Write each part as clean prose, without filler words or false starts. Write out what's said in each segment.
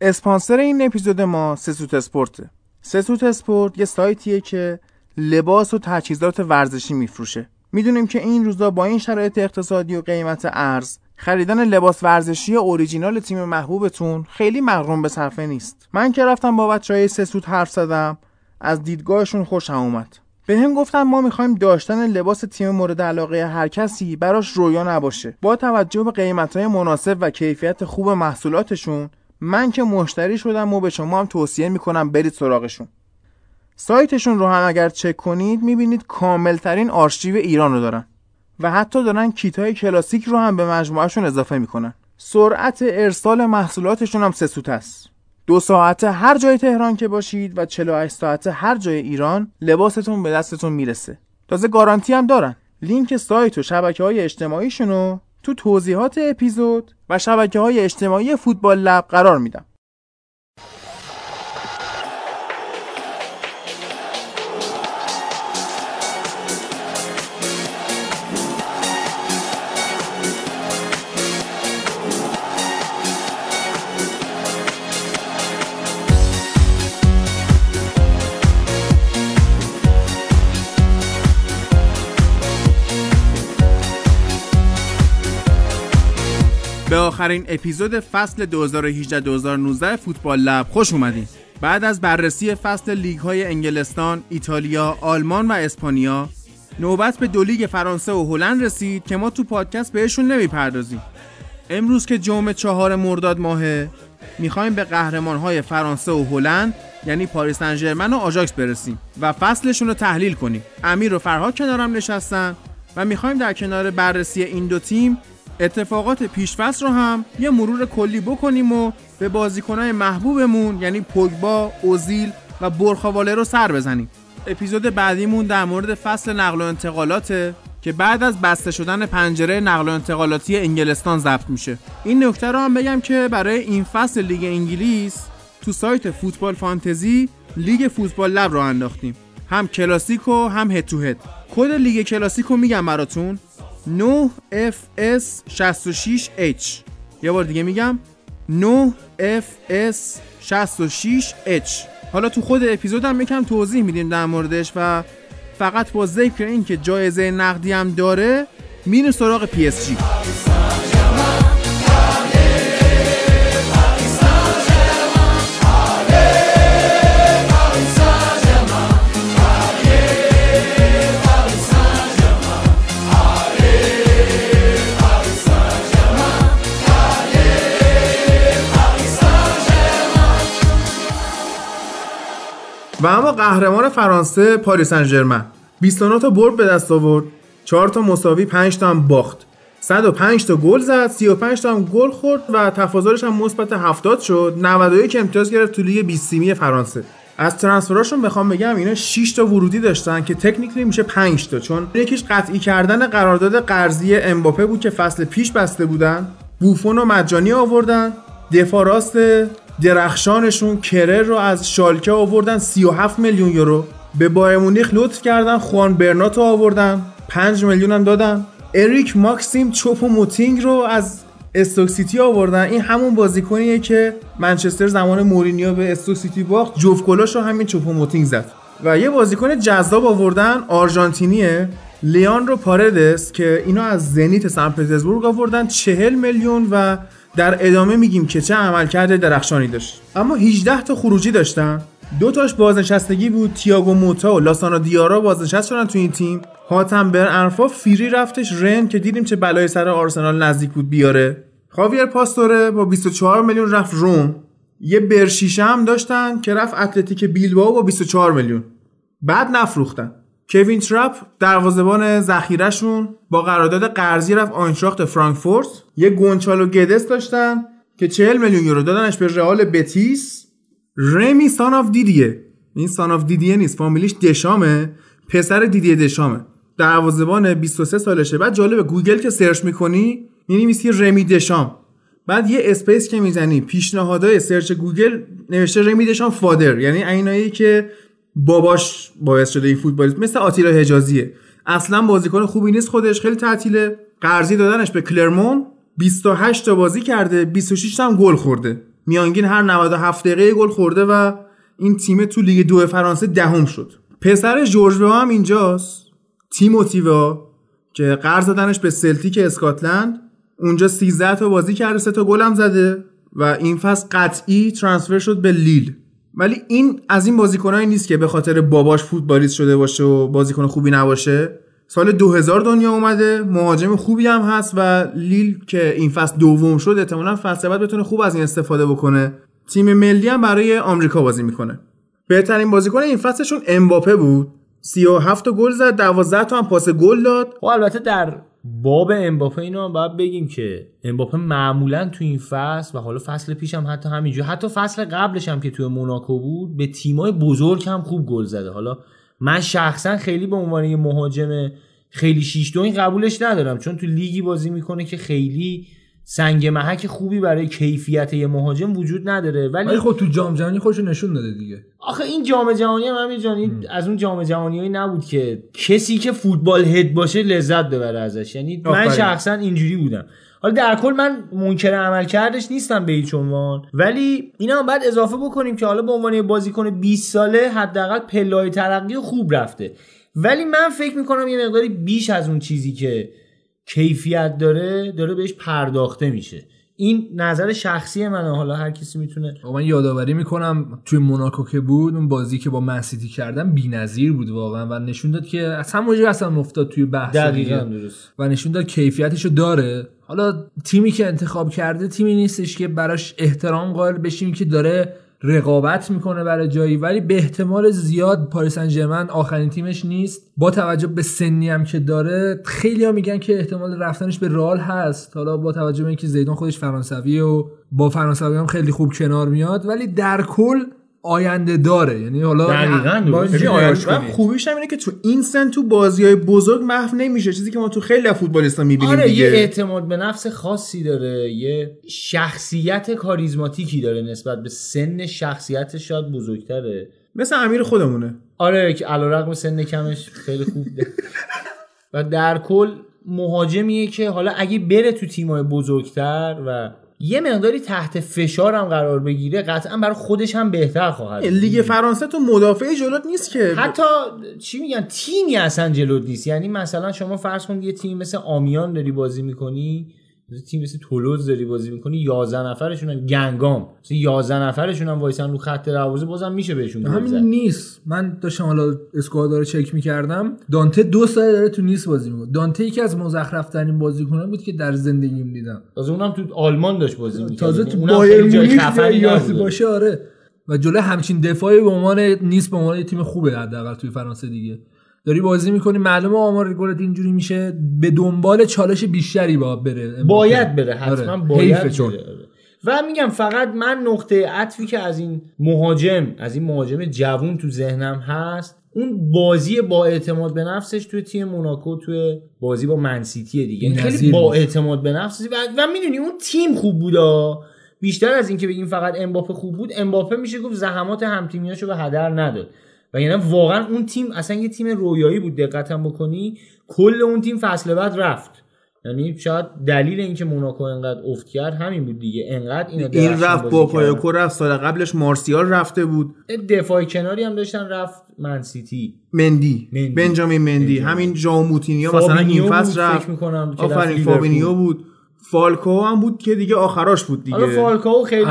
اسپانسر این اپیزود ما سسوت اسپورت. سسوت اسپورت یه سایتیه که لباس و تجهیزات ورزشی میفروشه. میدونیم که این روزا با این شرایط اقتصادی و قیمت ارز خریدن لباس ورزشی اوریجینال تیم محبوبتون خیلی مغروم به صرفه نیست. من که رفتم با بچهای سسوت حرف زدم، از دیدگاهشون خوشم اومد. به هم گفتن ما میخوایم داشتن لباس تیم مورد علاقه هر کسی براش رویا نباشه. با توجه به قیمت‌های مناسب و کیفیت خوب محصولاتشون من که مشتری شدم و به شما هم توصیه میکنم برید سراغشون. سایتشون رو هم اگر چک کنید میبینید کاملترین آرشیو ایران رو دارن و حتی دارن کیتای کلاسیک رو هم به مجموعهشون اضافه میکنن. سرعت ارسال محصولاتشون هم سسوت است. 2 ساعته هر جای تهران که باشید و 48 ساعته هر جای ایران لباستون به دستتون میرسه. تازه گارانتی هم دارن. لینک سایت و شبکه‌های اجتماعیشون رو تو توضیحات اپیزود و شبکه‌های اجتماعی فوتبال لب قرار میدم. به آخرین اپیزود فصل 2018-2019 فوتبال لب خوش اومدین. بعد از بررسی فصل لیگ‌های انگلستان، ایتالیا، آلمان و اسپانیا، نوبت به دو لیگ فرانسه و هلند رسید که ما تو پادکست بهشون نمیپردازیم. امروز که جمعه 4 مرداد میخوایم به قهرمان‌های فرانسه و هلند یعنی پاریس سن ژرمن و آژاکس برسیم و فصلشون رو تحلیل کنیم. امیر و فرهاد کنارم نشستن و میخوایم در کنار بررسی این دو تیم اتفاقات پیش فصل رو هم یه مرور کلی بکنیم و به بازیکن‌های محبوبمون یعنی پوگبا، اوزیل و برخاواله رو سر بزنیم. اپیزود بعدیمون در مورد فصل نقل و انتقالاته که بعد از بسته شدن پنجره نقل و انتقالاتی انگلستان ضبط میشه. این نکته رو هم بگم که برای این فصل لیگ انگلیس تو سایت فوتبال فانتزی لیگ فوتبال لب رو انداختیم. هم کلاسیک و هم هد تو هد. کد لیگ کلاسیک رو میگم براتون 9FS66H. یه بار دیگه میگم 9FS66H. حالا تو خود اپیزود هم یکم توضیح میدیم در موردش و فقط با ذکر این که جایزه نقدی هم داره میریم سراغ PSG. و اما قهرمان فرانسه پاریس سن ژرمن 29 تا برد به دست آورد، 4 تا مساوی، 5 تا هم باخت، 105 تا گل زد، 35 تا هم گل خورد و تفاضلش هم مثبت 70 شد. 91 امتیاز گرفت تو لیگ 20 فرانسه. از ترانسفراشون بخوام بگم اینا 6 تا ورودی داشتن که تکنیکلی میشه 5 تا، چون یکیش قطعی کردن قرارداد قرضی امباپه بود که فصل پیش بسته بودن. بوفون و مجانی آوردن. دفاع راست درخشانشون کرر رو از شالکه آوردن 37 میلیون یورو. به بایر مونیخ لطف کردن، خوان برناتو آوردن 5 میلیون هم دادن. اریک ماکسیم چوپو موتینگ رو از استوک سیتی آوردن. این همون بازیکنیه که منچستر زمان مورینیو به استوک سیتی باخت، جفت گلاشو همین چوپو موتینگ زد. و یه بازیکن جذاب آوردن آرژانتینیه، لیون رو پاردس که اینا از زنیت سن پترزبورگ آوردن 40 میلیون و در ادامه میگیم که چه عملکرد درخشانی داشت. اما 18 تا خروجی داشتن. 2 تاش بازنشستگی بود. تییاگو موتا و لاسانا دیارا بازنشست شدن تو این تیم. حاتم برانفا فیری رفتش رن که دیدیم چه بلای سر آرسنال نزدیک بود بیاره. خاویر پاستوره با 24 میلیون رفت روم. یه برشیشه هم داشتن که رفت اتلتیک بیلبائو با 24 میلیون. بعد نفروختن. کوین تراپ دروازه‌بان ذخیره‌شون با قرارداد قرضی رفت آینتراخت فرانکفورت. یه گونچالو گدس داشتن که 40 میلیون یورو دادنش به رئال بتیس. رمی سان آف دیدیه. این سان آف دیدیه نیست، فامیلیش دشامه، پسر دیدیه دشامه. دروازه‌بان 23 سالشه. بعد جالبه گوگل که سرچ می‌کنی می‌نویسی رمی دشام، بعد یه اسپیس که می‌زنی پیشنهادهای سرچ گوگل نوشته رمی دشام فادر، یعنی اینایی که باباش باعث شده این فوتبالیست، مثل آتیلا حجازیه. اصلا بازیکن خوبی نیست، خودش خیلی تعطیله. قرضی دادنش به کلرمون، 28 تا بازی کرده، 26 تا هم گل خورده. میانگین هر 97 دقیقه گل خورده و این تیم تو لیگ 2 فرانسه دهم شد. پسر جورج ووا هم اینجاست، تیموتی ووا که قرض دادنش به سلتیک اسکاتلند، اونجا 13 تا بازی کرده، 3 تا گل هم زده و این فصل قطعی ترانسفر شد به لیل. ولی این از این بازیکنایی نیست که به خاطر باباش فوتبالیست شده باشه و بازیکن خوبی نباشه. سال 2000 دنیا اومده، مهاجم خوبی هم هست و لیل که این فصل دوم شد احتمالاً فصل بعد بتونه خوب از این استفاده بکنه. تیم ملی هم برای آمریکا بازی میکنه. بهترین بازیکن این فصلشون امباپه بود، 37 تا گل زد، 12 تا هم پاس گل داد. خب البته در باب امباپه اینو هم باید بگیم که امباپه معمولا تو این فصل و حالا فصل پیش هم حتی همینجور، حتی فصل قبلش هم که توی موناکو بود، به تیمای بزرگ هم خوب گل زده. حالا من شخصا خیلی به عنوان یه مهاجم خیلی شیشتو این قبولش ندارم، چون تو لیگی بازی میکنه که خیلی سنگ محک خوبی برای کیفیت یه مهاجم وجود نداره، ولی خب تو جام جهانی خودشو نشون داده دیگه. آخه این جام جهانی هم همین از اون جام جهانیایی نبود که کسی که فوتبال هد باشه لذت ببره ازش، یعنی من شخصا اینجوری بودم. حالا در کل من منکر عملکردش نیستم به هیچ عنوان، ولی اینا هم بعد اضافه بکنیم که حالا به عنوان یه بازیکن 20 ساله حداقل پله‌های ترقی خوب رفته، ولی من فکر می‌کنم یه مقداری بیش از اون چیزی که کیفیت داره بهش پرداخته میشه. این نظر شخصی منه، حالا هر کسی میتونه. من یادآوری میکنم توی موناکو که بود، اون بازی که با منسیتی کردن بی‌نظیر بود واقعا و نشون داد که اصلا افتاد توی بحث درست و نشون داد کیفیتشو داره. حالا تیمی که انتخاب کرده تیمی نیستش که براش احترام قائل بشیم که داره رقابت میکنه برای جایی، ولی به احتمال زیاد پاریس سن ژرمن آخرین تیمش نیست. با توجه به سنی هم که داره، خیلی‌ها میگن که احتمال رفتنش به رئال هست، حالا با توجه به اینکه زیدان خودش فرانسویه و با فرانسوی هم خیلی خوب کنار میاد، ولی در کل آینده داره. یعنی حالا خوبیش هم اینه که تو این سن تو بازی‌های بزرگ محو نمیشه، چیزی که ما تو خیلی از فوتبالیست‌ها می‌بینیم. آره، یه اعتماد به نفس خاصی داره، یه شخصیت کاریزماتیکی داره نسبت به سن، شخصیت شاید بزرگتره، مثل امیر خودمونه. آره که علیرغم سن کمش خیلی خوب و در کل مهاجمیه که حالا اگه بره تو تیم‌های بزرگتر و یه مقداری تحت فشار هم قرار بگیره، قطعا برای خودش هم بهتر خواهد. لیگ فرانسه تو مدافعی جلوت نیست که، حتی چی میگن تیمی اصلا جلوت نیست. یعنی مثلا شما فرض کن یه تیم مثل آمیان داری بازی میکنی، یه تیم مثل تولوز داری بازی میکنی، 11 نفرشون هم گنگام، مثلا 11 نفرشون هم وایسن رو خط دروازه، بازم میشه بهشون همین نیست. من داشتم حالا اسکواد رو چک میکردم، دانته 2 سال داره تو نیس بازی میکنه. دانته یکی از مزخرف ترین بازیکنان بود که در زندگیم دیدم، تازه اونم تو آلمان داشت بازی میکرد، تازه تو بایر مونیخ یاسی باشه. آره، و جلوی همچین دفاعی به عنوان نیس، به عنوان تیم خوبه حداقل توی فرانسه دیگه داری بازی میکنی، معلومه آمار گلت اینجوری میشه، به دنبال چالش بیشتری باید بره حتما باید بره. و میگم فقط من نقطه عطفی که از این مهاجم جوان تو ذهنم هست، اون بازی با اعتماد به نفسش توی تیم موناکو توی بازی با منسیتی دیگه، خیلی با اعتماد به نفسی و میدونی اون تیم خوب بودا، بیشتر از این که بگیم فقط امباپه خوب بود، امباپه میشه گفت زحمات همتیمیاشو به هدر نداد و یعنی واقعا اون تیم اصلا یه تیم رویایی بود. دقیقاً بکنی کل اون تیم فصل بعد رفت، یعنی شاید دلیل اینکه موناکو انقدر افت کرد همین بود دیگه، انقدر این رفت با پایوکو رفت، سال قبلش مارسیال رفته بود، دفاع کناری هم داشتن رفت منسیتی، مندی. بنجامین مندی. همین جاموتینیا مثلا این فصل رفت، آفرین فابینیو بود، فالکاو هم بود که دیگه آخراش بود دیگه. فالکاو خیلی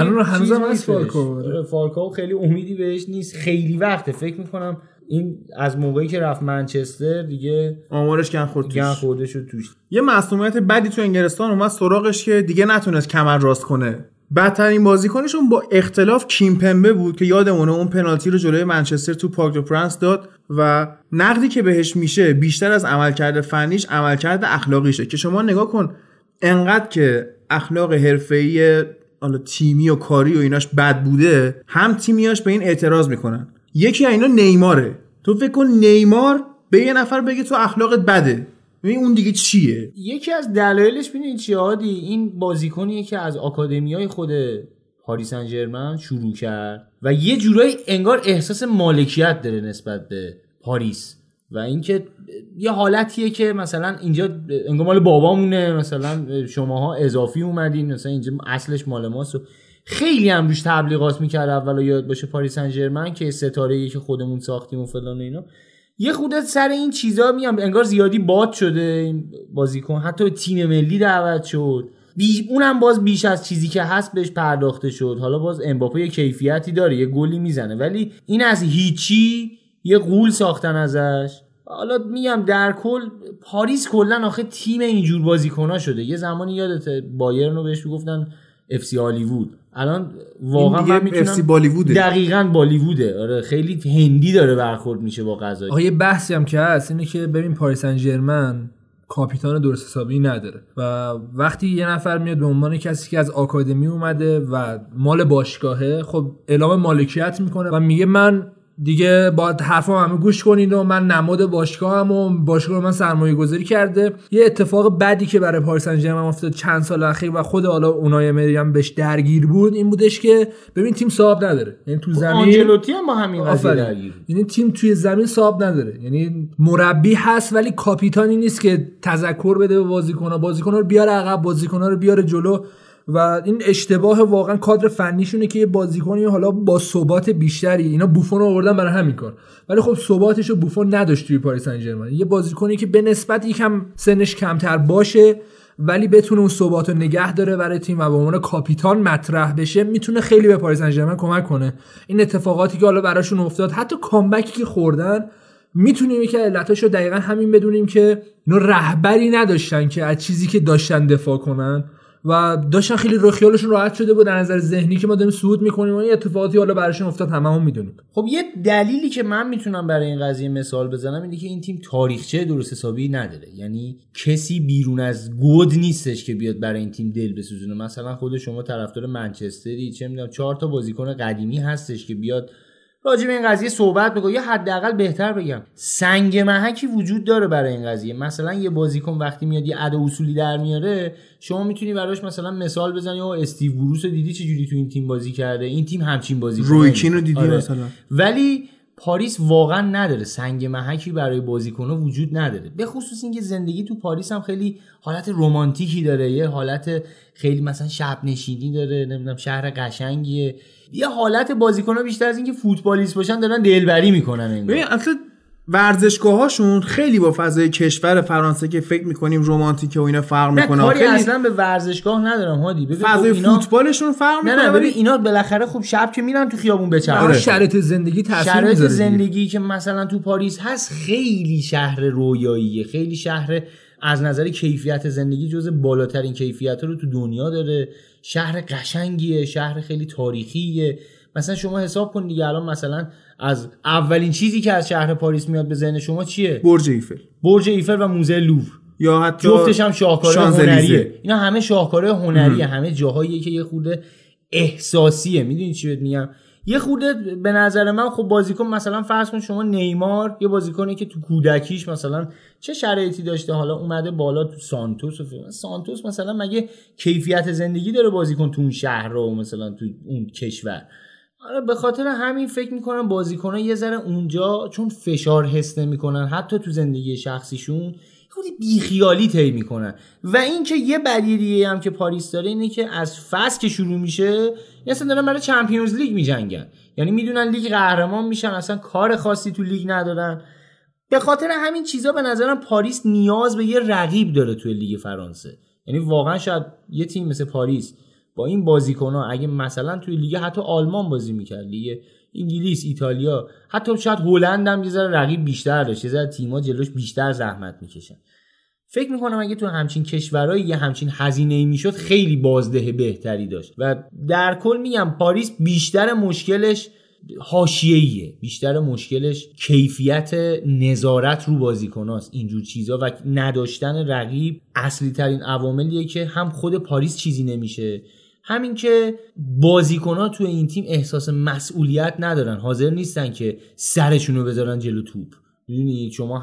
فالکاو خیلی امیدی بهش نیست، خیلی وقته فکر میکنم این از موقعی که رفت منچستر دیگه آمارش گن خورده شد توش. یه معصومیت بدی تو انگلستان اومد سراغش که دیگه نتونست کمر راست کنه. بدترین بازیکنشون با اختلاف کیمپمبه بود که یادمونه اون پنالتی رو جلوی منچستر تو پارک دو پرنس داد و نقدی که بهش میشه بیشتر از عملکرد فنیش، عملکرد اخلاقیشه که شما نگاه کن انقدر که اخلاق حرفه‌ای حالا تیمی و کاری و ایناش بد بوده، هم تیمیاش به این اعتراض میکنن. یکی اینا نیماره، تو فکر کن نیمار به یه نفر بگه تو اخلاقت بده، ببین اون دیگه چیه. یکی از دلایلش ببین چیه، این بازیکنیه که از آکادمیای خود پاریس سن ژرمن شروع کرد و یه جورایی انگار احساس مالکیت داره نسبت به پاریس و اینکه یه حالتیه که مثلا اینجا انگار مال بابامونه، مثلا شماها اضافی اومدین، مثلا اینجا اصلش مال ماست. خیلی هم روش تبلیغات میکرد اول، یاد باشه پاریس سن ژرمن که ستاره‌ای که خودمون ساختیم و فلان و اینا. یه خودت سر این چیزا میام انگار زیادی باد شده این بازیکن، حتی تیم ملی دعوت شد، اونم باز بیش از چیزی که هست بهش پرداخته شد. حالا باز امباپه یه کیفیتی داره، یه گلی میزنه، ولی این از هیچی یه قول ساختن ازش. حالا میگم در کل پاریس کلا آخه تیم اینجور بازیکن‌ها شده. یه زمانی یادته بایرن رو بهش میگفتن اف سی هالیوود، الان واقعا من میتونم اف سی بالیووده، دقیقاً بالیووده. آره خیلی هندی داره برخورد میشه با قضایا. آخه یه بحثی هم که هست اینه که ببین پاریس سن ژرمن کاپیتان درست حسابی نداره و وقتی یه نفر میاد به عنوان کسی که از آکادمی اومده و مال باشگاهه، خب اعلام مالکیت میکنه و میگه من دیگه باید حرفم همه گوش کنید و من نماد باشگاهم و باشگاه من سرمایه گذاری کرده. یه اتفاق بدی که برای پاریس سن ژرمن افتاد چند سال اخیر و خود حالا اونای مریم بهش درگیر بود این بودش که ببین تیم صاحب نداره، یعنی تو زمین آنجلوتی هم با همین قضیه درگیر، یعنی تیم توی زمین صاحب نداره، یعنی مربی هست ولی کاپیتانی نیست که تذکر بده به بازیکن‌ها، بازیکن‌ها رو بیاره عقب، بازیکن‌ها رو بیاره جلو. و این اشتباه واقعا کادر فنیشونه که یه بازیکنی حالا با ثبات بیشتری، اینا بوفون رو آوردن برای همین کار، ولی خب ثباتشو بوفون نداشت توی پاریس سن ژرمن. یه بازیکنی که به نسبت یکم سنش کمتر باشه ولی بتونه اون ثباتو نگه داره برای تیم و به عنوان کاپیتان مطرح بشه، میتونه خیلی به پاریس سن ژرمن کمک کنه. این اتفاقاتی که حالا براشون افتاد، حتی کامبکی که خوردن، میتونیم که علتاشو دقیقاً همین بدونیم که اینا رهبری نداشتن که از چیزی که داشتن دفاع کنن و داشتن خیلی رو خیالشون راحت شده بود در نظر ذهنی که ما داریم صعود میکنیم و این اتفاقاتی حالا براشون افتاد، هممون میدونیم. خب یه دلیلی که من میتونم برای این قضیه مثال بزنم اینه که این تیم تاریخچه درست حسابی نداره، یعنی کسی بیرون از گود نیستش که بیاد برای این تیم دل بسوزونه. مثلا خود شما طرفدار منچستری، چه میدونم 4 تا بازیکن قدیمی هستش که بیاد راجع به این قضیه صحبت بکنه، یا حداقل بهتر بگم سنگ محکی وجود داره برای این قضیه. مثلا یه بازیکن وقتی میاد یه ادا اصولی در میاره، شما میتونی براش مثلا مثال بزنی او استیو بروس رو دیدی چه جوری تو این تیم بازی کرده، این تیم همچین بازی کرده، رویکین رو دیدی. آره. مثلا ولی پاریس واقعا نداره، سنگ محکی برای بازیکن‌ها وجود نداره، به خصوص اینکه زندگی تو پاریس هم خیلی حالت رمانتیکی داره، یه حالت خیلی مثلا شب نشینی داره، نمیدونم شهر قشنگیه، یه حالت بازیکن‌ها بیشتر از اینکه فوتبالیست باشن دارن دلبری میکنن. ببین اصلا ورزشگاهاشون خیلی با فضای کشور فرانسه که فکر میکنیم رمانتیکه و اینا فرق میکنه. خیلی اصلا به ورزشگاه ندارم هادی، ببین فضای اینا... فوتبالشون فرق میکنه. نه ببین اینا بالاخره خب شب که میرن تو خیابون بچرخن، شرایط زندگی تاثیر میذاره. شرایط زندگی که مثلا تو پاریس هست خیلی شهر رویاییه، خیلی شهر از نظر کیفیت زندگی جزو بالاترین کیفیت‌ها رو تو دنیا داره، شهر قشنگیه، شهر خیلی تاریخیه. مثلا شما حساب کن دیگه، الان مثلا از اولین چیزی که از شهر پاریس میاد به ذهن شما چیه؟ برج ایفل و موزه لوور، یا حتی جفتش هم شاهکاره هنریه. اینا همه شاهکاره هنریه، همه جاهاییه که یه خورده احساسیه. میدونی چی بهت میگم؟ یه خورده به نظر من خب بازیکن مثلا فرض کن شما نیمار، یه بازیکنی که تو کودکیش مثلا چه شرایطی داشته، حالا اومده بالا تو سانتوس مثلا مگه کیفیت زندگی داره بازیکن تو اون شهر و مثلا تو اون کشور؟ آره به خاطر همین فکر میکنم بازیکن‌ها یه ذره اونجا چون فشار حس نمی‌کنن حتی تو زندگی شخصیشون، خودی بیخیالی طی می‌کنن. و اینکه یه بدی دیگه هم که پاریس داره اینه که از فصل که شروع میشه اصلا دارن برای چمپیونز لیگ می‌جنگن، یعنی میدونن لیگ قهرمان میشن، اصلا کار خاصی تو لیگ ندارن. به خاطر همین چیزا به نظرم پاریس نیاز به یه رقیب داره توی لیگ فرانسه، یعنی واقعا شاید یه تیم مثل پاریس با این بازیکن‌ها اگه مثلا توی لیگ حتی آلمان بازی می‌کرد، لیگ انگلیس، ایتالیا، حتی شاید هلند هم یه ذره رقیب بیشتر داشت، یه ذره تیم‌ها جلوش بیشتر زحمت می‌کشن. فکر می‌کنم اگه تو همچین کشورایی یه همچین هزینه‌ای میشد خیلی بازده بهتری داشت. و در کل میگم پاریس بیشتر مشکلش حاشیه‌ایه، بیشتر مشکلش کیفیت نظارت رو بازیکناست، اینجور چیزا و نداشتن رقیب اصلی ترین عواملیه که هم خود پاریس چیزی نمیشه، همین که بازیکن‌ها توی این تیم احساس مسئولیت ندارن، حاضر نیستن که سرشون رو بذارن جلو توپ. می‌دونی شما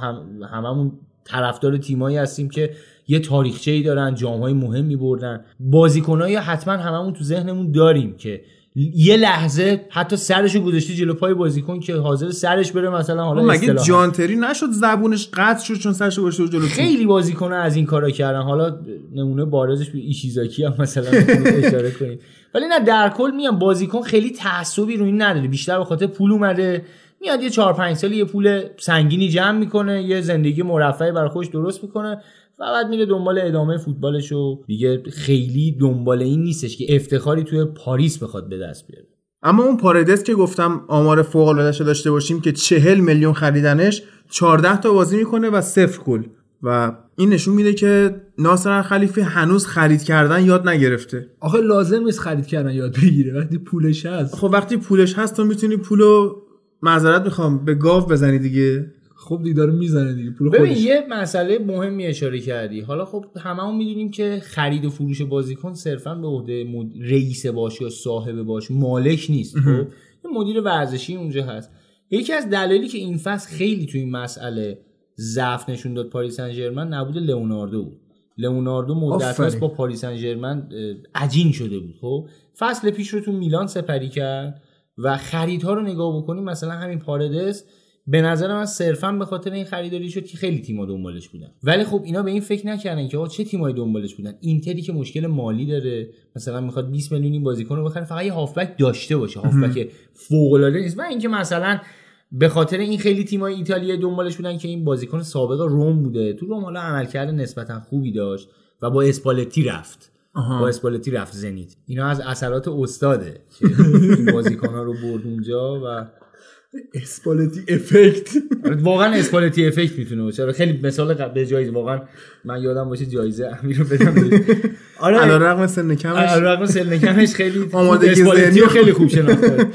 هممون طرفدار تیمایی هستیم که یه تاریخچه‌ای دارن، جام‌های مهمی بردن، بازیکن‌ها حتما هممون تو ذهنمون داریم که یه لحظه حتی سرشو گذاشتی جلو پای بازیکن که حاضر سرش بره مثلا. حالا مگه جانتری نشد زبونش قطع شد چون سرشو گذاشته جلو؟ خیلی بازیکن از این کارا کردن. حالا نمونه بارزش به ایشیزاکی هم مثلا اشاره کنیم. ولی نه، در کل میام بازیکن خیلی تعصبی روی نداره، بیشتر به خاطر پول اومده میاد یه 4-5 سال یه پول سنگینی جمع میکنه، یه زندگی مرفهی برای خودش درست میکنه و بعد میره دنبال ادامه فوتبالش و دیگه خیلی دنبال این نیستش که افتخاری توی پاریس بخواد به دست بیاره. اما اون پاردس که گفتم آمار فوق العاده‌اش داشته باشیم که 40 میلیون خریدنش 14 تا بازی میکنه و 0 گل و این نشون میده که ناصر خلیفی هنوز خرید کردن یاد نگرفته. آخه لازم نیست خرید کردن یاد بگیره وقتی پولش هست. خب وقتی پولش هست تو میتونی پولو، معذرت میخوام، به گاو بزنی دیگه. خب دیگه داره میزنه دیگه پول خودش. ببین یه مسئله مهمی اشاره کردی. حالا خب هممون میدونیم که خرید و فروش بازیکن صرفا به عهده رئیس باشه یا صاحب باشه، مالک نیست. خب مدیر ورزشی اونجا هست. یکی از دلایلی که این فصل خیلی توی این مسئله ضعف نشون داد پاریس سن ژرمن نبود لئوناردو بود. لئوناردو مدت‌هاست با پاریس سن ژرمن عجین شده بود. خب فصل پیش رو تو میلان سپری کرد و خریدها رو نگاه بکنیم مثلا همین پاردس به نظر من صرفا به خاطر این خریداری شد که خیلی تیم‌ها دنبالش بودن. ولی خب اینا به این فکر نکردن که آقا چه تیمایی دنبالش بودن. اینتری که مشکل مالی داره مثلا میخواد 20 میلیون این بازیکن رو بخره، فقط یه هافبک داشته باشه، هافبک فوق‌العاده نیست. و اینکه مثلا به خاطر این خیلی تیم‌های ایتالیا دنبالش بودن که این بازیکن سابقا روم بوده، تو روم حالا عملکرد نسبتا خوبی داشت و با اسپالتی رفت. با اسپالتی رفت زنید. اینا از اثرات استاده که این بازیکن‌ها رو برد اونجا و اسپالتی افکت. واقعا اسپالتی افکت میتونه باشه. خیلی مثال به جایزه، واقعا من یادم باشه جایزه امیرو بدم. آره علیرغم سن کمش، علیرغم سن کمش خیلی اسپالتی خیلی خوب شناخته.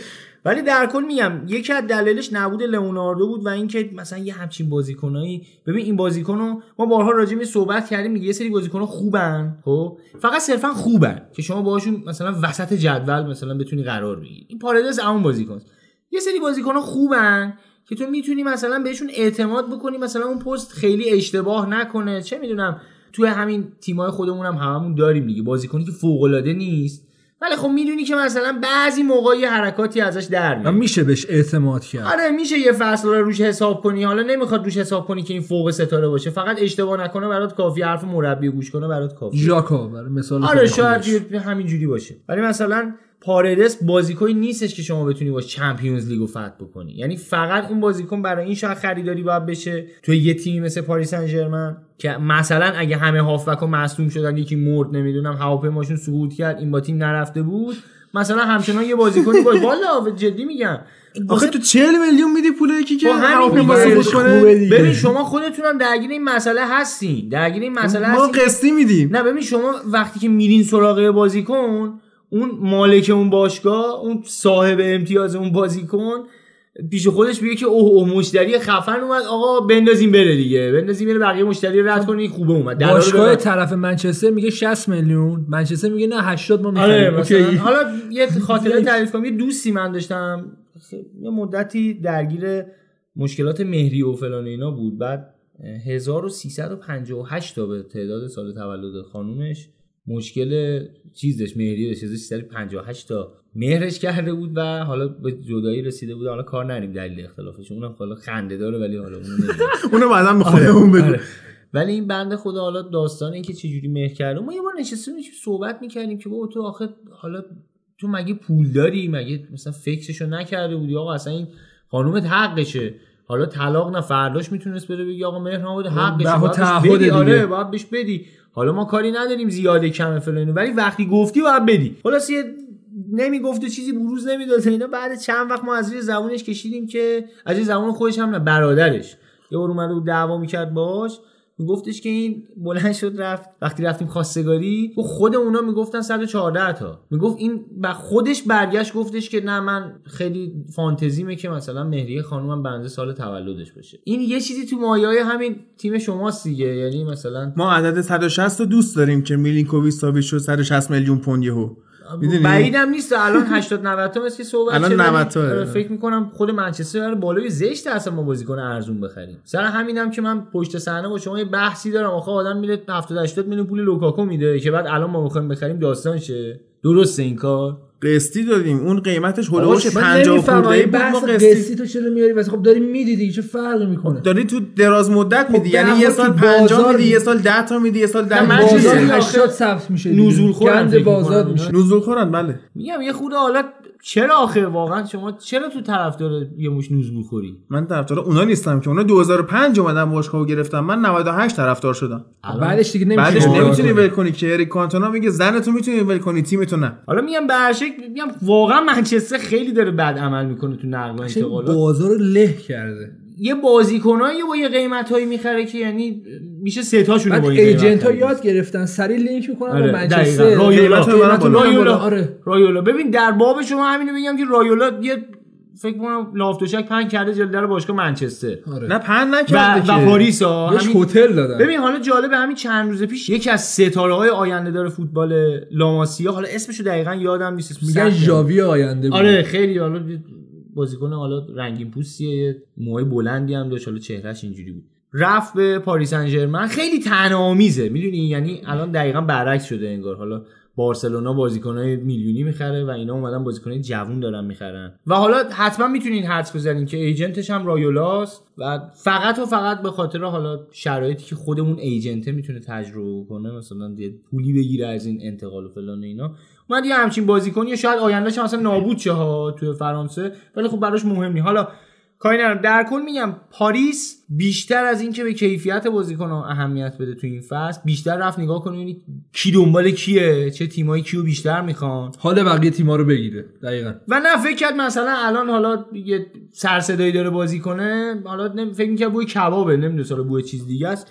ولی در کل میگم یکی از دلایلش نبود لئوناردو بود و اینکه مثلا یه همچین بازیکنایی، ببین این بازیکنو ما بارها راجع به صحبت کردیم، یه سری بازیکن‌ها خوبن، خب فقط صرفا خوبن که شما باهاشون مثلا وسط جدول مثلا بتونی قرار بگیری. این پاردس همون بازیکن. یه سری بازیکن‌ها خوبن که تو میتونی مثلا بهشون اعتماد بکنی، مثلا اون پست خیلی اشتباه نکنه. چه میدونم توی همین تیمای خودمون هم هممون داریم دیگه بازیکنی که فوق‌العاده نیست ولی خب میدونی که مثلا بعضی موقع یه حرکاتی ازش در میاد، میشه بهش اعتماد کرد. آره میشه یه فصل رو روش حساب کنی. حالا نمیخواد روش حساب کنی که این فوق ستاره باشه، فقط اشتباه نکنه برات کافی، حرف مربی گوش کنه برات کافی. ژاکا برای مثال آره شاید همینجوری باشه. ولی مثلا پاردس بازیکنی نیستش که شما بتونی با چمپیونز لیگو فتح بکنی. یعنی فقط اون بازیکن برای این شاخ خریداری باید بشه تو یه تیمی مثل پاریس سن ژرمن که مثلا اگه همه هافبک‌ها مصدوم شدن، یکی مرد، نمیدونم هواپیماشون سقوط کرد، این با تیم نرفته بود، مثلا همچنان یه بازیکنی باشه. والا جدی میگم آخه تو 40 میلیون میدی پول یکی که هواپیما سقوط کنه. ببین شما خودتونم درگیر این مسئله هستین، درگیر این مسئله هستین. ما قسطی میدیم. نه ببین شما وقتی که میرین سراغ بازیکن، اون مالک اون باشگاه، اون صاحب امتیاز اون بازیکن پیش خودش میگه که اوه مشتری خفن اومد، آقا بندازیم بره دیگه، بندازیم بره بقیه مشتری رد کنین، خوبه اومد. باشگاه طرف منچستر میگه 60 میلیون، منچستر میگه نه 80 ما میخریم. اوکی. حالا یه خاطره تعریف کنم. یه دوستی من داشتم یه مدتی درگیر مشکلات مهری و فلان اینا بود، بعد 1358 تا به تعداد سال تولد خانومش مشکل چیز داشت، مهریه داشت، 358 تا مهرش کرده بود و حالا به جدایی رسیده بود. حالا کار نریم دلیل اختلافش، اونم حالا خنده داره ولی حالا اونم بعدم میخوام اون بگم. ولی این بنده خدا حالا داستان این که چه جوری مهر کرده، ما یه بار نشستیم صحبت میکردیم که بابا تو آخه حالا تو مگه پول داری؟ مگه مثلا فکرشو نکرده بودی آقا اصلا این خانومت حقشه، حالا طلاق نه فرداش میتونست بره بگی آقا مهر نبود حقشه، آره باید بهش بدی، حالا ما کاری نداریم زیاده کمه فلانو، ولی وقتی گفتی باید بدی. خلاص یه نمیگفت و چیزی بروز نمیداد اینا. بعد چند وقت ما از روی زبونش کشیدیم که از روی زبون خودش هم نه، برادرش یه بار اومد و دعوا میکرد باش، میگفتش که این بلند شد رفت، وقتی رفتیم خواستگاری خود اونا میگفتن 114 تا، میگفت این با خودش برگشت گفتش که نه من خیلی فانتزیمه که مثلا مهریه خانومم بنزه سال تولدش باشه. این یه چیزی تو مایه‌های همین تیم شماست دیگه. یعنی مثلا ما عدد 160 رو دوست داریم که میلینکوویچ ساویچ شد 160 میلیون پوند یهو، بعیدم نیست الان 80 90 تا مثل صحبت الان 90 تا فکر می‌کنم خود منچستر داره بالای زشت اصلا ما بازیکن ارزون بخریم. سر همینم که من پشت صحنه با شما یه بحثی دارم، آخه آدم میره 70 80 میلیون پول لوکاکو میده که بعد الان ما بخوایم بخریم داستان شه. درسته این کار؟ قسطی دادیم اون قیمتش هولوش 50 خرده‌ای بود. ما قسطی تو چرا میاری واسه؟ خب داری میدی دیگه چه فرقی میکنه؟ داری تو دراز مدت میدی، یعنی یه سال 50 میدی، یه سال 10 تا میدی، یه سال 80 ثبت میشه. نزولخورن بازار میشه، نزولخورن. بله میگم یه خود حالت چرا آخه واقعا شما چرا تو طرفدار یه موش نوزبو خوری؟ من طرفدار اونا نیستم که اونا 2005 اومدن باشگاهو گرفتن، من 98 طرفدار شدم. بعدش دیگه نمیشه، بعدش نمیتونی ول کنی که اریک کانتونا میگه زنتو میتونی ول کنی تیمتو نه. حالا میگم به هر شکل میگم واقعا منچستر خیلی داره بد عمل میکنه تو نقل و انتقالات، بازارو له کرده. یه بازیکنایی با یه قیمتایی میخره که یعنی میشه سه تاشون با این ایجنت‌ها یاد گرفتن سری لینک میکنن به منچستر. رایولا ببین در باب شما همینو میگم که رایولا یه فکر کنم لافتوشک پن کرده جلوی در باشگاه منچستر. نه پن نکرده که و پاریسا همین هتل دادن. ببین حالا جالبه همین چند روز پیش یکی از ستاره‌های آینده‌دار فوتبال لاماسیا، حالا اسمشو دقیقاً یادم نیست، میگن جاوی آینده بود. آره خیلی حالا بازیکن حالا رنگین پوستیه، موهای بلندی هم داشت، حالا چهرهش اینجوری بود. رفت به پاریس سن ژرمن. خیلی طعنه‌آمیزه میدونی، یعنی الان دقیقاً برعکس شده انگار. حالا بارسلونا بازیکنای میلیونی میخره و اینا اومدن بازیکنای جوون دارن میخرن و حالا حتما میتونین حدس بزنین که ایجنتش هم رایولاست و فقط و فقط به خاطر حالا شرایطی که خودمون ایجنته میتونه تجربه کنه، مثلا یه پولی بگیره از این انتقال و فلان و اینا. اومد یه همچین بازیکنی شاید آیندهش مثلا نابود شه ها توی فرانسه، ولی خب براش مهم نیست. حالا کاری ندارم. در کل میگم پاریس بیشتر از این که به کیفیت بازیکن‌ها اهمیت بده تو این فصل، بیشتر رفت نگاه کنه کی دنبال کیه، چه تیمایی کیو بیشتر میخوان، حال بقیه تیم‌ها رو بگیره دقیقاً. و نه فکر کرد مثلا الان حالا یه سر صدایی داره بازی کنه، حالا فکر می‌کنه بوی کبابه، نمیدونم حالا بوی چیز دیگه است.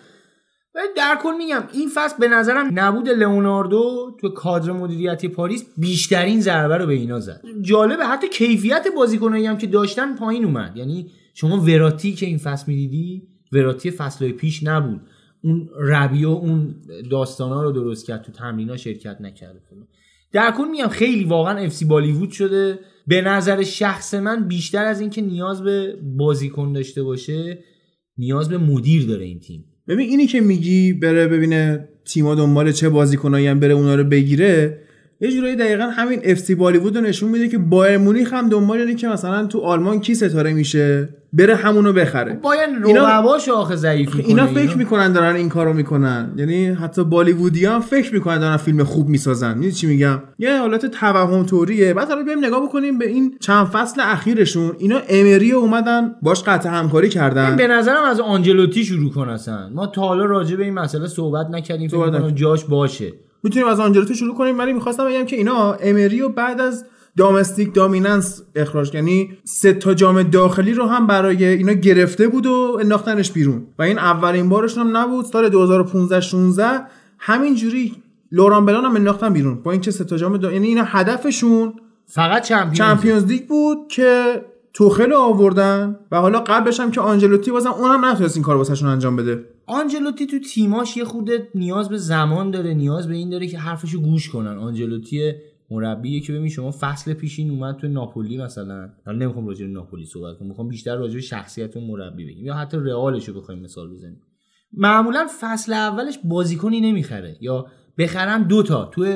ولی در کل میگم این فصل به نظرم نبود لئوناردو تو کادر مدیریتی پاریس بیشترین ضربه رو به اینا زد. جالبه حتی کیفیت بازیکنایی هم که داشتن پایین اومد، یعنی شما وراتی که این فصل میدیدی وراتی فصلای پیش نبود، اون ربیو اون داستانا رو درست کرد، تو تمرین‌ها شرکت نکرد. در کل میگم خیلی واقعا اف سی بالیوود شده. به نظر شخص من بیشتر از اینکه نیاز به بازیکن داشته باشه نیاز به مدیر داره این تیم. ببین اینی که میگی بره ببینه تیما دنبال چه بازیکنایی هم بره اونا رو بگیره، یه جورایی دقیقاً همین اف سی بالیوود رو نشون میده که بایر مونیخ هم دنبال اینه که مثلا تو آلمان کی ستاره میشه بره همونو بخره. بایر رقباش آخه ضعیف میکنه. اینا فکر میکنن دارن این کارو میکنن، یعنی حتی بالیوودی‌ها فکر میکنن دارن فیلم خوب میسازن. میدونی چی میگم؟ یه حالت توهم طوریه. بعد حالا بریم نگاه بکنیم به این چند فصل اخیرشون. اینا امری اومدن باش قطع همکاری کردن. به نظرم از آنجلوتی شروع کنن. ما تا حالا راجع به این مسئله صحبت نکردیم، فکر کنم جاش باشه. میتونیم از آنجلوتی شروع کنیم. من می‌خواستم بگم که اینا امری رو بعد از دامستیک دامیننس اخراج، یعنی سه تا جام داخلی رو هم برای اینا گرفته بود و انداختنش بیرون و این اولین بارشون هم نبود. سال 2015 16 همینجوری لوران بلان هم انداختن بیرون با اینکه سه تا جام یعنی اینا هدفشون فقط چمپیونز لیگ بود که توخل آوردن و حالا قبلش هم که آنجلوتی بازم اونم نتونست این کارو واسهشون انجام بده. آنجلوتی تو تیماش یه خودت نیاز به زمان داره، نیاز به این داره که حرفشو گوش کنن. آنجلوتی مربیه که ببین شما فصل پیشین اومد تو ناپولی، مثلا حالا نمیخوام راجع به ناپولی صحبت کنم، میخوام بیشتر راجع به شخصیت مربی بگیم یا حتی رئالش رو بخوایم مثال بزنیم. معمولا فصل اولش بازیکنی نمیخره یا بخرن دوتا. تو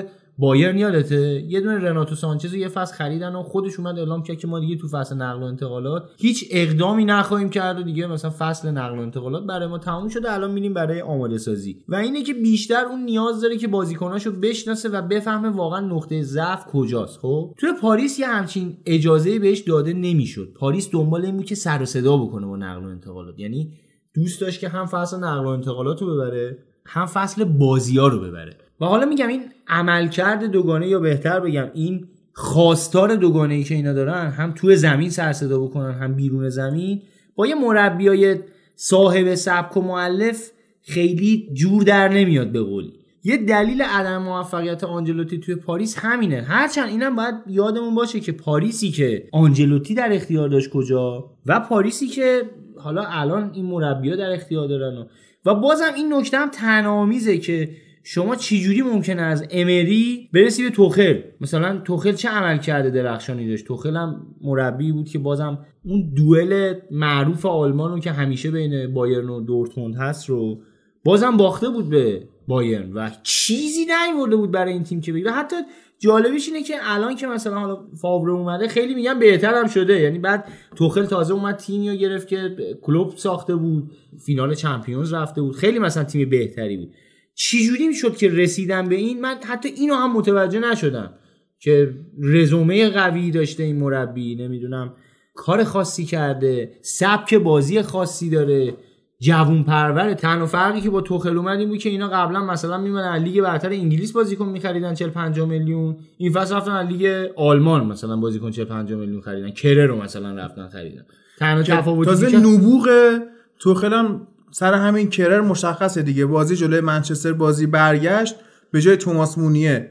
بایرن یادته یه دونه رناتو سانچز رو یه فصل خریدن و خودش اومد اعلام کرد که ما دیگه تو فصل نقل و انتقالات هیچ اقدامی نخواهیم کرد و دیگه مثلا فصل نقل و انتقالات برای ما تموم شده، الان میریم برای آماده سازی. و اینه که بیشتر اون نیاز داره که بازیکناشو بشناسه و بفهمه واقعا نقطه ضعف کجاست. خب تو پاریس یه همچین اجازه‌ای بهش داده نمیشد. پاریس دنبال این بود که سر و صدا بکنه با نقل و انتقالات، یعنی دوست داشت که هم فصل نقل و انتقالات رو ببره هم فصل بازی‌ها رو ببره. و حالا میگم این عملکرد دوگانه یا بهتر بگم این خواستار دوگانه‌ای که اینا دارن، هم توی زمین سر صدا بکنن هم بیرون زمین، با یه مربیای صاحب سبک و مؤلف خیلی جور در نمیاد به قولی. یه دلیل عدم موفقیت آنجلوتی توی پاریس همینه. هرچند اینم باید یادمون باشه که پاریسی که آنجلوتی در اختیار داشت کجا و پاریسی که حالا الان این مربی‌ها در اختیار دارن و بازم این نکته هم طعنه‌آمیزه که شما چجوری ممکنه از امری برسی به توخل. مثلا توخل چه عمل کرده درخشانی داشت. توخل هم مربی بود که بازم اون دوئل معروف آلمان رو که همیشه بین بایرن و دورتموند هست رو بازم باخته بود به بایرن و چیزی نیورده بود برای این تیم که بگیره. حتی جالبیش اینه که الان که مثلا حالا فاوره اومده خیلی میگن بهتر هم شده، یعنی بعد توخل تازه اومد تیمیو گرفت که کلوب ساخته بود، فینال چمپیونز رفته بود، خیلی مثلا تیم بهتری بود. چجوری میشد که رسیدن به این؟ من حتی اینو هم متوجه نشدم که رزومه قوی داشته این مربی، نمیدونم کار خاصی کرده، سبک بازی خاصی داره، جوون پروره. تنها فرقی که با توخل اومد این بود که اینا قبلا مثلا میمونن از لیگ برتر انگلیس بازیکن می‌خریدن 45 میلیون، این فصل رفتن از لیگ آلمان مثلا بازیکن 45 میلیون خریدن، کرر رو مثلا رفتن خریدن. تنها تفاوتی که تازه نبوغ توخل هم سر همین کرر مشخصه دیگه، بازی جلوی منچستر بازی برگشت به جای توماس مونیه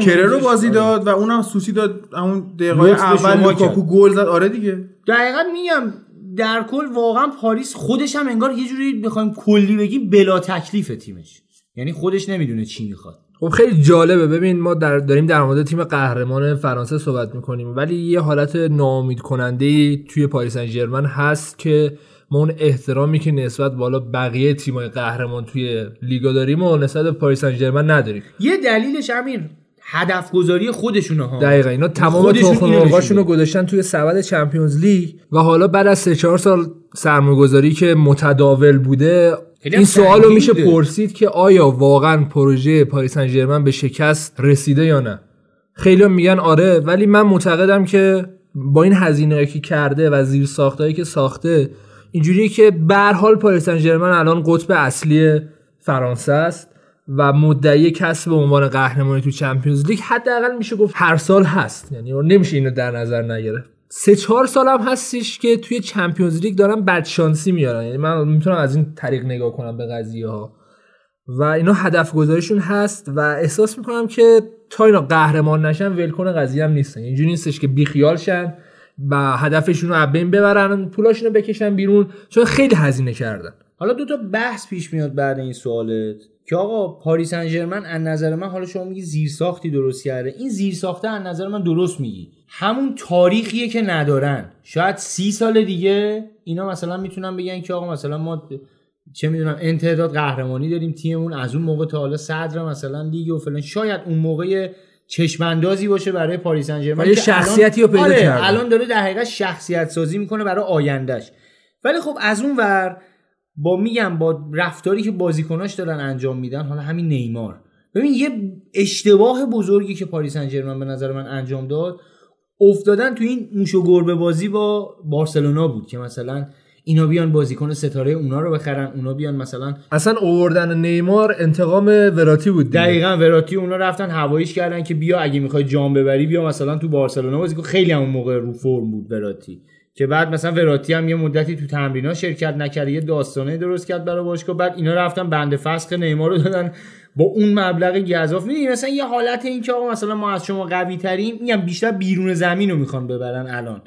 کرر رو بازی داد و اونم سوسی داد، همون دقیقه اول لوکاکو گل زد. آره دیگه دقیقاً میگم در کل واقعا پاریس خودش هم انگار یه جوری بخوایم کلی بگیم بلا تکلیف تیمش، یعنی خودش نمیدونه چی میخواد. خب خیلی جالبه. ببین ما داریم در مورد تیم قهرمان فرانسه صحبت میکنیم، ولی یه حالت ناامید کننده‌ای توی پاریس سن ژرمن هست که ما اون احترامی که نسبت بالا بقیه تیمای قهرمان توی لیگا داریم و نسبت به پاریس سن ژرمن نداریم. یه دلیلش امیر هدف گذاری خودشونه ها. دقیقاً اینا تمام توخم‌هاشونو گذاشتن توی سبد چمپیونز لیگ و حالا بعد از 3-4 سال سرمایه‌گذاری که متداول بوده این سوالو میشه پرسید که آیا واقعاً پروژه پاریس سن ژرمن به شکست رسیده یا نه. خیلی‌ها میگن آره، ولی من معتقدم که با این هزینه‌ای که کرده و زیر ساختایی که ساخته اینجوریه که به هر حال پاریس سن ژرمن الان قطب اصلی فرانسه است و مدعی کسب عنوان قهرمانی تو چمپیونز لیگ حداقل میشه گفت هر سال هست، یعنی نمیشه اینو در نظر نگیره. 3-4 سال هم هستش که توی چمپیونز لیگ دارن بدشانسی میارن، یعنی من میتونم از این طریق نگاه کنم به قضیه ها و اینا هدف گذاریشون هست و احساس میکنم که تا اینا قهرمان نشن ولکن قضیه هم نیستن، اینجوری نیستش که بیخیال شن و هدفشون رو از بین ببرن، پولاشون رو بکشن بیرون، چون خیلی هزینه کردن. حالا دو تا بحث پیش میاد بعد این سوالت که آقا پاریس سن ژرمن از نظر من، حالا شما میگی زیرساختی درست کرده، این زیرساخته از نظر من درست میگی، همون تاریخیه که ندارن. شاید 30 سال دیگه اینا مثلا میتونن بگن که آقا مثلا ما چه میدونم انتداد قهرمانی داریم، تیممون از اون موقع تا حالا صدر مثلا لیگ و فلان، شاید اون موقع چشم اندازی باشه برای پاریس سن ژرمن که شخصیتیو پیدا کرده، الان داره در حقیقت شخصیت سازی میکنه برای آیندهش. ولی خب از اون ور با میگم با رفتاری که بازیکناش دارن انجام میدن، حالا همین نیمار، ببین یه اشتباه بزرگی که پاریس سن ژرمن به نظر من انجام داد، افتادن تو این موش و گربه بازی با بارسلونا بود که مثلا اینا بیان بازیکن ستاره اونا رو بخرن، اونا بیان مثلا اصلا آوردن نیمار انتقام وراتی بود دیگه. دقیقاً وراتی اونا رفتن هواییش کردن که بیا اگه میخوای جام ببری بیا مثلا تو بارسلونا بازی کن. خیلی هم اون موقع رو فرم بود وراتی، که بعد مثلا وراتی هم یه مدتی تو تمرین‌ها شرکت نکرد، یه داستانه درست کرد برای باشگاه، بعد اینا رفتن بند فسخ نیمار رو دادن با اون مبلغ گزاف. می‌دونی مثلا یه حالت این که آقا مثلا ما از شما قوی‌تریم، میگم بیشتر بیرون زمین رو می‌خوان ببرن الان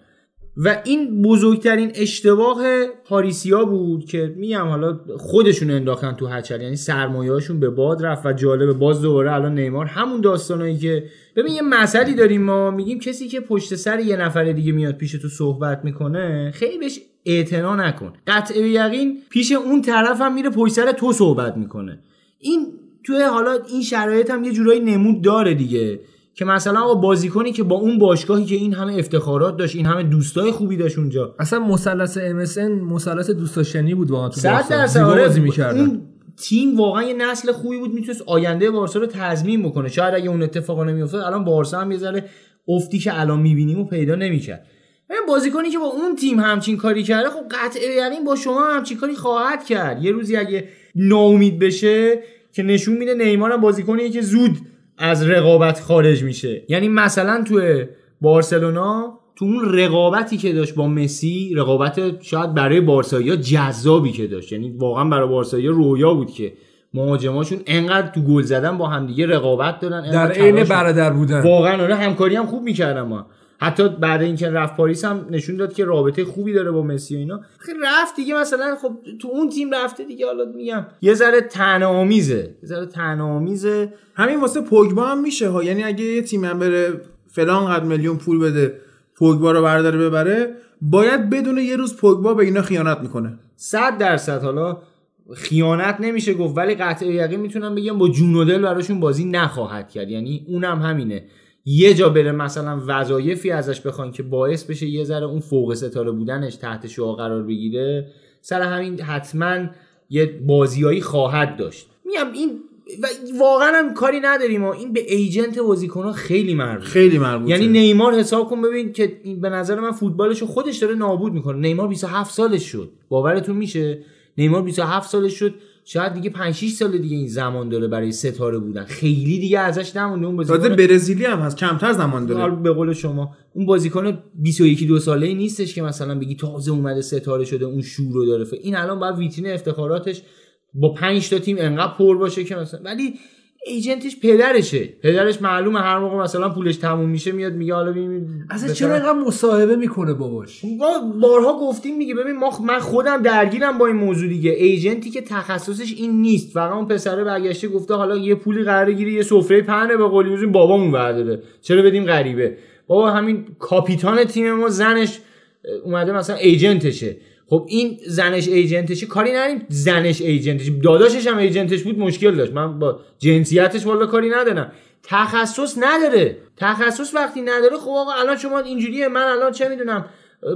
و این بزرگترین اشتباه پاریسیا بود که میگم حالا خودشون انداختن تو هچل، یعنی سرمایه‌هاشون به باد رفت. و جالب باز دوباره الان نیمار همون داستانایی که ببین یه مسئله داریم ما، میگیم کسی که پشت سر یه نفر دیگه میاد پیش تو صحبت میکنه خیلی بهش اعتنا نکن، قطع به یقین پیش اون طرف هم میره پشت سر تو صحبت میکنه. این توی حالا این شرایط هم یه جورایی نمود داره دیگه، که مثلا آقا بازیکنی که با اون باشگاهی که این همه افتخارات داشت، این همه دوستای خوبی داشت اونجا، اصلا مثلث MSN مثلث دوستاشنی بود واقعا، تو بازی می‌کردن. اون تیم واقعا یه نسل خوبی بود، میتونست آینده بارسا رو تضمین بکنه. شاید اگه اون اتفاقا نمیافتاد الان بارسا هم یه ذره افتی که الان می‌بینیم و پیدا نمی‌کرد. یعنی بازیکنی که با اون تیم همچین کاری کرده، خب قطعاً یعنی با شما همچین کاری خواهد کرد یه روزی اگه ناامید بشه، که نشون میده نیمار بازیکنیه که زود از رقابت خارج میشه. یعنی مثلا توی بارسلونا تو اون رقابتی که داشت با مسی، رقابت شاید برای بارسایا جذابی که داشت، یعنی واقعا برای بارسایا رویا بود که مهاجماشون انقدر تو گل زدن با همدیگه رقابت دارن، در عین برادر بودن واقعا. آره همکاری هم خوب میکردن، ما حتی بعد اینکه رفت پاریس هم نشون داد که رابطه خوبی داره با مسی و اینا. خیلی رفت دیگه مثلا خب تو اون تیم رفته دیگه، حالا میگم یه ذره طعنه‌آمیزه، یه ذره طعنه‌آمیزه. همین واسه پوگبا هم میشه ها، یعنی اگه یه تیم هم بره فلان قد میلیون پول بده پوگبا رو برداره ببره، باید بدونه یه روز پوگبا به اینا خیانت میکنه. 100% حالا خیانت نمیشه گفت، ولی قطع یقین میتونم بگم با جون و دل براشون بازی نخواهد کرد. یعنی اونم همینه یه جا بره مثلا وظایفی ازش بخوان که باعث بشه یه ذره اون فوق ستاره بودنش تحت شعاع قرار بگیره، سر همین حتما یه بازیایی خواهد داشت. میگم این و واقعا هم کاری نداریم، این به ایجنت بازیکن‌ها خیلی مربوطه، خیلی مربوطه. یعنی نیمار حساب کن ببین که به نظر من فوتبالشو خودش داره نابود میکنه. نیمار 27 سالش شد، باورتون میشه؟ نیمار 27 سالش شد، شاید دیگه 5 6 سال دیگه این زمان داره برای ستاره بودن، خیلی دیگه ازش نمونده. اون بازیکن برزیلی هم هست، کمتر زمان داره. به قول شما اون بازیکن 21 2 ساله‌ای نیستش که مثلا بگی تازه اومده ستاره شده، اون شور رو داره. این الان باید ویترین افتخاراتش با 5 تا تیم انقدر پر باشه که مثلا، ولی ایجنتش پدرشه. پدرش معلومه هر موقع مثلا پولش تموم میشه میاد میگه حالا ببین اصلا چرا انقدر مصاحبه میکنه باباش. بارها گفتیم میگه ببین من خودم درگیرم با این موضوع دیگه. ایجنتی که تخصصش این نیست، فقط اون پسره برگشته گفته حالا یه پولی قراره گیری، یه سفره پهنه، به قول یوزین بابامون برداره چرا بدیم غریبه. بابا همین کاپیتان تیم ما زنش اومده مثلا ایجنتشه. خب این زنش ایجنتشی، کاری نداریم زنش ایجنتشی، داداشش هم ایجنتش بود مشکل داشت، من با جنسیتش والا کاری ندارم. تخصص نداره. تخصص وقتی نداره خب آقا الان شما اینجوریه، من الان چه میدونم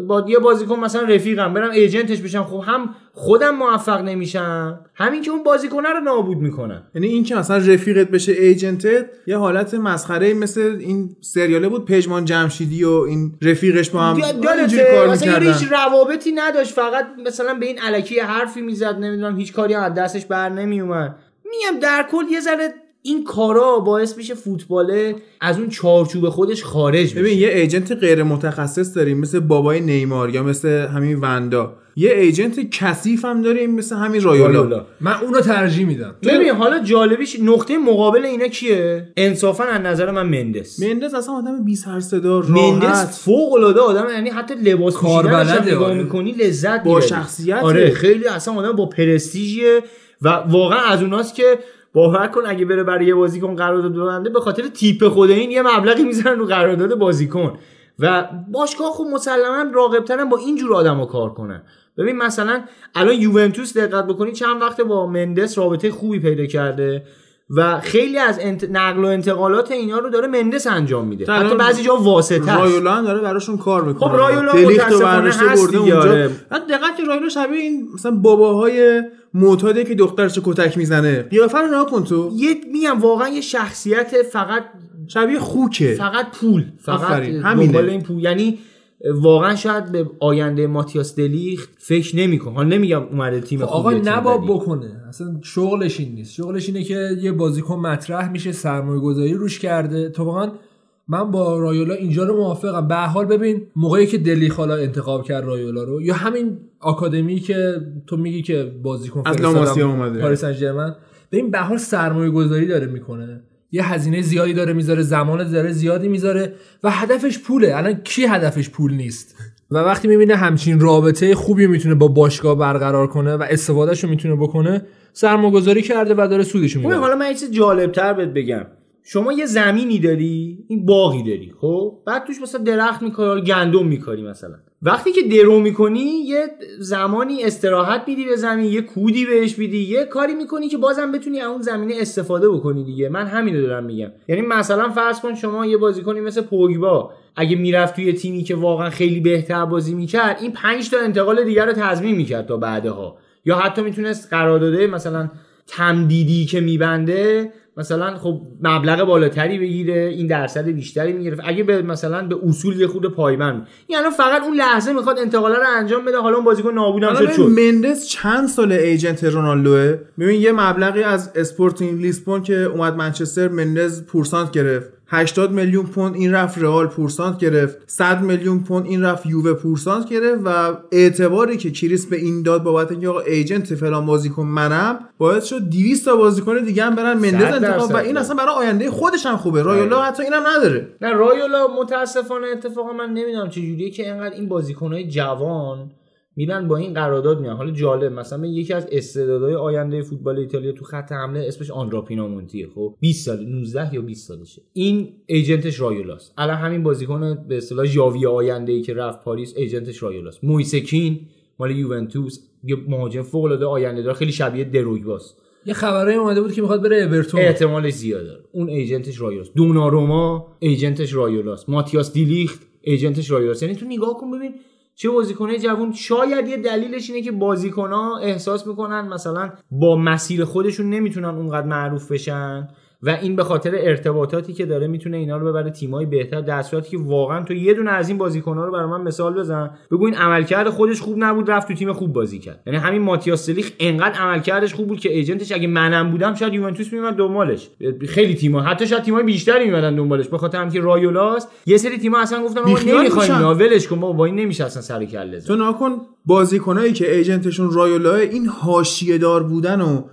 با یه بازیکن مثلا رفیقم برم ایجنتش بشم، خب هم خودم موفق نمیشم، همین که اون بازیکنه رو نابود میکنن. یعنی این که مثلا رفیقت بشه ایجنتت یه حالت مسخره، مثل این سریاله بود پژمان جمشیدی و این رفیقش با هم اینجوری کار میکردن، مثلا هیچ روابطی نداشت، فقط مثلا به این الکی حرفی میزد، نمیدونم هیچ کاری از دستش بر نمیومد. میگم در کل یه ذره این کارا باعث میشه فوتباله از اون چارچوب خودش خارج بشه. ببین یه ایجنت غیر متخصص داریم مثل بابای نیمار یا مثل همین وندا، یه ایجنت کثیف هم داریم مثل همین رایولا. من اونو ترجیح میدم. ببین حالا جالبیش نقطه مقابل اینا کیه؟ انصافا از نظر من مندس اصلا آدم بی سر صدا راحت، مندس فوق العاده آدمه، یعنی حتی لباس پوشیدنش نگاه می‌کنی لذت می‌بری، با شخصیت. آره خیلی اصلا آدم با پرستیژه و واقعا از اوناست که باور کن اگه بره برای یه بازیکن قرارداد ببنده به خاطر تیپ خود این یه مبلغی میذارن رو قرارداد بازیکن و باشگاه خب مسلماً راغب‌ترن با این جور آدمو کار کنن. ببین مثلا الان یوونتوس دقت بکنید چند وقته با مندس رابطه خوبی پیدا کرده و خیلی از نقل و انتقالات اینا رو داره مندس انجام میده، حتی بعضی جا واسطه است. رایولا هم داره براشون کار میکنه. خب رایولا متأسفانه برده اونجا. بعد دقت که رایولا شبیه این مثلا باباهای معتاده که دخترش کتک میزنه، قیافه رو نکن تو. میگم واقعا یه شخصیت فقط شبیه خوکه، فقط پول، فقط همینه. این پول یعنی واقعا شاید به آینده ماتیاس دلیخت فکر نمی‌کنه. حالا نمیگم اومده تیم خوبه، آقا نباید بکنه، اصلا شغلش این نیست. شغلش اینه که یه بازیکن مطرح میشه، سرمایه‌گذاری روش کرده. تو واقعا من با رایولا اینجا رو موافقم. به هر حال ببین موقعی که دلیخت حالا انتخاب کرد رایولا رو، یا همین آکادمی که تو میگی که بازیکن فرستادم پاریس سن ژرمن، ببین به هر حال سرمایه‌گذاری داره میکنه، یه هزینه زیادی داره میذاره، زمان داره زیادی میذاره و هدفش پوله. الان کی هدفش پول نیست؟ و وقتی میبینه همچین رابطه خوبی میتونه با باشگاه برقرار کنه و استفادهشو میتونه بکنه، سرمایه‌گذاری کرده و داره سودشو میبره. حالا من یه چیز جالبتر بهت بگم، شما یه زمینی داری، این باغی داری، خب بعد توش مثلا درخت میکاری، گندم میکاری، مثلا وقتی که درو میکنی یه زمانی استراحت میدی به زمین، یه کودی بهش میدی، یه کاری میکنی که بازم بتونی از اون زمینه استفاده بکنی دیگه. من همینو دارم میگم. یعنی مثلا فرض کن شما یه بازیکنی مثل پوگبا اگه میرفت توی تیمی که واقعا خیلی بهتر بازی میکرد، این 5 تا انتقال دیگه رو تضمین میکرد تا بعدها، یا حتی میتونست قرارداده مثلا تمدیدی که میبنده مثلا خب مبلغ بالاتری بگیره، این درصد بیشتری میگرفت اگه به مثلا به اصول یه خود پایبند. یعنی الان فقط اون لحظه میخواد انتقاله رو انجام بده. حالا اون بازیکن نابودم شد. مندس چند سال ایجنت رونالدوه. ببین یه مبلغی از اسپورتینگ لیسبون که اومد منچستر، مندس پورسانت گرفت، 80 میلیون پوند این رفت رئال پورسانت گرفت، 100 میلیون پوند این رفت یووه پورسانت گرفت و اعتباری که کریس به این داد بابت اینکه آقا ایجنت فلان بازیکن منم، باعث شد 200 تا بازیکن دیگه هم برن مندس انتخاب. و این اصلا برای آینده خودش هم خوبه. رایولا حتی اینم نداره. نه رایولا متاسفانه اتفاقا من نمیدونم چه جوریه که اینقدر این بازیکن‌های جوان میلان با این قرارداد میان. حالا جالب مثلا یکی از استعدادهای آینده فوتبال ایتالیا تو خط حمله اسمش آندرا پینامونتیه، خب 20 سال 19 یا 20 سالشه، این ایجنتش رایولاست. الان همین بازیکن به اصطلاح جاوی آینده‌ای که رفت پاریس ایجنتش رایولاست. مویسکین مال یوونتوس یه مهاجم فوق العاده آینده داره، خیلی شبیه دروگباست. یه خبرایی اومده بود که میخواد بره اورتون، احتمال زیاده. اون ایجنتش رایولاست، دوناروما ایجنتش رایولاست، ماتیاس دیلیخت ایجنتش رایولاست. یعنی تو نگاه کن ببین چه بازیکنای جوان. شاید یه دلیلش اینه که بازیکن‌ها احساس میکنن مثلا با مسیر خودشون نمیتونن اونقدر معروف بشن و این به خاطر ارتباطاتی که داره میتونه اینا رو ببره تیمای بهتر. در صورتی که واقعا تو یه دونه از این بازیکن‌ها رو برام مثال بزن، بگو این عملکرد خودش خوب نبود رفت تو تیم خوب بازی کرد. یعنی همین ماتیاس سلیخ انقدر عملکردش خوب بود که ایجنتش اگه منم بودم شاید یوونتوس میومد دنبالش، خیلی تیم‌ها حتی شاید تیم‌های بیشتری میومدن دنبالش. به خاطر اینکه رایولاست یه سری تیم‌ها اصلا گفتن ما نمی‌خوایم، ناولش کن، با این نمیشه اصلا سر کله زد. تو ناکن بازیکنایی که ایجنتشون رایولا این حاشیه‌دار بودن و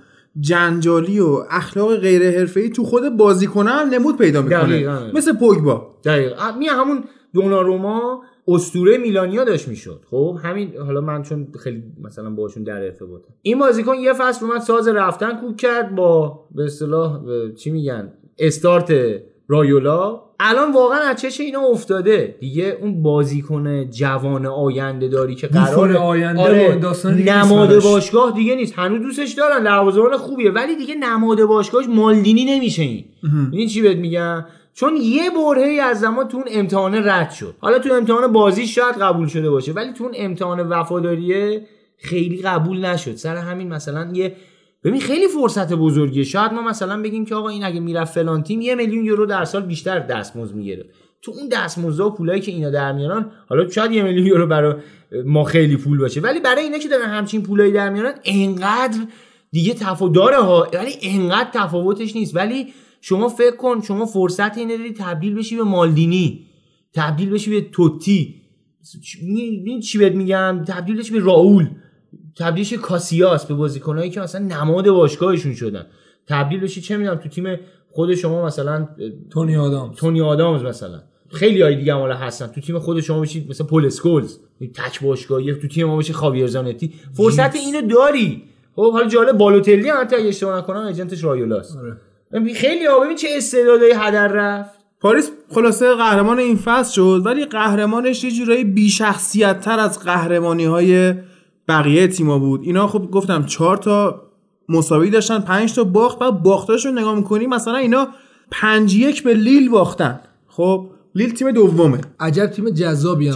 جنجالی و اخلاق غیر حرفه‌ای تو خود بازیکن هم نمود پیدا میکنه، مثل پوگبا. دقیقاً همون دوناروما اسطوره میلانیا داشت میشد. خب همین، حالا من چون خیلی مثلا باهاشون در ارتباطم، این بازیکن یه فصل اومد ساز رفتن کوک کرد با به اصطلاح چی میگن استارت رایولا. الان واقعا از چش اینا افتاده دیگه. اون بازیکن جوان آینده داری که قرار آینده نماد باشگاه دیگه نیست، هنوز دوستش دارن، لوازمان خوبیه، ولی دیگه نماد باشگاهش مالدینی نمیشه. این چی بهت میگم، چون یه برهه‌ای از زمان تو اون امتحانه رد شد. حالا تو امتحان بازی شاید قبول شده باشه، ولی تو اون امتحان وفاداریه خیلی قبول نشد. سر همین مثلا یه ببین خیلی فرصت بزرگیه. شاید ما مثلا بگیم که آقا این اگه میرفت فلان تیم 1 میلیون یورو در سال بیشتر دستمزد میگرفت. تو اون دستمزدا و پولایی که اینا در میارن، حالا شاید 1 میلیون یورو برای ما خیلی پول باشه، ولی برای اینا که دارن همچین پولایی در میارن انقدر دیگه تفاوت داره ها، ولی انقدر تفاوتش نیست. ولی شما فکر کن شما فرصت اینو داری تبدیل بشی به مالدینی، تبدیل بشی به توتی، چی بهت میگم، تبدیل بشی به راول، تبدیلش کاسیاس، به بازیکنایی که اصلا نماد باشگاهشون شدن. تبدیل بشی چه میدونم تو تیم خود شما مثلا تونی آدامز مثلا، خیلی های دیگه هم هستن تو تیم خود شما بشی مثلا پول اسکولز تک باشگاهی، تو تیم ما بشی خاویر زانتی. فرصت اینو داری. خب حالا جالب بالوتلی هم حتی اگه اشتباه نکنم ایجنتش رایولاست. آره. خیلی ها ببین چه استعدادای هدر رفت. پاریس خلاصه قهرمان این فصل شد، ولی قهرمانش یه جورایی بی‌شخصیت‌تر از قهرمانی‌های بقیه تیما بود. اینا خب گفتم 4 تا مساوی داشتن، 5 تا باخت. بعد باختاشون نگاه می‌کنی مثلا اینا 5-1 به لیل باختن. خب لیل تیم دومه، عجب تیم جذابی هم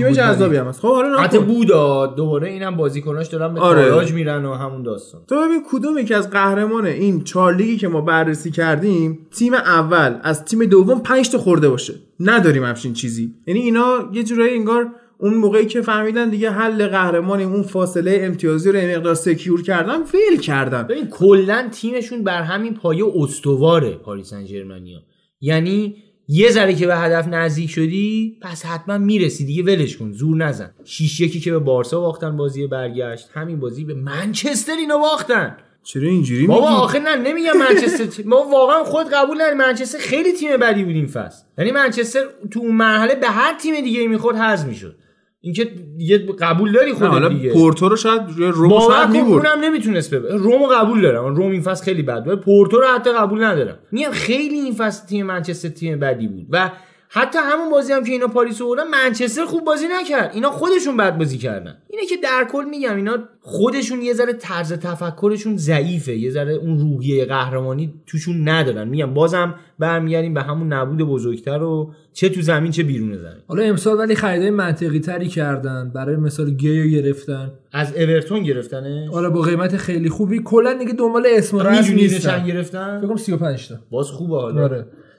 بود. خب حالا حتی بودا دوباره اینم بازیکناش دارن به تاراج میرن و همون داستان. تو ببین کدوم یکی از قهرمان این 4 لیگی که ما بررسی کردیم تیم اول از تیم دوم 5 تا خورده باشه، نداریم همچین چیزی. یعنی اینا یه جورایی انگار اون موقعی که فهمیدن دیگه حل قهرمانی اون فاصله امتیازی رو این مقدار سکیور کردن، فیل کردن. ببین کلا تیمشون بر همین پایه استواره پاریس سن ژرمنیا، یعنی یه ذره که به هدف نزدیک شدی پس حتما میرسی دیگه، ولش کن، زور نزن. 6-1 که به بارسا باختن بازی برگشت، همین بازی به منچستر اینا باختن. چرا اینجوری میگی بابا؟ آخه نه نمیگم منچستر، ما واقعا خود قبول نداریم منچستر خیلی تیم بدی بود این فصل. یعنی منچستر تو اون مرحله به هر تیم دیگه‌ای میخورد هضم میشد. اینکه یه قبول داری خودت دیگه. پورتو رو شاید روم شاید میبرد، اونم نمیتونست ببره. رومو قبول دارم، روم این فصل خیلی بد بود، پورتو رو حتی قبول ندارم. میگم خیلی این فصل تیم منچستر تیم بدی بود و حتی همون بازی هم که اینا پاریس بردن منچستر خوب بازی نکرد، اینا خودشون بد بازی کردن. اینه که در کل میگم اینا خودشون یه ذره طرز تفکرشون ضعیفه، یه ذره اون روحیه قهرمانی توشون ندارن. میگم بازم برمیگردیم به همون نبود بزرگتر و چه تو زمین چه بیرون زمین. حالا امسال ولی خریدای منطقی تری کردن، برای مثال گیو گرفتن، از اورتون گرفتنه، حالا با قیمت خیلی خوبی. کلا دیگه دنبال اسم راست نیستن، گرفتن فکر کنم 35 تا، باز خوبه.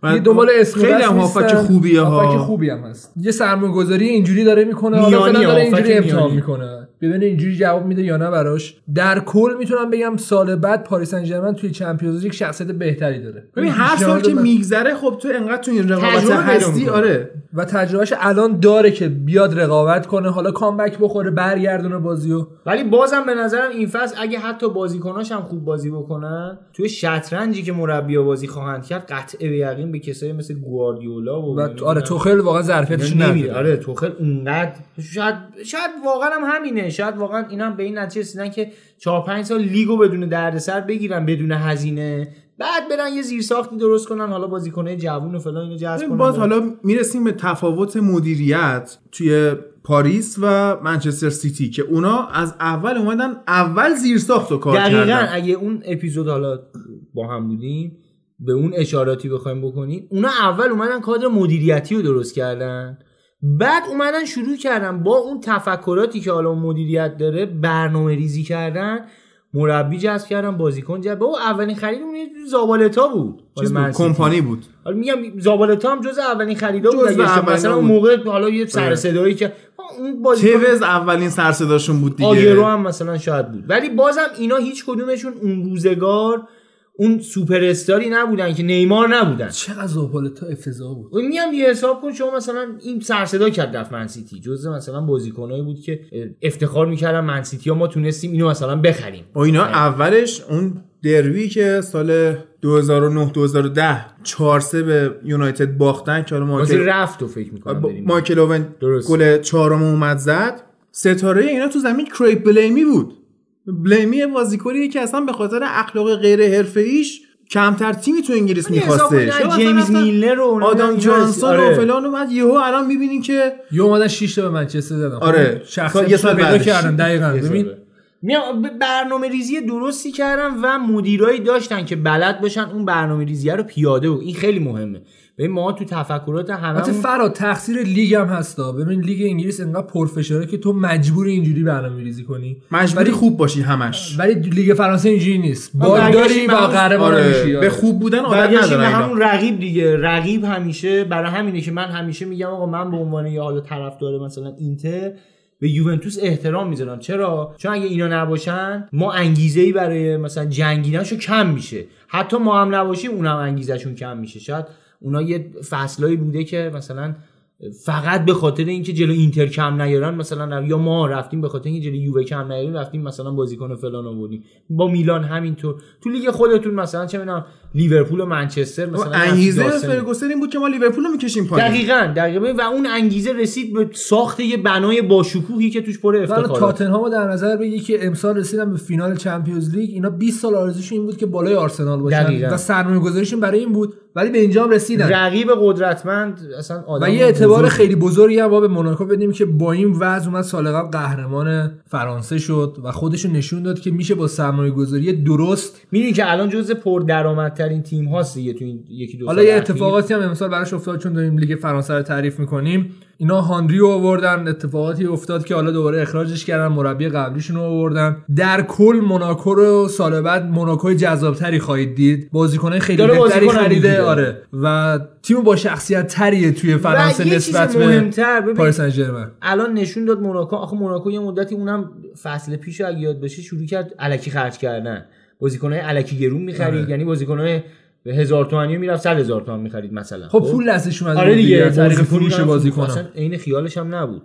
حالا یه دنبال اسم خیلی هم هافک خوبیه ها، هافک خوبی هم هست. یه سرمایه‌گذاری اینجوری داره میکنه، حالا مثلا داره اینجوری امتحان میکنه ببینه اینجوری جواب میده یا نه براش. در کل میتونم بگم سال بعد پاریس سن ژرمن توی چمپیونز لیگ شخصیت بهتری داره. ببین هر سال که میگذره خب تو انقدر تو این رقابت هستی، آره، و تجربهش الان داره که بیاد رقابت کنه، حالا کامبک بخوره، برگردونه بازیو. ولی بازم به نظرم این فصل اگه حتی بازیکناش هم خوب بازی بکنن، توی شطرنجی که مربی‌ها بازی خواهند کرد قطعه به یقین به کسایی مثل گواردیولا و آره توخل واقعا ظرفیتش نمیره. آره توخل اونقدر شاید واقعا هم همینه، شاید واقعا اینا به این نتیجه رسیدن که 4-5 سال لیگو بدون دردسر بگیرن، بدون هزینه، بعد برن یه زیرساختی درست کنن، حالا بازیکنای جوون و فلان اینو جذب کنن. باز حالا میرسیم به تفاوت مدیریت توی پاریس و منچستر سیتی که اونا از اول اومدن اول زیرساختو کار کردن. دقیقاً اگه اون اپیزود حالا با هم بودیم به اون اشاراتی بخوایم بکنیم، اونا اول اومدن کادر مدیریتی رو درست کردن، بعد اومدن شروع کردن با اون تفکراتی که حالا مدیریت داره برنامه ریزی کردن، مربی جذب کردن، بازیکن جذب. بابا اولین خریدمون یه زابالتا بود، کمپانی بود. حالا میگم زابالتا هم جزء اولین خریدا بود مثلا اون موقع. حالا یه سر صدایی که اون بازیکن چیز اولین سر صداشون بود دیگه، آگیرو هم مثلا شاید بود، ولی بازم اینا هیچ کدومشون اون روزگار اون سوپر استاری نبودن که نیمار نبودن. چقدر زابالتا افتضاح بود. اون میام یه حساب کن شما مثلا این سر صدا کرد رفت منسیتی، جزء مثلا بازیکنایی بود که افتخار می‌کردن منسیتی ها ما تونستیم اینو مثلا بخریم. و اینا اولش اون دروی که سال 2009 2010 4-3 به یونایتد باختن که ماکل رفت و فکر می‌کنم بریم ماکل اوون گل چهارم اومد زد، ستاره اینا تو زمین کریپ بلیمی بود. بلیمی بازیکنیه که اصلا به خاطر اخلاق غیر حرفه‌ایش کمتر تیمی تو انگلیس می‌خواسته. جیمز میلر و آدم جانسون و فلان اومد، یهو الان می‌بینین که یه اومدن 6 تا به منچستر زدن. آره شخصا یه سال پیدا کردن. دقیقاً ببین برنامه‌ریزی درستی کردن و مدیرایی داشتن که بلد باشن اون برنامه‌ریزی رو پیاده و این خیلی مهمه. ببین ما تو تفکرات هممون البته فرا تقصیر لیگ هم هستا. ببین لیگ انگلیس انقدر پرفشاره که تو مجبور اینجوری برنامه‌ریزی کنی، مجبوری خوب باشی همش، ولی لیگ فرانسه اینجوری نیست، بارداری و قهرمان میشی. به خوب بودن عادت نداره، همون رقیب دیگه، رقیب همیشه. برای همینه که من همیشه میگم آقا من به عنوان یه حالا طرفدار مثلا اینتر به یوونتوس احترام میذارم. چرا؟ چون اگه اینا نباشن ما انگیزه‌ای برای مثلا جنگیدنشو کم میشه، حتی ما هم نباشیم اونم انگیزه‌شون کم میشه. شاید اونا یه فصلایی بوده که مثلا فقط به خاطر اینکه جلو اینتر کم نیارن مثلا، یا ما رفتیم به خاطر اینکه جلو یووه کم نیاریم رفتیم مثلا بازیکن فلان آوردیم. با میلان همینطور، تو لیگ خودتون مثلا چه میدونم لیورپول و منچستر مثلا انگیزه فرگوسن این بود که ما لیورپول رو میکشیم پایین. دقیقاً و اون انگیزه رسید به ساخت یه بنای باشکوهی که توش پر افتخاره. حالا تاتنهامو در نظر بگی که امسال رسیدن به فینال چمپیونز لیگ، اینا 20 سال آرزوشون این بود که بالای آرسنال باشن. دقیقاً. و سرمایه‌گذاریشون برای این بود، ولی به اینجام رسیدن. رقیب قدرتمند اصلا آدم و یه اعتبار خیلی بزرگی هم با به موناکو بدیم که با این وضع اومد سال قبل قهرمان فرانسه شد و خودش نشون داد که میشه با سرمایه‌گذاری درست. می‌بینی که الان جزء پردرآمدترین تیم هاست دیگه تو این یکی دو سال. حالا یه اتفاقاتی هم امسال براش افتاد، چون داریم لیگ فرانسه رو تعریف می‌کنیم، اینا هانریو آوردن، اتفاقاتی افتاد که حالا دوباره اخراجش کردن، مربی قبلیشون رو آوردن. در کل موناکو رو سال بعد موناکو جذاب‌تری خواهید دید، بازیکن‌های خیلی بهتری خریده. آره و تیم با شخصیت تریه توی فرانسه نسبت به پاریس سن ژرمن. الان نشون داد موناکو، آخه موناکو یه مدتی اونم فصل پیش اگه یاد بشه شروع کرد الکی خرج کردن، بازیکن‌های الکی گرون می‌خرید، یعنی بازیکن‌های 1000 تومانی میرفت 100,000 تومان می‌خرید مثلا. خب پول دستش اومد. آره دیگه طریق فروش بازیکن اصلا عین خیالش هم نبود.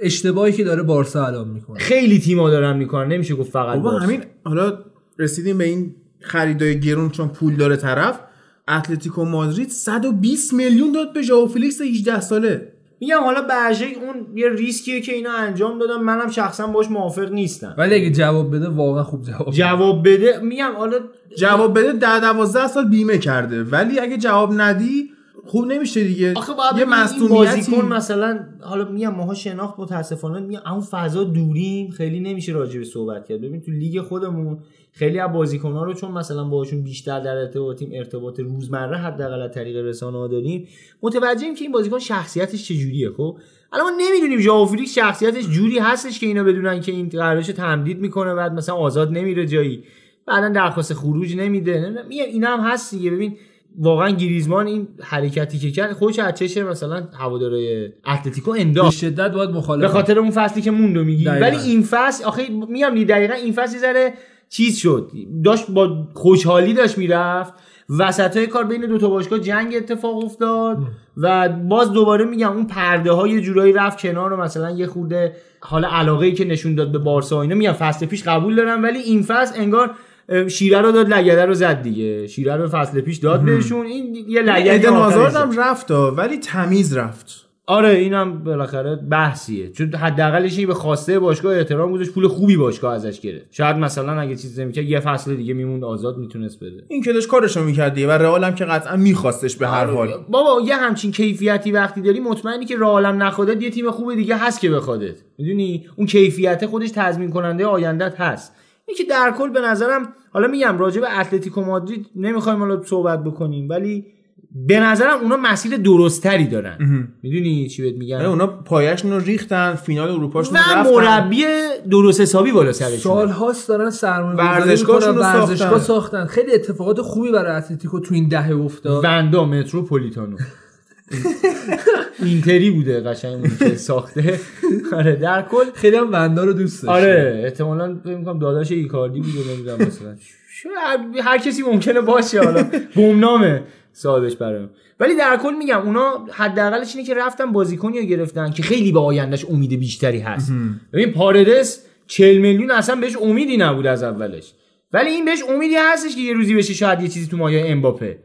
اشتباهی که داره بارسا الان می‌کنه، خیلی تیم‌ها دارن می‌کنن، نمیشه گفت فقط بارسا. همین حالا رسیدیم به این خریدای گرون چون پول داره طرف. اتلتیکو مادرید 120 میلیون داد به ژائو فلیکس 18 ساله. میگم حالا بهش اون یه ریسکیه که اینا انجام دادن، منم شخصا باش موافق نیستم، ولی اگه جواب بده واقعا خوب جواب بده. میگم حالا جواب بده 10-12 سال بیمه کرده، ولی اگه جواب ندی خوب نمیشه دیگه. یه مصونیتی کن مثلا. حالا میگم ماها شناخت متاسفانه میگم اون فضا دوریم، خیلی نمیشه راجع به صحبت کرد. ببین تو لیگ خودمون خیلی از بازیکن‌ها رو چون مثلا باهاشون بیشتر در ارتباطیم، ارتباط روزمره حداقل از طریق رسانه‌ها داریم، متوجهیم که این بازیکن شخصیتش چجوریه. خب الان ما نمیدونیم ژائو فلیکس شخصیتش جوری هستش که اینا بدونن که این قراردادش تمدید میکنه، بعد مثلا آزاد نمیره جایی، بعدا درخواست خروج نمیده. میگم اینا هم هست دیگه. ببین واقعا گریزمان این حرکتی که کرد خودش از چشه مثلا هوادارهای اتلتیکو انداخت. به شدت باید مخالفم به خاطر اون فصلی که موندو میگی، ولی این فصل آخه میگم دقیقاً این فصل ذره چیز شد، داشت با خوشحالی داشت میرفت، وسطای کار بین دو تا باشگاه جنگ اتفاق افتاد و باز دوباره میگم اون پرده های جورایی رفت کنار و مثلا یه خورده حالا علاقه‌ای که نشون داد به بارسا اینا میگم فصل پیش قبول دارم، ولی این فصل انگار شیره رو داد لگده رو زد دیگه، شیره رو فصل پیش داد بهشون. این یه لگده آزاردم رفت ولی تمیز رفت. آره اینم بالاخره بحثیه، چون حداقلش این به خواسته باشگاه احترام گذاشت، پول خوبی باشگاه ازش گرفت. شاید مثلا اگه چیزی نمی‌کرد یه فصل دیگه میموند آزاد میتونست بده. این کلش کارش رو می‌کرد دیگه و رئال هم که قطعا می‌خواستش به هر حال. بابا یه همچین کیفیتی وقتی داری مطمئنی که رئال هم نخوادت یه تیم خوب دیگه هست که بخوادت. میدونی اون کیفیت خودش تضمین کننده آینده‌ت هست. این که در کل به نظرم، حالا میگم راجع به اتلتیکو مادرید نمی‌خوایم حالا صحبت بکنیم، ولی به نظرم اونا مسیر درستری دارن. میدونی چی بهت میگن؟ اونا پایشون رو ریختن، فینال اروپاشون رو رفتن و مربی درست حسابی بالا سرشون. سال‌هاست دارن سرمایه‌گذاریشون رو ساختن. خیلی اتفاقات خوبی برای اتلتیکو تو این دهه افتاد. وندا متروپولیتانو اینتری بوده قشنگ اون که ساخته. آره در کل خیلی هم وندا رو دوست داشت. آره احتمالاً فکر می‌کنم داداش ایکاردی بوده، نمی‌دونم مثلا. هر کسی ممکنه باشه، حالا بمنامه صاحبش برام. ولی در کل میگم اونا حداقلش اینه که رفتن بازیکنی رو گرفتن که خیلی به آیندهش امید بیشتری هست. ببین پاردس 40 میلیون اصلا بهش امیدی نبود از اولش، ولی این بهش امیدی هستش که یه روزی بشه شاید یه چیزی تو مایه امباپه.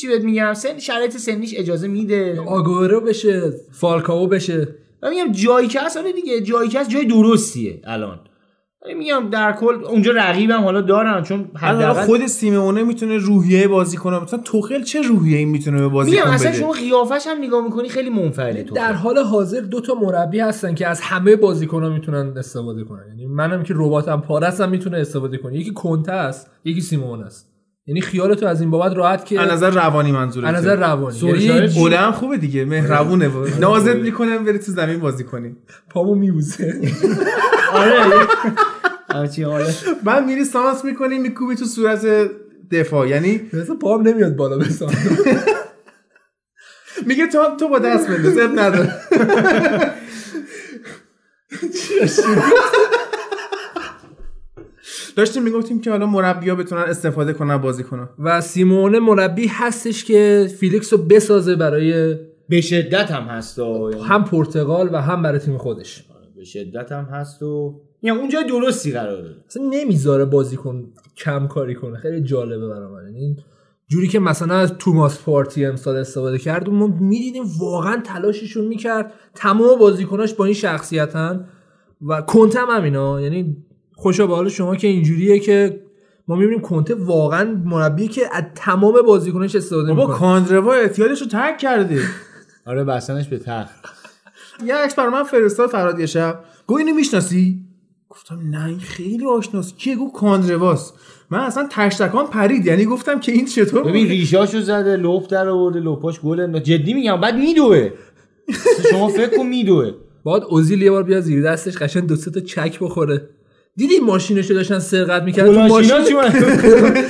چی بهت میگم، سن شرایط سنیش اجازه میده آگورو بشه، فالکاو بشه. من میگم جایی که هست، آره دیگه جایی که هست جای درستیه الان. میگم در کل اونجا رقیبم حالا دارن، چون حداقل خود سیمونه میتونه روحیه بازیکن‌ها، مثلا توخل چه روحیه‌ای میتونه به بازیکن بده. اصلا شما قیافش هم نگاه میکنی خیلی منفعله. در حال حاضر دو تا مربی هستن که از همه بازیکن‌ها میتونن استفاده کنن. یعنی منم که رباتم پارسم میتونه استفاده کنه، یکی کنته است، یکی سیمونه است. یعنی خیالتو از این بابت راحت که از نظر روانی منظوره، از نظر روانی یعنی اولم خوبه دیگه، مهربونه، نازت میکنه بری تو زمین بازی کنی، پامو میوزه. آره من میری سانس میکنی میکوبی تو صورت دفاع، یعنی پام نمیاد بالا به سانس میگه تو با دست بنداز اب نداره. داشتیم میگفتیم که حالا مربی‌ها بتونن استفاده کنن بازیکن‌ها و سیمونه مربی هستش که فیلیکس رو بسازه برای به شدت هم هست، هم پرتغال و هم برای تیم خودش به شدت هم هست و یعنی اونجا درستی قرار داره، اصلا نمیذاره بازیکن کم کاری کنه. خیلی جالبه برام، یعنی جوری که مثلا از توماس پارتی امسال استفاده کرد ما می‌دیدیم واقعا تلاششون می‌کرد، تمام بازیکناش با این شخصیتن و کنته هم اینا. یعنی خوشا به حال شما که اینجوریه که ما می‌بینیم کنته واقعا مربی که از تمام بازیکناش استفاده می‌کنه. بابا کاندروا اعتیادش رو ترک کرده. آره بستنش به تخت. یه عکس برام فرستاد فراد یه شب، گفت اینو می‌شناسی؟ گفتم نه این خیلی آشناست. کیه؟ گفت کاندرواست. من اصلا تشتکان پرید، یعنی گفتم که این چطور؟ ببین ریشاشو زده، لوپ در آورده، لوپاش گل. جدی میگم بعد میدوه. شما فکر کن میدوه. بعد اوزیل یه بار بیا زیر دستش قشنگ دو سه تا چک بخوره. دیدی ماشینشو داشتن سرقت می‌کردن، تو ماشینا چی بود؟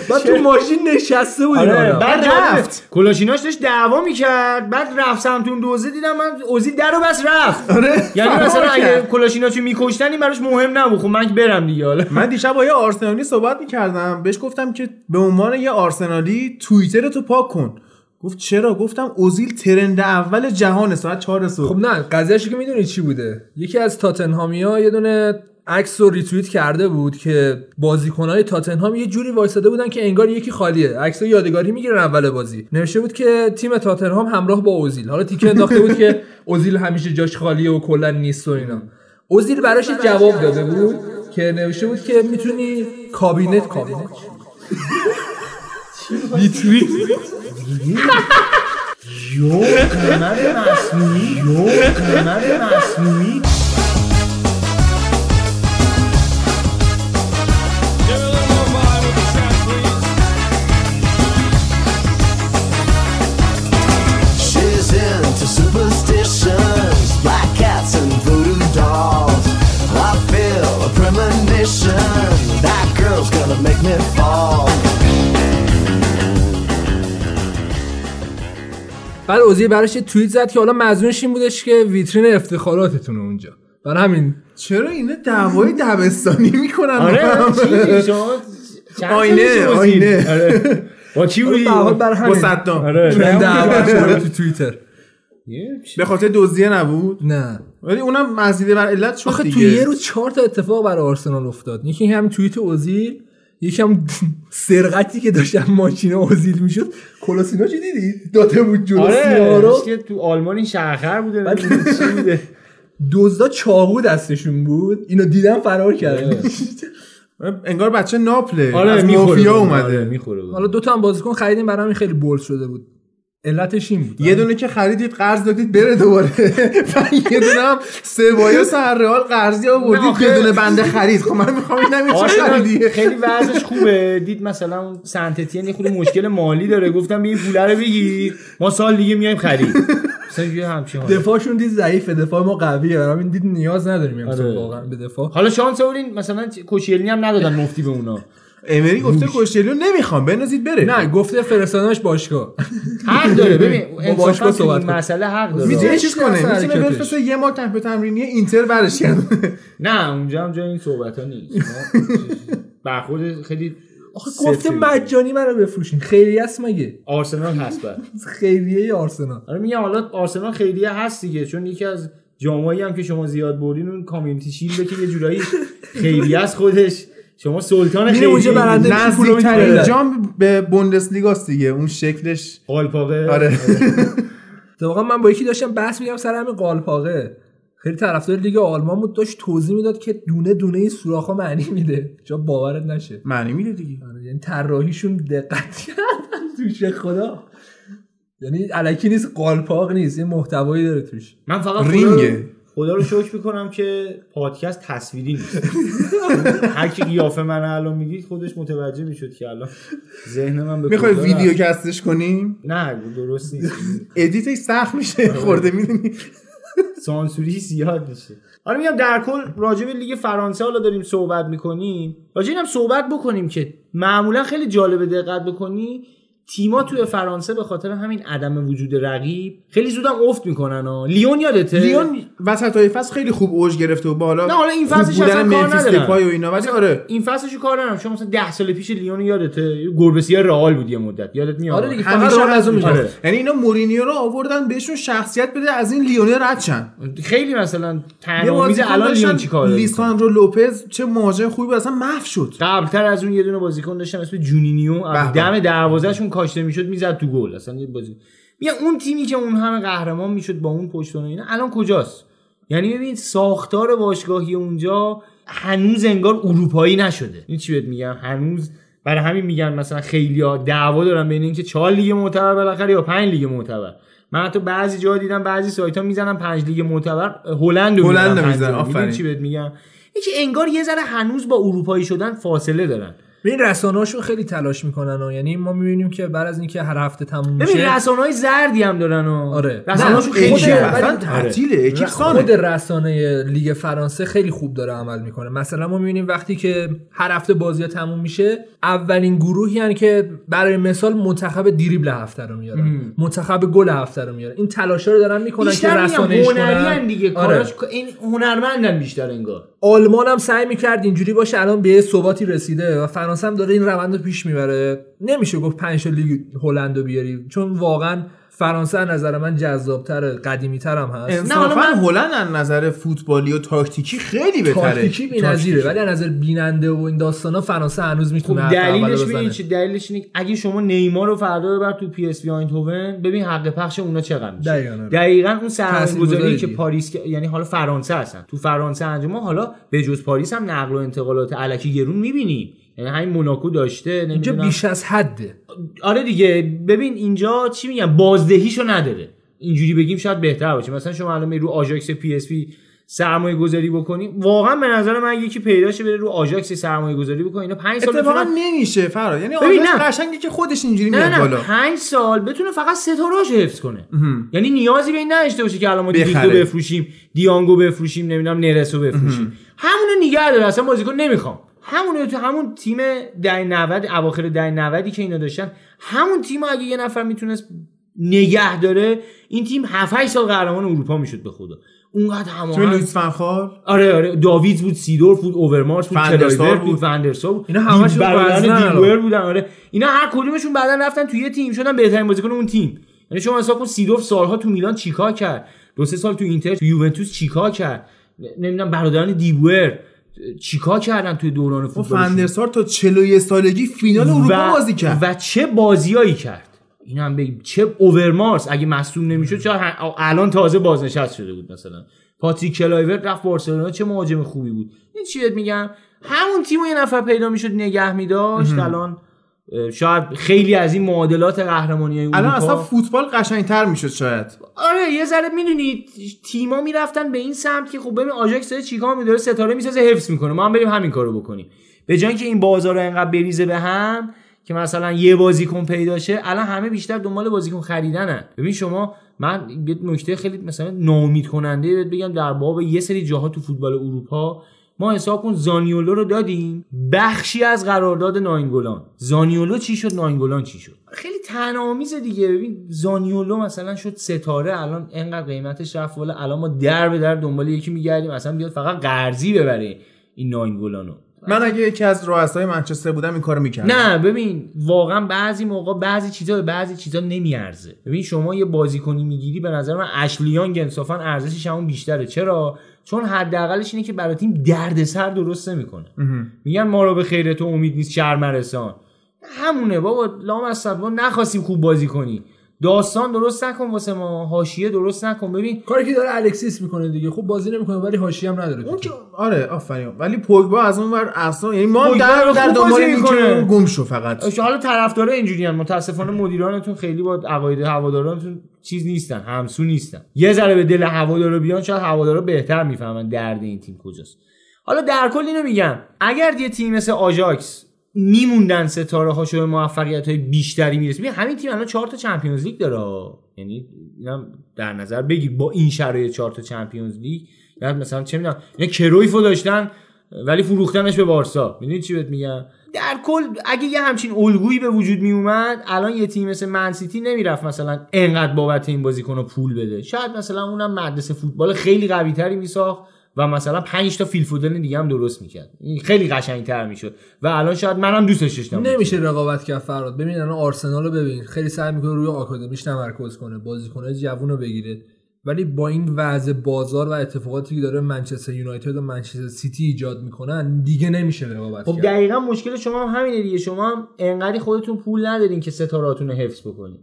بعد تو ماشین نشسته بود، بعد رفت کلاشیناش داشت دعوا می‌کرد، بعد رفت سمتون دوزه، دیدم من اوزی درو بس رفت. یعنی مثلا اگه کلاشیناچو می‌کشتن این براش مهم نبود، خب من برم دیگه. حالا من دیشب با یه آرسنالی صحبت می‌کردم، بهش گفتم که به عنوان یه آرسنالی توییترتو پاک کن. گفت چرا؟ گفتم اوزیل ترند اول جهان ساعت 4 صبح. خب نه قضیه‌اشو که می‌دونی چی بوده، یکی از تاتنهامیا یه دونه عکس رو ریتوییت کرده بود که بازیکن‌های تاتنهام یه جوری وایساده بودن که انگار یکی خالیه، عکس‌ها یادگاری می‌گیرن اول بازی. نوشته بود که تیم تاتنهام همراه با اوزیل، حالا تیکه انداخته بود که اوزیل همیشه جاش خالیه و کلا نیست و اینا. اوزیل براش جواب داده بود که نوشته بود که میتونی کابینت ریتوییت یو کامل مصنوعی بعد اوزیل براش توییت زد که حالا مزمونش این بودش که ویترین افتخاراتتونه اونجا. برای همین چرا اینا دعوای دبستانی میکنن؟ آره چی شما آینه آره با چی بودی؟ با صدام. آره دعوا شده تو توییتر به خاطر دزدیه نبود؟ نه ولی اونم مزیده بر علت شد دیگه. آخه تو یه روز 4 تا اتفاق برای آرسنال افتاد، یکی همین توییت اوزیل، یکم سرقتی که داشتن ماشینا اوزیل میشد کلاسینو چی دیدی داده بود جلو سیارا که تو آلمان این شهر بوده چی بوده دزدا چاقو دستشون بود اینو دیدم فرار کردن انگار بچه ناپله از مافیا اومده. حالا دوتا هم بازیکن خریدیم برام خیلی بولد شده بود علتش این بود یه دونه که خریدید قرض دادید بره دوباره یه دونه هم سبایوس هر رئال قرضی آوردید یه دونه بنده خرید. خب من میخوام اینم چه خریدی خیلی وضعش خوبه دید مثلا اون سنتتیه یه خود مشکل مالی داره گفتم این پوله رو بگیر ما سال دیگه میایم خرید دفاعشون دید ضعیفه دفاع ما قویه برام این دید نیاز نداریم واقعا به دفاع. حالا شانس اولین مثلا کوچیلنی هم ندادن مفتی به اونا امری گفته کوشتیلو نمیخوام بنازید بره نه گفته فرستادنش باشگاه حق داره ببین باشگاه صحبت مسئله حق داره میتونه چیز کنه میتونه بفرسته یه ما تمپ تمرینی اینتر برش کنه نه اونجا هم جای این صحبت ها نیست برخورد خیلی آخه گفته مجانی منو بفروشین خیریه است مگه آرسنال هست بعد خیریه آرسنال آره میگم حالا آرسنال خیریه هست دیگه چون یکی از جامایی هم که شما زیاد بردین اون کامیونیتی شیلد که یه جورایی خیریه است خودش شما سلطان خیلی اونجا برنده نزدیک‌ترین جام به بوندسلیگا است دیگه اون شکلش قالپاقه. آره واقعا من با یکی داشتم بحث می‌کردم سر همین قالپاقه خیلی طرفدار لیگ آلمان بود داشت توضیح میداد که دونه دونه این سوراخ‌ها معنی میده جا باورت نشه معنی میده دیگه یعنی طراحیشون دقت کردن توش خدا یعنی الکی نیست قالپاق نیست این محتوایی داره توش. من فقط رینگه خدا رو شکر میکنم که پادکست تصویری نیست هر کی قیافه من الان میدید خودش متوجه میشد که الان ذهن من به میخوای ویدیو کستش کنیم نه درست نیست ادیتش سخت میشه خورده میدونی سانسوری زیاد میشه. حالا میگم در کل راجع به لیگ فرانسه حالا داریم صحبت میکنیم راجع اینم صحبت بکنیم که معمولا خیلی جالبه دقت بکنی تیما توی فرانسه به خاطر همین عدم وجود رقیب خیلی زودم افت میکنن ها. لیون یادته لیون وسطای فصل خیلی خوب اوج گرفته و بالا نه حالا این فصلش اصلا کار ندارم پای و اینا ولی آره این فصلشو کار ندارم چون مثلا 10 سال پیش لیون یادته گربسیا رئال بود یه مدت یادت میاد آره دیگه فقط از اون میشه یعنی اینا مورینیو رو آوردن بهشون شخصیت بده از این لیون رد شدن خیلی مثلا تنامیز الان لیون چیکار لیساندرو لوپز چه مواجه خوبی بود اصلا محو شد قبلتر از اون یه دونه بازیکن داشتن اسم جونینیو دم دروازهشون کاشته میشد میزد تو گل اصلا یه بازی میگم اون تیمی که اون همه قهرمان میشد با اون پشتون اینا الان کجاست یعنی ببین ساختار باشگاهی اونجا هنوز انگار اروپایی نشده این چی بهت میگم هنوز برای همین میگن مثلا خیلی‌ها دعوا دارن بین اینکه 4 لیگ معتبر بالاخره یا 5 لیگ معتبر من تو بعضی جا دیدم بعضی سایت‌ها میزنن 5 لیگ معتبر هلند میزنن آفرین چی بهت میگم اینکه انگار یه ذره هنوز با اروپایی شدن فاصله دارن این رسانه‌هاشون خیلی تلاش میکنن و یعنی ما میبینیم که بعد از اینکه هر هفته تموم میشه ببین رسانه‌های زردی هم دارن و آره رسانه‌هاشون خیلی مثلا تعطیله اکیپ سانه خود رسانه لیگ فرانسه خیلی خوب داره عمل میکنه مثلا ما میبینیم وقتی که هر هفته بازی‌ها تموم میشه اولین گروهی یعنی که برای مثال منتخب دریبل هفته رو میارن منتخب گل هفته رو میارن این تلاشا رو دارن میکنن که رسانه‌اش هنریان دیگه کاراش این هنرمندن بیشتر انگار آلمان هم سعی میکرد اینجوری باشه الان به ثباتی رسیده و فرانسه هم داره این روند رو پیش میبره نمیشه گفت 5 لیگ هلند رو بیاری چون واقعا فرانسه از نظر من جذاب‌تره قدیمی‌ترم هست نه واقعا هلند از نظر فوتبالی و تاکتیکی خیلی بهتره تاکتیکی بی‌نظیره ولی از نظر بیننده و این داستانا فرانسه هنوز میتونه دلیلش ببین چه دلیلش اینه اگه شما نیمار رو فردا ببر تو پی اس وی آینتوون ببین حق پخش اونها چقدر میشه دقیقاً اون سرمایه‌گذاری که پاریس یعنی حالا فرانسه هستن تو فرانسه انجام حالا به جز پاریس هم نقل و انتقالات الکی گرون می‌بینی یعنی همین موناکو داشته نمیدونم اینجا بیش از حده آره دیگه ببین اینجا چی میگم بازدهیشو نداره اینجوری بگیم شاید بهتر باشه مثلا شما الان رو آژاکس پی اس پی سرمایه گذاری بکنی واقعا به نظر من یکی پیدا شه بره رو آژاکس سرمایه گذاری بکنه اینا 5 سال اتفاقا نمیشه فرا یعنی آژاکس قشنگه که خودش اینجوری میاد بالا 5 سال بتونه فقط ستاره‌اش حفظ کنه یعنی نیازی به این نداشته باشه که الان ما دیگو بفروشیم دیانگو بفروشیم نمیدونم نرسو بفروشیم همونو نگه داره اصلا بازیکن نمیخوام همون تو همون تیم دهه 90 اواخر دهه 90 که اینا داشتن همون تیم اگه یه نفر میتونست نگه داره این تیم 7-8 سال قهرمان اروپا میشد به خدا اونقدر همون لوتفنخار آره داوید بود سیدورف بود اوورمارس بود کلایبر بود وندرسا بود اینا همش برادران دیگور بودن آره اینا هر کدومشون بعدن رفتن توی یه تیم شدن بهترین بازیکن اون تیم یعنی شما حساب کن سیدورف سالها تو میلان چیکار کرد 2-3 سال تو اینتر تو یوونتوس چیکار کرد نمیدونم برادران دیگور چیکار کردن توی دوران فوتبال. فندرسار تا 41 سالگی فینال اروپا بازی کرد و چه بازیایی کرد. این هم بگیم چه اوورمارس اگه مصدوم نمیشد چرا الان تازه بازنشست شده بود. مثلا پاتریک کلایورت رفت بارسلونا چه مهاجم خوبی بود. این چیت میگم همون تیمو یه نفر پیدا میشد نگه می‌داشت. الان شاید خیلی از این معادلات قهرمانی اروپا الان اصلا فوتبال قشنگتر میشد شاید. آره یه ذره میدونید تیما میرفتن به این سمت که خب ببین آژاکس چیکار می‌داره ستاره میسازه حفظ میکنه ما هم بریم همین کارو بکنیم به جای اینکه این بازارو انقدر بریزه به هم که مثلا یه بازیکن پیدا شه. الان همه بیشتر دنبال بازیکن خریدنن. ببین شما من یه نکته خیلی مثلا ناامید کننده بهت بگم در باب یه سری جاها تو فوتبال اروپا ما حساب کن زانیولو رو دادیم بخشی از قرارداد ناینگولان. زانیولو چی شد ناینگولان چی شد خیلی طعنه‌آمیز دیگه. ببین زانیولو مثلا شد ستاره الان انقدر قیمتش رفت والا الان ما در به در دنبال یکی میگردیم اصلا بیاد فقط قرضی ببره این ناینگولانو. من اگه یکی از رؤسای منچستر بودم این کارو میکردم. نه ببین واقعا بعضی موقع بعضی چیزا نمیارزه. ببین شما یه بازیکنی میگیری به نظر من اشلیان گنسافن ارزشش همون بیشتره. چرا؟ چون حداقلش اینه که برای تیم دردسر درست نمیکنه. میگن ما رو به خیر تو امید نیست شرمرسان. همونه بابا لامصب ما نخواستیم خوب بازی کنی. داستان درست نکن واسه ما حاشیه درست نکن. ببین کاری که داره الکسیس میکنه دیگه خوب بازی نمیکنه ولی حاشیه هم نداره اون که... آره آفرین. ولی پوگبا از اون ور اصلا یعنی ما در دنبال اینکه گم شو فقط. حالا طرفدارا اینجوریان متاسفانه مدیرانتون خیلی با عقاید هوادارانتون چیز نیستن همسو نیستن. یه ذره به دل هوادارا بیان شاید هوادارا بهتر میفهمن درد این تیم کجاست. حالا در کل اینو میگم اگر یه تیم مثل آژاکس میموندن ستاره هاشو به موفقیت های بیشتری میرسه. ببین همین تیم الان 4 تا چمپیونز لیگ داره. یعنی اینم در نظر بگیر با این شرایط 4 تا چمپیونز لیگ یعنی مثلا چه میدونم اینا کرویفو داشتن ولی فروختنش به بارسا. میدونی چی بهت میگم؟ در کل اگه یه همچین الگویی به وجود می اومد الان یه تیم مثل منسیتی نمیرفت مثلا انقدر بابت این بازیکنو پول بده. شاید مثلا اونم مدرسه فوتبال خیلی قوی تری میساخت و مثلا 5 تا فیل فودن دیگه هم درست میکرد. این خیلی قشنگتر میشد و الان شاید منم دوستش داشتم. نمیشه رقابت کرد فراد. ببین الان آرسنال رو ببین خیلی سعی میکنه روی آکادمیش تمرکز کنه بازیکن‌های جوون رو بگیره ولی با این وضع بازار و اتفاقاتی که داره منچستر یونایتد و منچستر سیتی ایجاد میکنن دیگه نمیشه رقابت کرد. خب دقیقاً مشکل شما هم همینه دیگه. شما هم انقدر خودتون پول ندارین که ستارهاتون رو حفظ بکنین.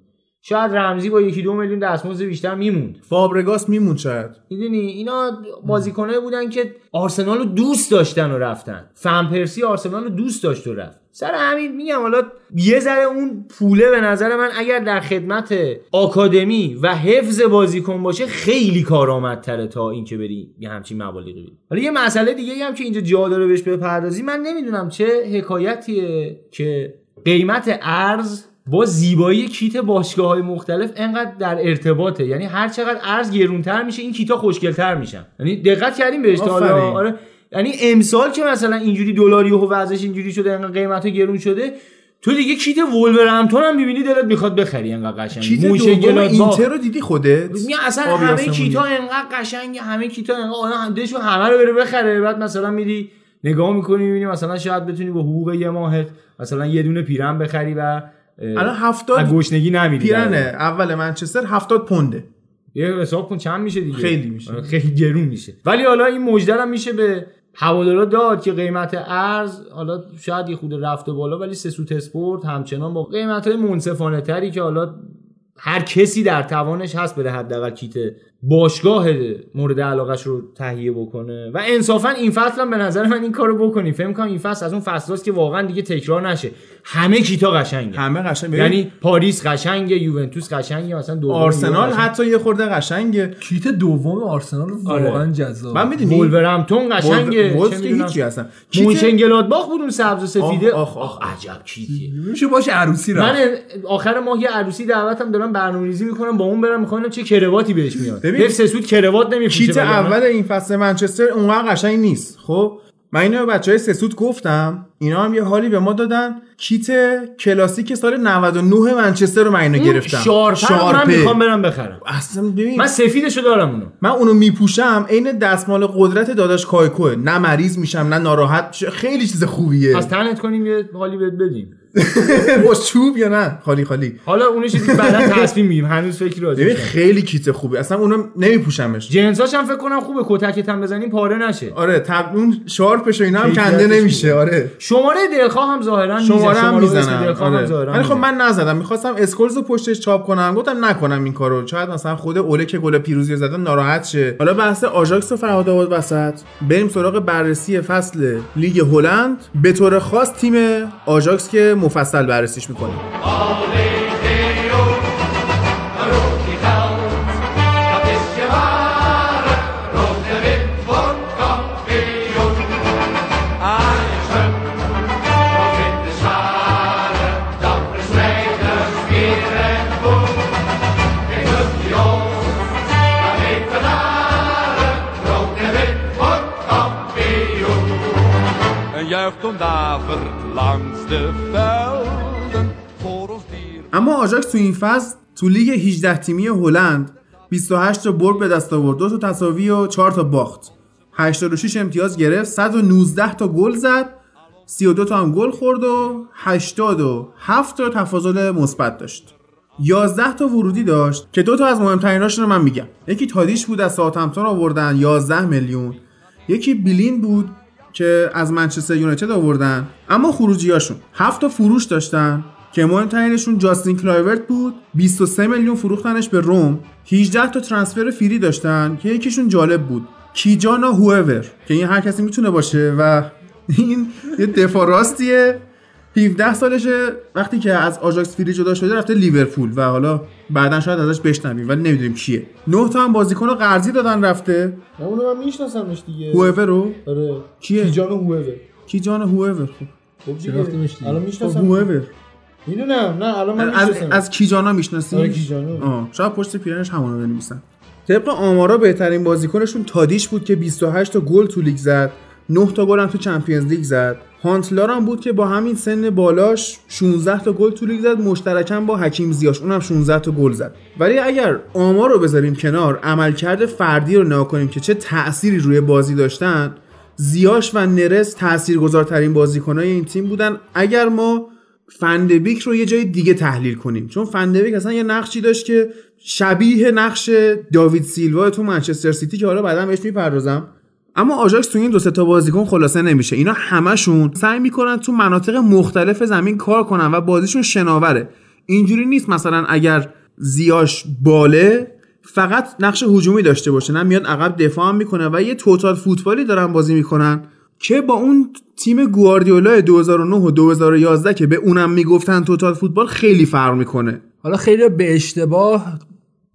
شاید رمزی با 1-2 میلیون دستمزد بیشتر میموند. فابرگاس میموند شاید. میدونی اینا بازیکنایی بودن که آرسنال رو دوست داشتن و رفتن. فن پرسی آرسنال رو دوست داشت و رفت. سر همین میگم حالا یه ذره اون پوله به نظر من اگر در خدمت آکادمی و حفظ بازیکن باشه خیلی کارآمدتره تا اینکه بری یه همچین مبالغی بدی. حالا یه مسئله دیگه هم که اینجا جا داره بهش بپردازیم. من نمیدونم چه حکایتیه که قیمت ارز با زیبایی کیت باشگاه‌های مختلف انقدر در ارتباطه. یعنی هر چقدر ارز گرونتر میشه این کیتا خوشگل‌تر میشن. یعنی دقت کردیم بهش حالا؟ آره یعنی امسال که مثلا اینجوری دلاری و وضعش اینجوری شده انقدر قیمت‌ها گرون شده تو دیگه کیت وولورهمپتون هم می‌بینی دلت می‌خواد بخری انقدر قشنگ. موشه گلات اینتر رو دیدی خودت؟ میگم اصلا همه کیتا انقدر قشنگ همه کیتا انقدر دشو همه رو بره بخره. بعد مثلا میری نگاه می‌کنی می‌بینی مثلا شاید بتونی با حقوق یه ماهت مثلا یه دونه پیرن بخری و الان 70 گوشنگی نمیدی پیرنه اول منچستر 70 پونده. یه حساب کن چند میشه دیگه. خیلی میشه خیلی گرون میشه. ولی حالا این مژده هم میشه به هوادارا داد که قیمت ارز حالا شاید یه خود رفته بالا ولی سسوت اسپورت همچنان با قیمت‌های منصفانه تری که حالا هر کسی در توانش هست بده حداقل کیت باشگاه مورد علاقهش رو تهیه بکنه و انصافا این فصل هم به نظر من این کارو بکنیم. فهم کنم این فصل از اون فصلاست که واقعا دیگه تکرار نشه. همه کیتا قشنگه. همه قشنگه. یعنی پاریس قشنگه، یوونتوس قشنگه، مثلا دوم آرسنال حتی یه خورده قشنگه. کیت دوم آرسنال واقعا جذاب. من میدونی ولورهمپتون قشنگه. چه هیچی اصلا. مونشنگلادباخ بود اون سبز و سفید. آخ عجب کیتیه. میشه باشه عروسی رفت. من آخر ماه یه عروسی دعوتم دارم برنامه‌ریزی می‌کنم با اون برم می‌خوام چه کرواتی بهش میاد. درسه سود کروات نمیپوشه. کیت اول این فصل منچستر اونقدر قشنگ نیست. خب من اینو به بچهای سسوت گفتم اینا هم یه حالی به ما دادن. کیت کلاسیک سال 99 منچستر رو من اینو گرفتم. شارپ من میخوام برم بخرم. اصلا ببین من سفیدشو دارم اونو. من اونو میپوشم عین دستمال قدرت داداش کایکو. نه مریض میشم نه ناراحت میشه. خیلی چیز خوبیه. پس تنت کنیم یه حالی بهت بدیم. با چوب یا نه خالی خالی. حالا اون چیزی بعدا تصمیم میگیم، هنوز فکر راجعش. ببین خیلی کیت خوبی، اصلا اونم نمیپوشمش. جنساش هم فکر کنم خوبه، کتکت هم بزنیم پاره نشه. آره تبون شارپش و اینا هم کنده نمیشه. آره شماره دلخواه هم ظاهرا میزنه، شماره میزنه. آره خب من نزدم، میخواستم اسکولزو پشتش چاپ کنم، گفتم نکنم این کارو، شاید مثلا خود اوله که گل پیروزی زدن ناراحت شه. حالا بحث آژاکس و فرهاد آباد وسط، بریم سراغ بررسی فصل لیگ هلند، به طور خاص تیم آژاکس که مفصل بررسیش میکنیم. اما آژاکس تو این فصل تو لیگ 18 تیمی هلند 28 تا برد به دست آورد، 2 تا تساوی و 4 تا باخت، 86 امتیاز گرفت، 119 تا گل زد، 32 تا هم گل خورد و 87 تا تفاضل مثبت داشت. 11 تا ورودی داشت که دو تا از مهمتریناشون رو من میگم. یکی تادیش بود از ساوثهمپتون آوردن 11 میلیون، یکی بیلین بود که از منچستر یونایتد آوردن. اما خروجیاشون 7 تا فروش داشتن که مهمترینشون جاستین کلایورت بود، 23 میلیون فروختنش به روم. 18 تا ترانسفر فری داشتن که یکیشون جالب بود، کیجانا هوور که این هر کسی میتونه باشه و این یه دفاع راستیه، 17 سالشه، وقتی که از آژاکس فری جدا شده رفته لیورپول و حالا بعدن شاید ازش بشنویم ولی نمیدونیم کیه. 9 تا هم بازیکن رو قرضی دادن رفته. اونو من میشناسمش دیگه، هوور رو. آره کیه؟ کیجانا هوور. کیجانا هوور خب شناختیمش دیگه، الان میشناسم هوور. میدونم نه الان من از کیجانا میشناسیم. آره کیجانا. شاید پشت پیرنش همونو بنویسن. طبق آمارا بهترین بازیکنشون تادیش بود که 28 تا گل تو لیگ زد، 9 تا گل هم تو چمپیونز لیگ زد. هانتلار هم بود که با همین سن بالاش 16 تا گل تو لیگ زد، مشترکاً با حکیم زیاش، اونم 16 تا گل زد. ولی اگر آمار رو بذاریم کنار، عملکرد فردی رو نگاه کنیم که چه تأثیری روی بازی داشتن، زیاش و نرس تاثیرگذارترین بازیکنای این تیم بودن. اگر ما فندبیک رو یه جای دیگه تحلیل کنیم، چون فندبیک اصلا یه نقشی داشت که شبیه نقش داوید سیلوا تو منچستر سیتی که حالا بعداً بهش میپردازم. اما آژاکس تو این دو سه تا بازیکن خلاصه نمیشه، اینا همشون سعی میکنن تو مناطق مختلف زمین کار کنن و بازیشون شناوره. اینجوری نیست مثلا اگر زیاش باله فقط نقش هجومی داشته باشه، نه میاد عقب دفاع هم میکنه و یه توتال فوتبالی دارن بازی میکنن که با اون تیم گواردیولا 2009 و 2011 که به اونم میگفتن توتال فوتبال خیلی فرق میکنه. حالا خیلی به اشتباه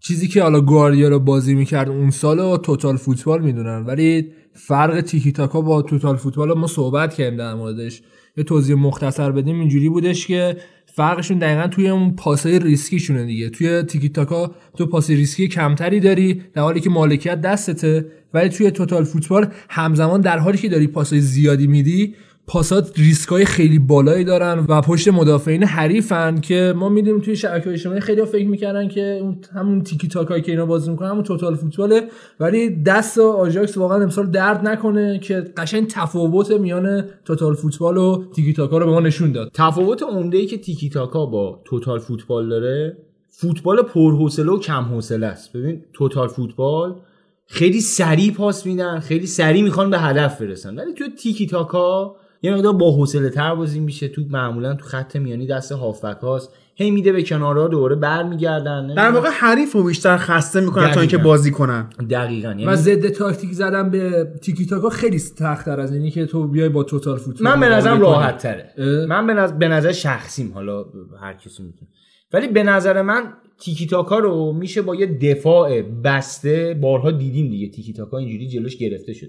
چیزی که حالا گواردیولا بازی میکرد اون سالو توتال فوتبال میدونن، ولی فرق تیکی تاکا با توتال فوتبال ما صحبت کردیم در موردش، یه توضیح مختصر بدیم. اینجوری بودش که فرقشون دقیقاً توی اون پاسای ریسکیشونه دیگه. توی تیکی تاکا تو پاس ریسکی کمتری داری در حالی که مالکیت دستته، ولی توی توتال فوتبال همزمان در حالی که داری پاسای زیادی میدی، پاسات ریسکای خیلی بالایی دارن و پشت مدافعین حریفن که ما میدیم توی شبکه‌های اجتماعی خیلی فکر میکردن که همون تیکی تاکایی که اینا بازی میکنن همون توتال فوتباله، ولی دست آژاکس واقعا امسال درد نکنه که قشنگ تفاوت میان توتال فوتبال و تیکی تاکا رو به ما نشون داد. تفاوت عمده‌ای که تیکی تاکا با توتال فوتبال داره، فوتبال پرحوصله و کم حوصله است. ببین توتال فوتبال خیلی سریع پاس میدن، خیلی سریع میخوان به هدف برسن، ولی توی تیکی تاکا یه مقدار با حوصله تر بازی میشه. تو معمولا تو خط میانی دست هافبک هاست، هی میده به کنارها، دوره برمیگردن، در واقع حریفو بیشتر خسته میکنن تا اینکه بازی کنن. دقیقاً. و ضد تاکتیک زدن به تیکی تاکا خیلی سخت‌تر از اینی که تو بیای با توتال فوتبال. من به نظرم راحت تره، من به نظر شخصیم، حالا هر کسی میتونه، ولی به نظر من تیکی تاکا رو میشه با یه دفاع بسته، بارها دیدیم دیگه تیکی تاکا اینجوری جلوش گرفته شد.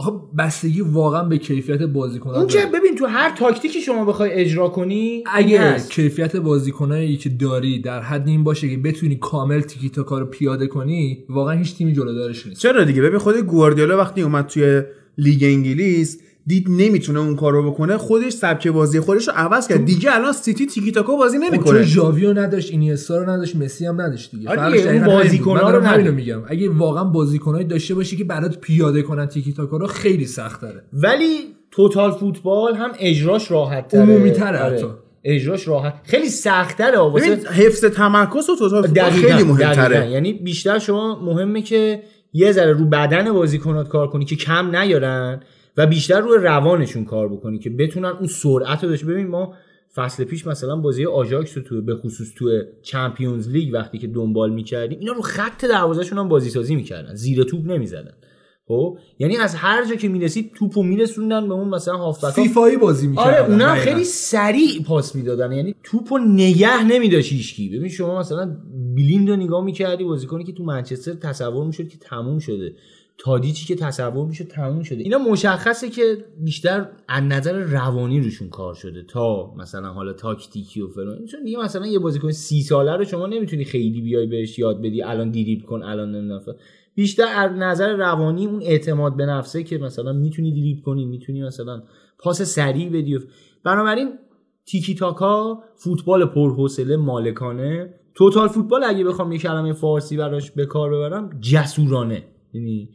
آخه بستگی واقعا به کیفیت بازیکن‌ها داره. اون که ببین تو هر تاکتیکی شما بخوای اجرا کنی، اگه کیفیت بازیکنایی که داری در حد این باشه که بتونی کامل تیکی تاکا رو پیاده کنی، واقعا هیچ تیمی جلودارش نیست. چرا دیگه؟ ببین خود گواردیولا وقتی اومد توی لیگ انگلیس دید نمیتونه اون کارو بکنه، خودش سبک بازی خودش رو عوض کرد. دیگه الان سیتی تیکی تاکا بازی نمیکنه. جاویو نداشت، اینیستا رو نداشت، مسی هم نداشت دیگه. فرقش این بازیکن‌ها رو همین میگم. اگه واقعا بازیکنایی داشته باشی که برات پیاده کنن تیکی تاکا رو، خیلی سخت داره. ولی توتال فوتبال هم اجراش راحت تره، عمومی تره، حتی اجراش راحت، خیلی سخت تره. واسه حفظ تمرکز و توتال فوتبال خیلی مهم تره، یعنی بیشتر شما مهمه که یه ذره رو بدن بازیکنات کار کنی که کم نیارن و بیشتر روی روانشون کار بکنی که بتونن اون سرعت رو داشته. ببین ما فصل پیش مثلا بازی آژاکس تو به خصوص تو چمپیونز لیگ وقتی که دنبال می‌کردیم اینا رو خط دروازه‌شون هم بازیسازی می‌کردن، زیر توپ نمی‌زدن. خب یعنی از هر جا که می‌رسید توپو می‌رسوندن به اون مثلا هافبک، فیفایی بازی می‌کردن. آره اونا خیلی سریع پاس می‌دادن، یعنی توپو نگه نمی‌داشت هیچکی. ببین شما مثلا بلیندو نگاه می‌کردی، بازیکنی که تو منچستر تصور می‌شد که تموم شده، تادیچی که تصور میشه تموم شده، اینا مشخصه که بیشتر از نظر روانی روشون کار شده تا مثلا حالا تاکتیکی و فلان. چون دیگه مثلا یه بازیکن 30 ساله رو شما نمیتونی خیلی بیای بهش یاد بدی الان دریبل کن الان نمیدونم، بیشتر از نظر روانی اون اعتماد به نفسه که مثلا میتونی دریبل کنی، میتونی مثلا پاس سریع بدی. بنابراین تیکی تاکا، فوتبال پرحوصله مالکانه. توتال فوتبال اگه بخوام یه کلمه فارسی براش به کار ببرم، جسورانه،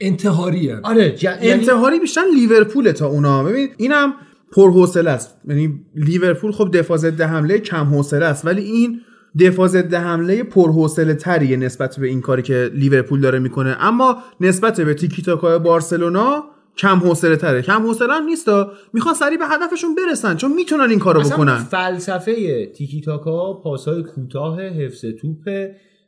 انتحاریه. آره انتحاری بیشتر لیورپول تا اونا. ببین اینم پرحوصله است، یعنی لیورپول خب دفاع ضد حمله کم حوصله است، ولی این دفاع ضد حمله پرحوصله تریه نسبت به این کاری که لیورپول داره میکنه. اما نسبت به تیکی تاکای بارسلونا کم حوصله تره. کم حوصله هم نیستا، میخوان سریع به هدفشون برسن چون میتونن این کارو بکنن. فلسفه تیکی تاکا پاس‌های کوتاه، حفظ توپ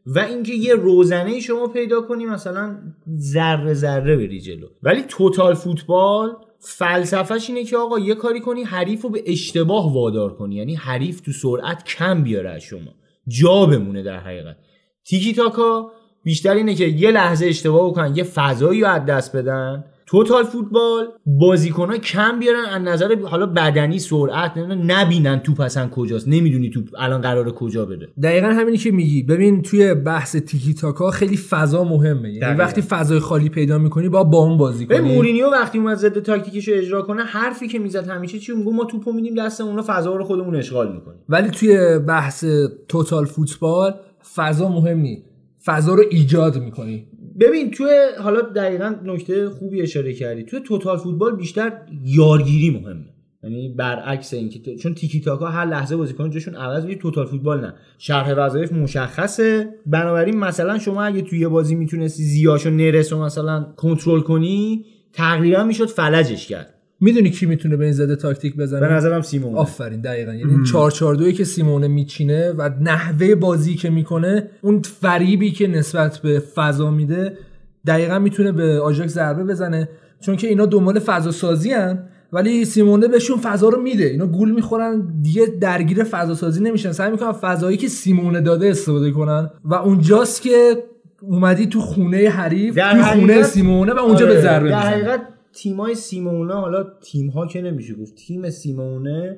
و اینکه یه روزنه شما پیدا کنی مثلا ذره ذره بری جلو. ولی توتال فوتبال فلسفهش اینه که آقا یه کاری کنی حریفو به اشتباه وادار کنی، یعنی حریف تو سرعت کم بیاره از شما، جا بمونه. در حقیقت تیکی تاکا بیشتر اینه که یه لحظه اشتباه بکنن، یه فضایی رو از دست بدن. توتال فوتبال بازیکن‌ها کم بیارن از نظر حالا بدنی، سرعت، نبینن توپ اصلا کجاست، نمیدونی توپ الان قراره کجا بره. دقیقاً همینی که میگی. ببین توی بحث تیکی تاکا خیلی فضا مهمه، یعنی وقتی فضای خالی پیدا می‌کنی با اون بازی کنی. مورینیو وقتی اومد ضد تاکتیکش رو اجرا کنه، حرفی که میزد همیشه چی بود؟ ما توپو میدیم دست اونا، فضا رو خودمون اشغال می‌کنیم. ولی توی بحث توتال فوتبال فضا مهمه، فضا رو ایجاد می‌کنی. ببین توی حالا دقیقاً نکته خوبی اشاره کردی. توی توتال فوتبال بیشتر یارگیری مهمه، یعنی برعکس اینکه چون تیکی تاکا هر لحظه بازیکن جاشون عوض میشه، توتال فوتبال نه، شرح وظایف مشخصه. بنابراین مثلا شما اگه توی یه بازی میتونستی زیاشو نرسو مثلا کنترل کنی، تقریبا میشد فلجش کرد. میدونی کی میتونه به این زده تاکتیک بزنه؟ به نظرم سیمونه. آفرین دقیقاً، یعنی 442 که سیمونه میچینه و نحوه بازی که میکنه، اون فریبی که نسبت به فضا میده، دقیقاً میتونه به آژاکس ضربه بزنه. چون که اینا دنبال فضا سازی ان، ولی سیمونه بهشون فضا رو میده، اینا گول میخورن، دیگه درگیر فضا سازی نمیشن، سعی میکنن فضایی که سیمونه داده استفاده کنن و اونجاست که اومدی تو خونه حریف، تو خونه سیمونه و اونجا به ضربه میزنه. در حقیقت تیمای سیمونه، حالا تیم‌ها که نمیشه گفت، تیم سیمونه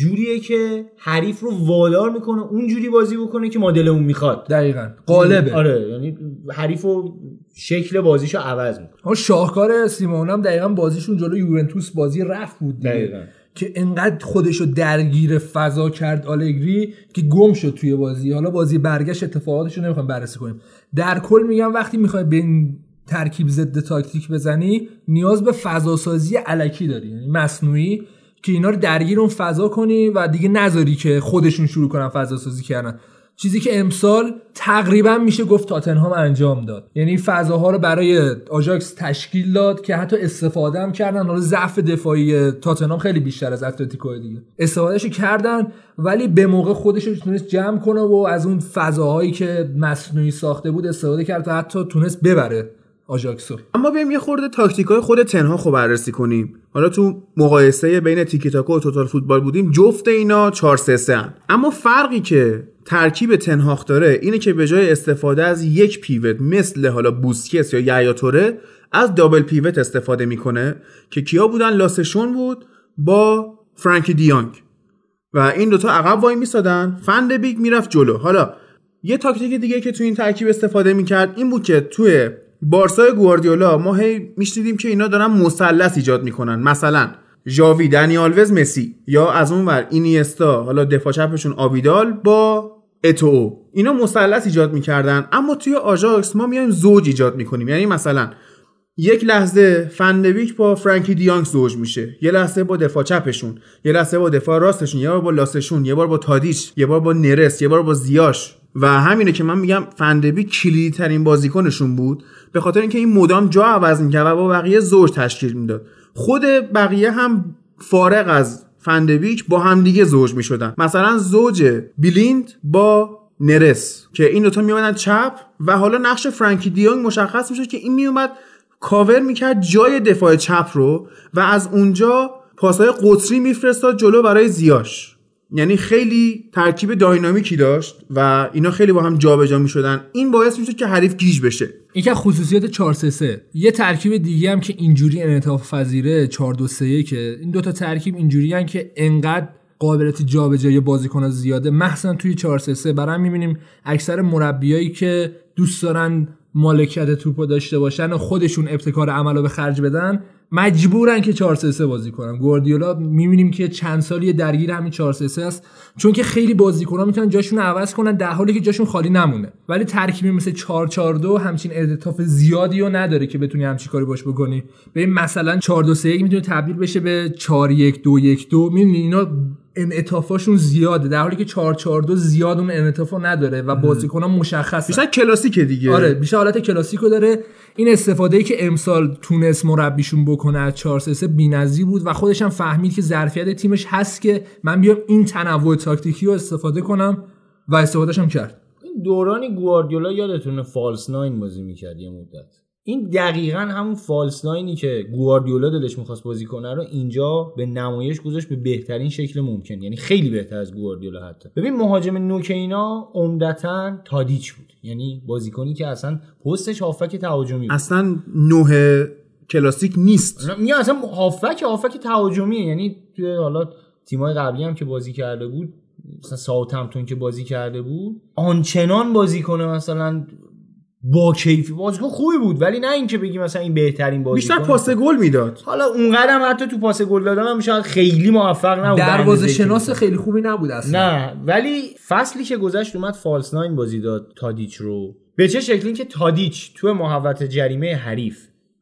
جوریه که حریف رو وادار میکنه اونجوری بازی بکنه که مدل اون میخواد. دقیقاً قالبه. آره یعنی حریف رو شکل بازیشو عوض میکنه. ها شاهکار سیمونه هم دقیقاً بازیشون جلو یوونتوس بازی رفت بود دیگه. دقیقاً که انقدر خودشو درگیر فضا کرد آلگری که گم شد توی بازی. حالا بازی برگشت اتفاقاتشو نمیخوام بررسی کنیم. در کل میگم وقتی میخوای بین ترکیب ضد تاکتیک بزنی، نیاز به فضا سازی الکی داری، یعنی مصنوعی، که اینا رو درگیر اون فضا کنی و دیگه نذاری که خودشون شروع کنن فضا سازی کردن. چیزی که امسال تقریبا میشه گفت تاتنهام انجام داد، یعنی فضاها رو برای آژاکس تشکیل داد که حتی استفاده هم کردن. حالا ضعف دفاعی تاتنهام خیلی بیشتر از اتلتیکو دیگه، استفادهشو کردن ولی به موقع خودش تونست جمع کنه و از اون فضاهایی که مصنوعی ساخته بود استفاده کرد تا حتی تونست ببره آژاکسو. اما بیایم یه خورده تاکتیکای خود تنها خوب بررسی کنیم. حالا تو مقایسه بین تیکی تاکا و توتال فوتبال بودیم، جفت اینا 4-3-3 ان. اما فرقی که ترکیب تنهاخ داره اینه که به جای استفاده از یک پیوت مثل حالا بوسکیس یا یحیی توره، از دابل پیوت استفاده میکنه که کیا بودن؟ لاسشون بود با فرانکی دیانگ و این دوتا عقب وای میسادن، فند بیگ میرفت جلو. حالا یه تاکتیک دیگه که تو این ترکیب استفاده میکرد این بود که توی بارسای گواردیولا ما هی میشنیدیم که اینا دارن مثلث ایجاد میکنن، مثلا جاوی، دنی آلوز، مسی، یا از اون ور اینیستا، حالا دفاع چپشون آویدال با اتو، اینا مثلث ایجاد میکردن. اما توی آژاکس ما میایم زوج ایجاد میکنیم، یعنی مثلا یک لحظه فندویک با فرانکی دیانگ زوج میشه، یه لحظه با دفاع چپشون، یه لحظه با دفاع راستشون، یه بار با لاسشون، یه بار با تادیچ، یه بار با نرس، یه بار با زیاش. و همینه که من میگم فندویک کلیدی ترین بازیکنشون بود، به خاطر اینکه این مدام جا عوض میکرد و با بقیه زوج تشکیل میداد. خود بقیه هم فارغ از فندویک با هم دیگه زوج میشدن، مثلا زوج بیلیند با نرس که این دوتا میومدن چپ و حالا نقش فرانکی دیانگ مشخص میشه که این میومد کاور میکرد جای دفاع چپ رو و از اونجا پاسهای قطری میفرستاد جلو برای زیاش. یعنی خیلی ترکیب داینامیکی داشت و اینا خیلی با هم جابجا میشدن. این باعث میشد که حریف گیج بشه. این که خصوصیت 433. یه ترکیب دیگه هم که اینجوری انعطاف پذیره 423 که این دوتا ترکیب اینجوری ان که انقدر قابلیت جابجایی بازیکن‌ها زیاده، مخصوصا توی 433. برام میبینیم اکثر مربیایی که دوست دارن مالکیت توپو داشته باشن و خودشون ابتکار عملو به خرج بدن مجبورن که 433 بازی کنن. گواردیولا می‌بینیم که چند سالی درگیر همین 433 است، چون که خیلی بازیکن‌ها میتونن جاشون رو عوض کنن در حالی که جاشون خالی نمونه. ولی ترکیبی مثل 442 همچین انعطاف زیادی رو نداره که بتونی همچین کاری باش بکنی. ببین مثلا 4231 میتونه تبدیل بشه به 41212. می‌بینی اینا انعطافاشون زیاده در حالی که 442 زیاد اون انعطافو نداره و بازیکن‌ها مشخصه. بیشتر کلاسیکه دیگه. آره بیشتر حالت کلاسیکو داره. این استفاده‌ای که امسال تونس مربیشون بکنه از 433 بی‌نظیر بود و خودش هم فهمید که ظرفیت تیمش هست که من بیام این تنوع تاکتیکی رو استفاده کنم و استفادهش هم کرد. این دورانی گواردیولا یادتونه فالس ناین بازی می‌کرد یه مدت. این دقیقاً همون فالس ناینی که گواردیولا دلش می‌خواست بازی کنه رو اینجا به نمایش گذاشت به بهترین شکل ممکن، یعنی خیلی بهتر از گواردیولا حتی. ببین مهاجم نوک اینا عمدتاً تادیچ بود، یعنی بازیکنی که اصلاً پستش هافک تهاجمی بود، اصلاً نوه کلاسیک نیست، میگم اصلاً هافک تهاجمیه. یعنی توی حالا تیم‌های قبلی هم که بازی کرده بود، مثلا ساوتهمپتون که بازی کرده بود، آنچنان بازیکن مثلا با کیفی بازیکن خوبی بود، ولی نه اینکه بگیم مثلا این بهترین بازیکن. بیشتر پاس گل میداد. حالا اونقدر هم حتی تو پاس گل دادن هم شاید خیلی موفق نبود، دروازه‌شناس خیلی خوبی نبود اصلا. نه ولی فصلی که گذشت اومد فالس ناین بازی داد تادیچ رو، به چه شکلی که تادیچ تو محوطه جریمه حریف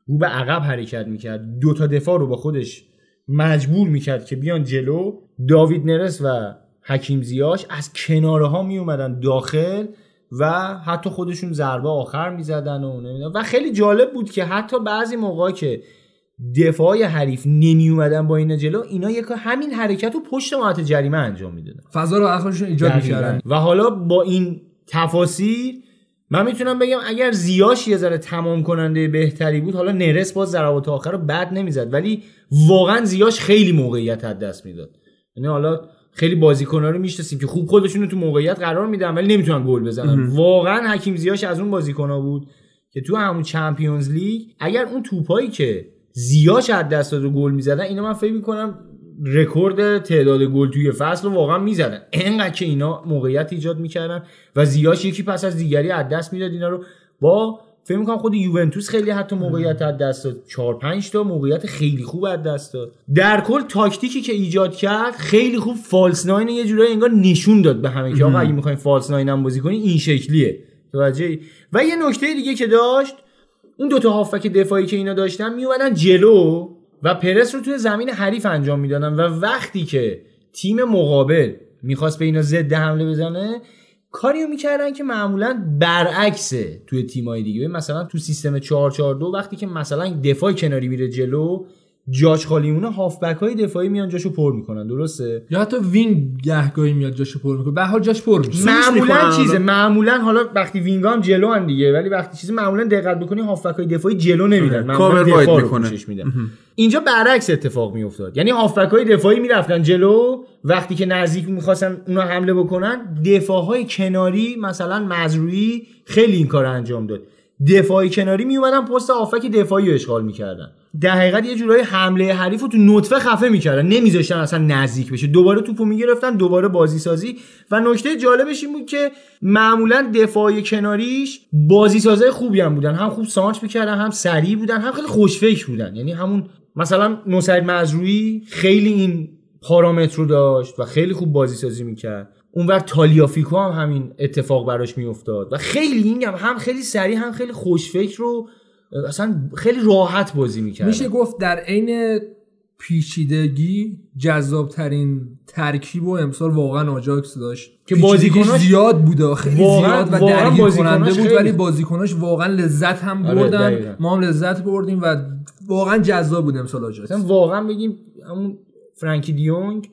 رو به عقب حرکت میکرد، دو تا دفاع رو با خودش مجبور میکرد که بیان جلو. داوید نرس و حکیم زیاش از کناره‌ها میومدن داخل و حتی خودشون ضربه آخر میزدن و خیلی جالب بود که حتی بعضی موقعا که دفاع حریف نمی اومدن با اینا جلو، اینا یک همین حرکت رو پشت محوطه جریمه انجام میدادن، فضا رو اخرشون ایجاد میکردن. و حالا با این تفاصیل من میتونم بگم اگر زیاش یه ذره تمام کننده بهتری بود، حالا نرس باز ضربات آخر رو بد نمیزد، ولی واقعا زیاش خیلی موقعیت از دست میداد. یعنی حالا خیلی بازیکن‌ها رو می‌شناسیم که خوب خودشون رو تو موقعیت قرار میدن ولی نمیتونن گل بزنن. واقعا حکیم زیاش از اون بازیکن‌ها بود که تو همون چمپیونز لیگ اگر اون توپایی که زیاش از دست داد و گل می‌زدن، اینا من فکر می‌کنم رکورد تعداد گل توی فصل رو واقعا می‌زدن، انقدر که اینا موقعیت ایجاد می‌کردن و زیاش یکی پس از دیگری از دست میداد اینا رو. با فکر می‌کنم خود یوونتوس خیلی حتی موقعیت از دست داد، 4-5 تا موقعیت خیلی خوب از دست داد. در کل تاکتیکی که ایجاد کرد خیلی خوب فالس ناین یه جورایی انگار نشون داد به همه که آقا اگه می‌خواید فالس ناین هم بازی کنی این شکلیه، توجهی. و یه نکته دیگه که داشت، اون دو تا هافک دفاعی که اینا داشتن میومدن جلو و پرس رو توی زمین حریف انجام میدادن و وقتی که تیم مقابل می‌خواست به اینا ضد حمله بزنه کاریو میکردن که معمولا برعکسه توی تیمای دیگه. مثلا تو سیستم 442 وقتی که مثلا دفاع کناری میره جلو، جاش خالی مونه، هافبک های دفاعی میان جاشو پر میکنن، درسته؟ یا حتی وینگ گهگاهی میاد جاشو پر میکنه. به هر حال جاش پر میشه. معمولا حالا وقتی وینگا هم جلو ان دیگه، ولی وقتی چیزی معمولا دقت بکنی هافبک های دفاعی جلو نمیرن، معمولا دفاع پوشش میدن. اینجا برعکس اتفاق میافتاد، یعنی هافبک های دفاعی میرفتن جلو، وقتی که نزدیک میخواستن اونا حمله بکنن دفاع های کناری مثلا مزروعی خیلی این کارو انجام داد، دفاعی کناری میومدن پست هافبک دفاعی رو اشغال میکردن، در حقیقت یه جورای حمله حریف رو تو نطفه خفه میکردن، نمیذاشتن اصلا نزدیک بشه، دوباره توپو میگرفتن، دوباره بازی سازی. و نکته جالبش این بود که معمولا دفاعی کناریش بازی سازای خوبی هم بودن، هم خوب سانتر میکردن، هم سریع بودن، هم خیلی خوشفکر بودن. یعنی همون مثلا نصیر مزروعی خیلی این پارامتر رو داشت و خیلی خوب بازی سازی میکرد. اونور تالیافیکو هم همین اتفاق براش میافتاد و خیلی اینم هم خیلی سریع هم خیلی خوشفکر رو اصلا خیلی راحت بازی میکردن. میشه گفت در عین پیچیدگی جذابترین ترکیب و امسال واقعا آژاکس داشت که بازیکناش زیاد بود، خیلی زیاد و درگیر کننده بود، ولی بازیکناش واقعا لذت هم بردن، ما هم لذت بردیم و واقعا جذاب بود امسال آژاکس. واقعا بگیم همون فرانکی دیونگ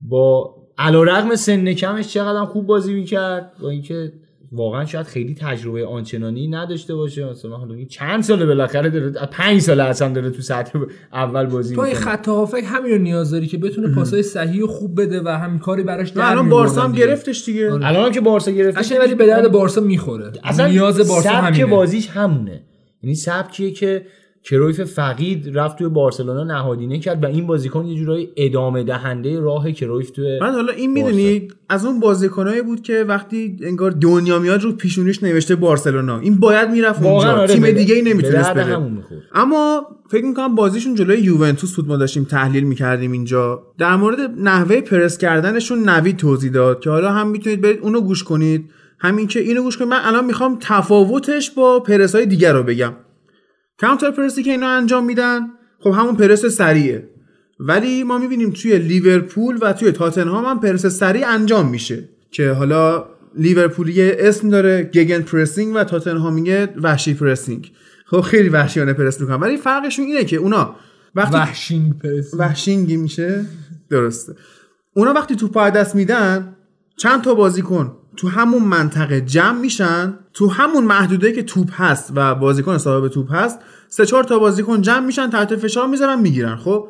با علیرغم سن کمش چقدر خوب بازی میکرد، با اینکه واقعا شاید خیلی تجربه آنچنانی نداشته باشه، مثلا حالا چند ساله بالاخره داره 5 ساله اصلا داره تو سطح اول بازی میکنه. تو خط هافک همین رو نیاز داری که بتونه پاسای صحیح و خوب بده و همین کاری براش در میاد. الان بارسا هم گرفتش دیگه، الان که بارسا گرفتش ولی به درد بارسا میخوره، نیاز بارسا همینه، سبک بازیش همونه، یعنی سبکیه که کرویف فقید رفت توی بارسلونا نهادینه کرد و این بازیکن یه جورایی ادامه دهنده راه کرویف توی من. حالا این میدونی از اون بازیکنایی بود که وقتی انگار دنیا میاد رو پیشونیش نوشته بارسلونا، این باید میرفت اونجا، تیم دیگه‌ای نمیتونست بره. اما فکر می‌کنم بازیشون جلوی یوونتوس بود، ما داشتیم تحلیل می‌کردیم اینجا در مورد نحوه پرس کردنشون نوید توضیح داد که حالا هم میتونید برید اونو گوش کنید، همین که اینو گوش کنید. من الان می‌خوام تفاوتش با پرس‌های دیگه رو بگم. کانتر پرسی که اینا انجام میدن خب همون پرس سریعه، ولی ما میبینیم توی لیورپول و توی تاتنهام هم پرس سریع انجام میشه که حالا لیورپولی اسم داره گگن پرسینگ و تاتنهامیه وحشی پرسینگ. خب خیلی وحشیانه پرس میکنن، ولی فرقشون اینه که اونا وقتی وحشینگ میشه درسته، اونا وقتی توپ از دست میدن چند تا بازیکن تو همون منطقه جمع میشن، تو همون محدوده که توپ هست و بازیکن صاحب توپ هست، 3-4 تا بازیکن جمع میشن تحت فشار میذارن میگیرن. خب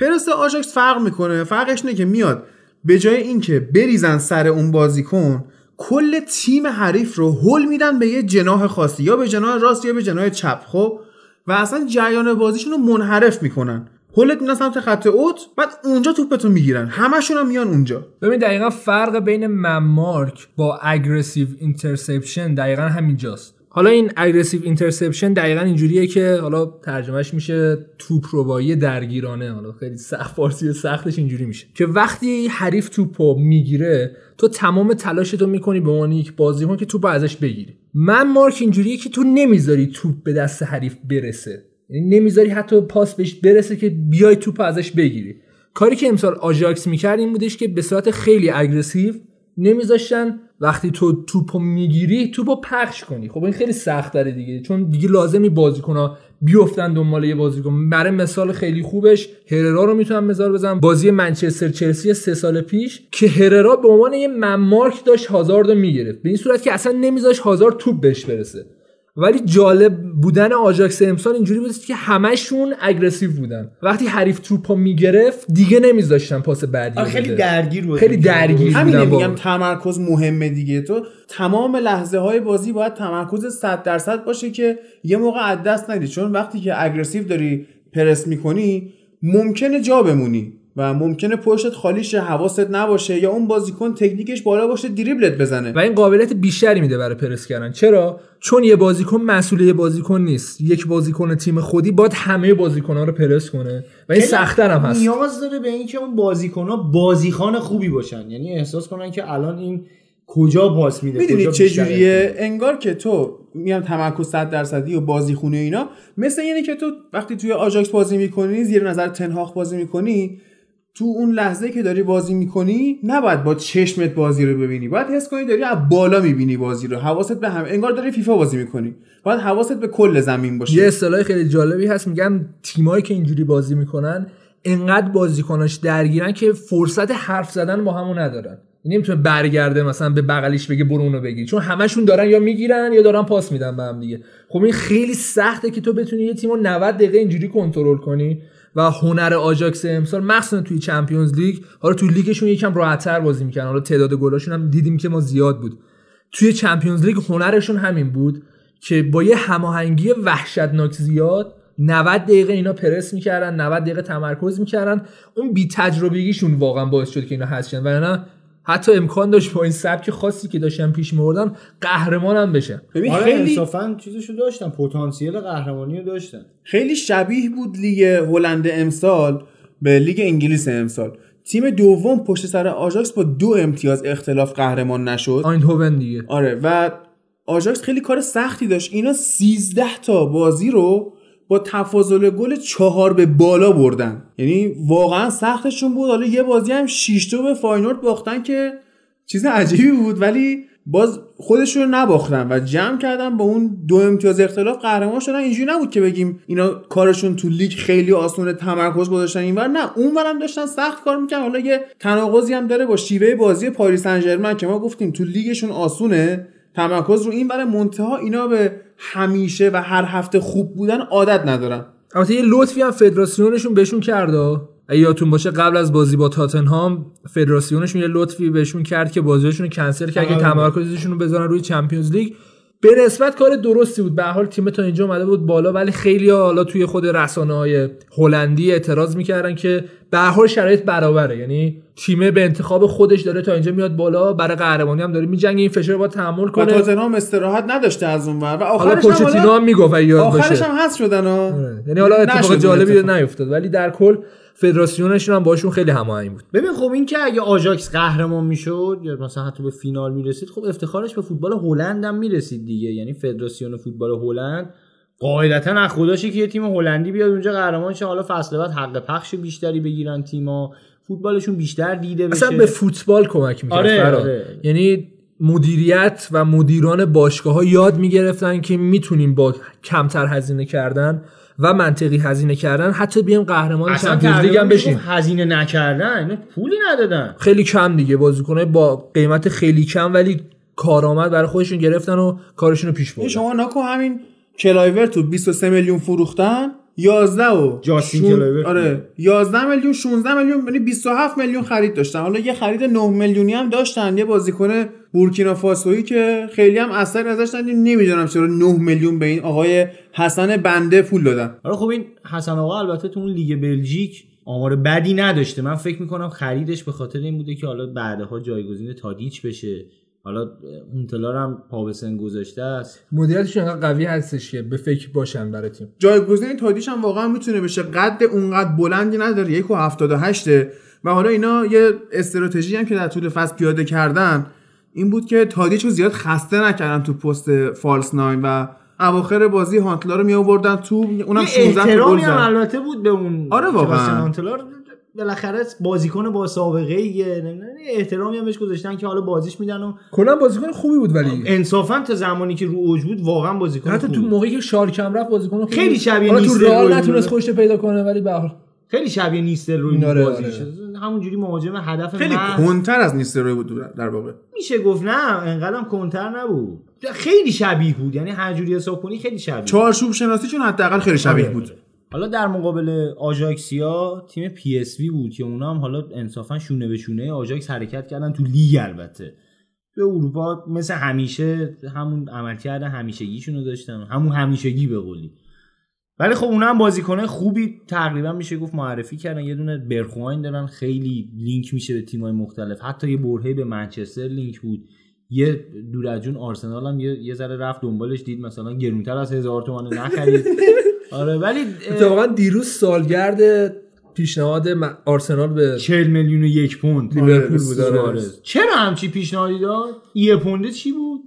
پرس آژاکس فرق میکنه، فرقش اینه که میاد به جای اینکه بریزن سر اون بازیکن کل تیم حریف رو هول میدن به یه جناح خاصی، یا به جناح راست یا به جناح چپ، خب و اصلا جریان بازیشون رو منحرف میکنن، هولت میان سمت خط اوت، بعد اونجا توپتو میگیرن، همشون هم میان اونجا. ببین دقیقاً فرق بین مارک با اگریسیو اینترسپشن دقیقاً همینجاست. حالا این اگریسیو اینترسپشن دقیقاً اینجوریه که حالا ترجمهش میشه توپ ربایی درگیرانه، حالا خیلی سخت فارسی سختش اینجوری میشه که وقتی حریف توپو میگیره تو تمام تلاشتو میکنی به عنوان یک بازیکن که توپو ازش بگیری. من مارک اینجوریه که تو نمیذاری توپ به دست حریف برسه، یعنی نمیذاری حتی پاس بهش برسه که بیای توپ ازش بگیری. کاری که امسال آژاکس میکرد این بودش که به صورت خیلی اگریسیو نمیذاشتن وقتی تو توپو میگیری توپو پخش کنی. خب این خیلی سخت داره دیگه، چون دیگه لازمی بازیکن‌ها بیافتن دنبال یه بازیکن. برای مثال خیلی خوبش هررا رو میتونم مثال بزنم، بازی منچستر چلسی 3 سال پیش که هررا به عنوان یه مارک داشت هازاردو میگرفت به این صورت که اصلا نمیذاش هازارد توپ بهش برسه. ولی جالب بودن آژاکس امسال اینجوری بود که همشون اگریسیو بودن، وقتی حریف توپو میگرفت دیگه نمیذاشتن پاس بعدی بده، خیلی درگیر بود، خیلی درگیر بودن. میگم تمرکز مهمه دیگه، تو تمام لحظه های بازی باید تمرکز 100% باشه که یه موقع از دست ندی، چون وقتی که اگریسیو داری پرس میکنی ممکنه جا بمونی و ممکنه پشتت خالی شه، حواست نباشه، یا اون بازیکن تکنیکش بالا باشه دریبلت بزنه و این قابلیت بیشتری میده برای پرس کردن. چرا؟ چون یه بازیکن مسئول یه بازیکن نیست، یک بازیکن تیم خودی باید همه بازیکن‌ها رو پرس کنه و این سخت‌تر هم هست. نیاز داره به اینکه اون بازیکن‌ها بازیکن خوبی باشن، یعنی احساس کنن که الان این کجا پاس میده، میدونی چه جوریه، انگار که تو میام تمرکز 100% و بازیخونه اینا، مثل یعنی که تو وقتی توی آژاکس بازی می‌کنی زیر نظر تنهاخ بازی می‌کنی، تو اون لحظه که داری بازی میکنی نباید با چشمت بازی رو ببینی، باید حس کنی داری از بالا میبینی بازی رو، حواست به هم، انگار داری فیفا بازی میکنی، باید حواست به کل زمین باشه. یه اصطلاح خیلی جالبی هست، میگن تیمایی که اینجوری بازی میکنن انقدر بازیکناش درگیرن که فرصت حرف زدن با همو ندارن، نمیتونه برگرده مثلا به بغلش بگه برو اونو بگیر، چون همشون دارن یا میگیرن یا دارن پاس میدن به هم دیگه. خب این خیلی سخته که تو بتونی یه تیمو 90 دقیقه اینجوری کنترل کنی و هنر آژاکس امسال مخصوصا توی چمپیونز لیگ، حالا توی لیگشون یکم راحت‌تر بازی می‌کردن، حالا تعداد گلاشون هم دیدیم که ما زیاد بود، توی چمپیونز لیگ هنرشون همین بود که با یه هماهنگی وحشتناک زیاد 90 دقیقه اینا پرس می‌کردن، 90 دقیقه تمرکز می‌کردن. اون بی‌تجربگیشون واقعا باعث شد که اینا هستن، وگرنه حتی امکان داشت با این سبک خاصی که داشتن پیش می‌بردن قهرمان هم بشن. ببین خیلی انصافاً چیزشو داشتن، پتانسیل قهرمانی رو داشتن. خیلی شبیه بود لیگ هلند امسال به لیگ انگلیس امسال. تیم دوم پشت سر آژاکس با 2 امتیاز اختلاف قهرمان نشد. آیندهوون دیگه. آره و آژاکس خیلی کار سختی داشت. اینا 13 تا بازی رو با تفاضل گل 4 به بالا بردن، یعنی واقعا سختشون بود. حالا یه بازی هم 6 تا به فاینورد باختن که چیز عجیبی بود، ولی باز خودشون رو نباختن و جمع کردن با اون 2 امتیاز اختلاف قهرمان شدن. اینجوری نبود که بگیم اینا کارشون تو لیگ خیلی آسونه، تمرکز گذاشتن اینور، نه اونورم داشتن سخت کار میکنن. حالا یه تناقضی هم داره با شیوه بازی پاریس سن ژرمن که ما گفتیم تو لیگشون آسونه، تمرکز رو این، برای منتها اینا به همیشه و هر هفته خوب بودن عادت ندارن. البته یه لطفی هم فدراسیونشون بهشون کرده، اگه یادتون باشه قبل از بازی با تاتنهام فدراسیونشون یه لطفی بهشون کرد که بازیاشون رو کنسل کرد که تمرکزشون رو بذارن روی چمپیونز لیگ. به نسبت کار درستی بود، به هر حال تیم تا اینجا اومده بود بالا، ولی خیلی حالا توی خود رسانه‌های هلندی اعتراض می‌کردن که به هر حال شرایط برابره، یعنی تیم به انتخاب خودش داره تا اینجا میاد بالا، برای قهرمانی هم داره می‌جنگه، این فشار رو باید تحمل کنه. تاتنهام استراحت نداشته از اون ور و آخرش پوچتینو هم میگفت یاد باشه آخرش هم حذف شدن، یعنی حالا اتفاق جالبی نیفتاد، ولی در کل فدراسیونشون هم باشون خیلی هماهنگ بود. ببین خب این که اگه آژاکس قهرمان میشد یا مثلا حتی به فینال میرسید، خب افتخارش به فوتبال هلند هم میرسید دیگه، یعنی فدراسیون فوتبال هلند قاعدتا از خداشه که یه تیم هلندی بیاد اونجا قهرمان شه، حالا فصل بعد حق پخش بیشتری بگیرن تیم‌ها، فوتبالشون بیشتر دیده بشه، اصلا به فوتبال کمک می‌کنه. آره. یعنی مدیریت و مدیران باشگاه‌ها یاد می‌گرفتن که میتونیم با کمتر هزینه کردن و منطقی هزینه کردن حتی بیام قهرمان چمپیونز لیگ هم بشیم. هزینه نکردن، پولی ندادن خیلی کم دیگه، بازیکن‌ها با قیمت خیلی کم ولی کارآمد برای خودشون گرفتن و کارشون رو پیش بردن. شما ناکو همین کلایور تو 23 میلیون فروختن، 11 و جاستین کلایور آره 11 میلیون 16 میلیون یعنی 27 میلیون خرید داشتن. حالا یه خرید 9 میلیونی هم داشتن، یه بازیکن بورکینافاسویی که خیلی هم اثر ازش ندیدیم، نمیدونم چرا 9 میلیون به این آقای حسن بنده پول دادن. آره خب این حسن آقا البته تو اون لیگ بلژیک آمار بدی نداشته، من فکر می‌کنم خریدش به خاطر این بوده که حالا بعدها جایگزین تادیچ بشه، حالا اونتلار هم پا به سن گذاشته است، مدیریتش انقدر قوی هستش که به فکر باشن برای تیم. جایگزین تادیش هم واقعا میتونه بشه، قد اونقدر بلندی نداره، 1.78 و حالا اینا یه استراتژی هم که در طول فصل پیاده کردن این بود که تادیچ رو زیاد خسته نکردن تو پست فالس ناین و اواخر بازی هانتلار رو می آوردن تو، اونم 16 تا گل زد. البته بود به اون آره واقعا هانتلار بالاخره بازیکن با سابقه ایه، احترامی هم بهش گذاشتن که حالا بازیش میدن و کلا بازیکن خوبی بود، ولی انصافا تا زمانی که رو اوج بود واقعا بازیکن حتی تو موقعی که شالکم رفت بازیکن خوبی خیلی شبیه نیست، تو رئال نتونست خودش پیدا کنه ولی به هر حال خیلی شبیه نیستروی بازیش همونجوری مهاجم هدف من خیلی کنتر از نیستروی بود در واقع، میشه گفت نه انقدرم کنتر نبود، خیلی شبیه بود، یعنی هر جوری حساب کنی خیلی شبیه، چارچوب شناسیشون حداقل خیلی شبیه بود. حالا در مقابل آژاکسیا تیم پی اس وی بود که اونا هم حالا انصافا شونه به شونه آژاکس حرکت کردن تو لیگ، البته به اروپا مثل همیشه همون عملکرد همیشگیشون رو داشتن، همون همیشگی به قولی، ولی خب اونا هم بازیکنای خوبی تقریبا میشه گفت معرفی کردن، یه دونه برخواین دارن خیلی لینک میشه به تیم‌های مختلف، حتی یه برهه‌ای به منچستر لینک بود، یه دورجون آرسنال هم یه ذره رفت دنبالش، دید مثلا گرونتر از 1000 تومان نخرید. آره ولی واقعا دیروز سالگرد پیشنهاد آرسنال به 40 میلیون و 1 پوند لیورپول بود. آره چرا همچی پیشنهادی داد؟ 1 پوند چی بود؟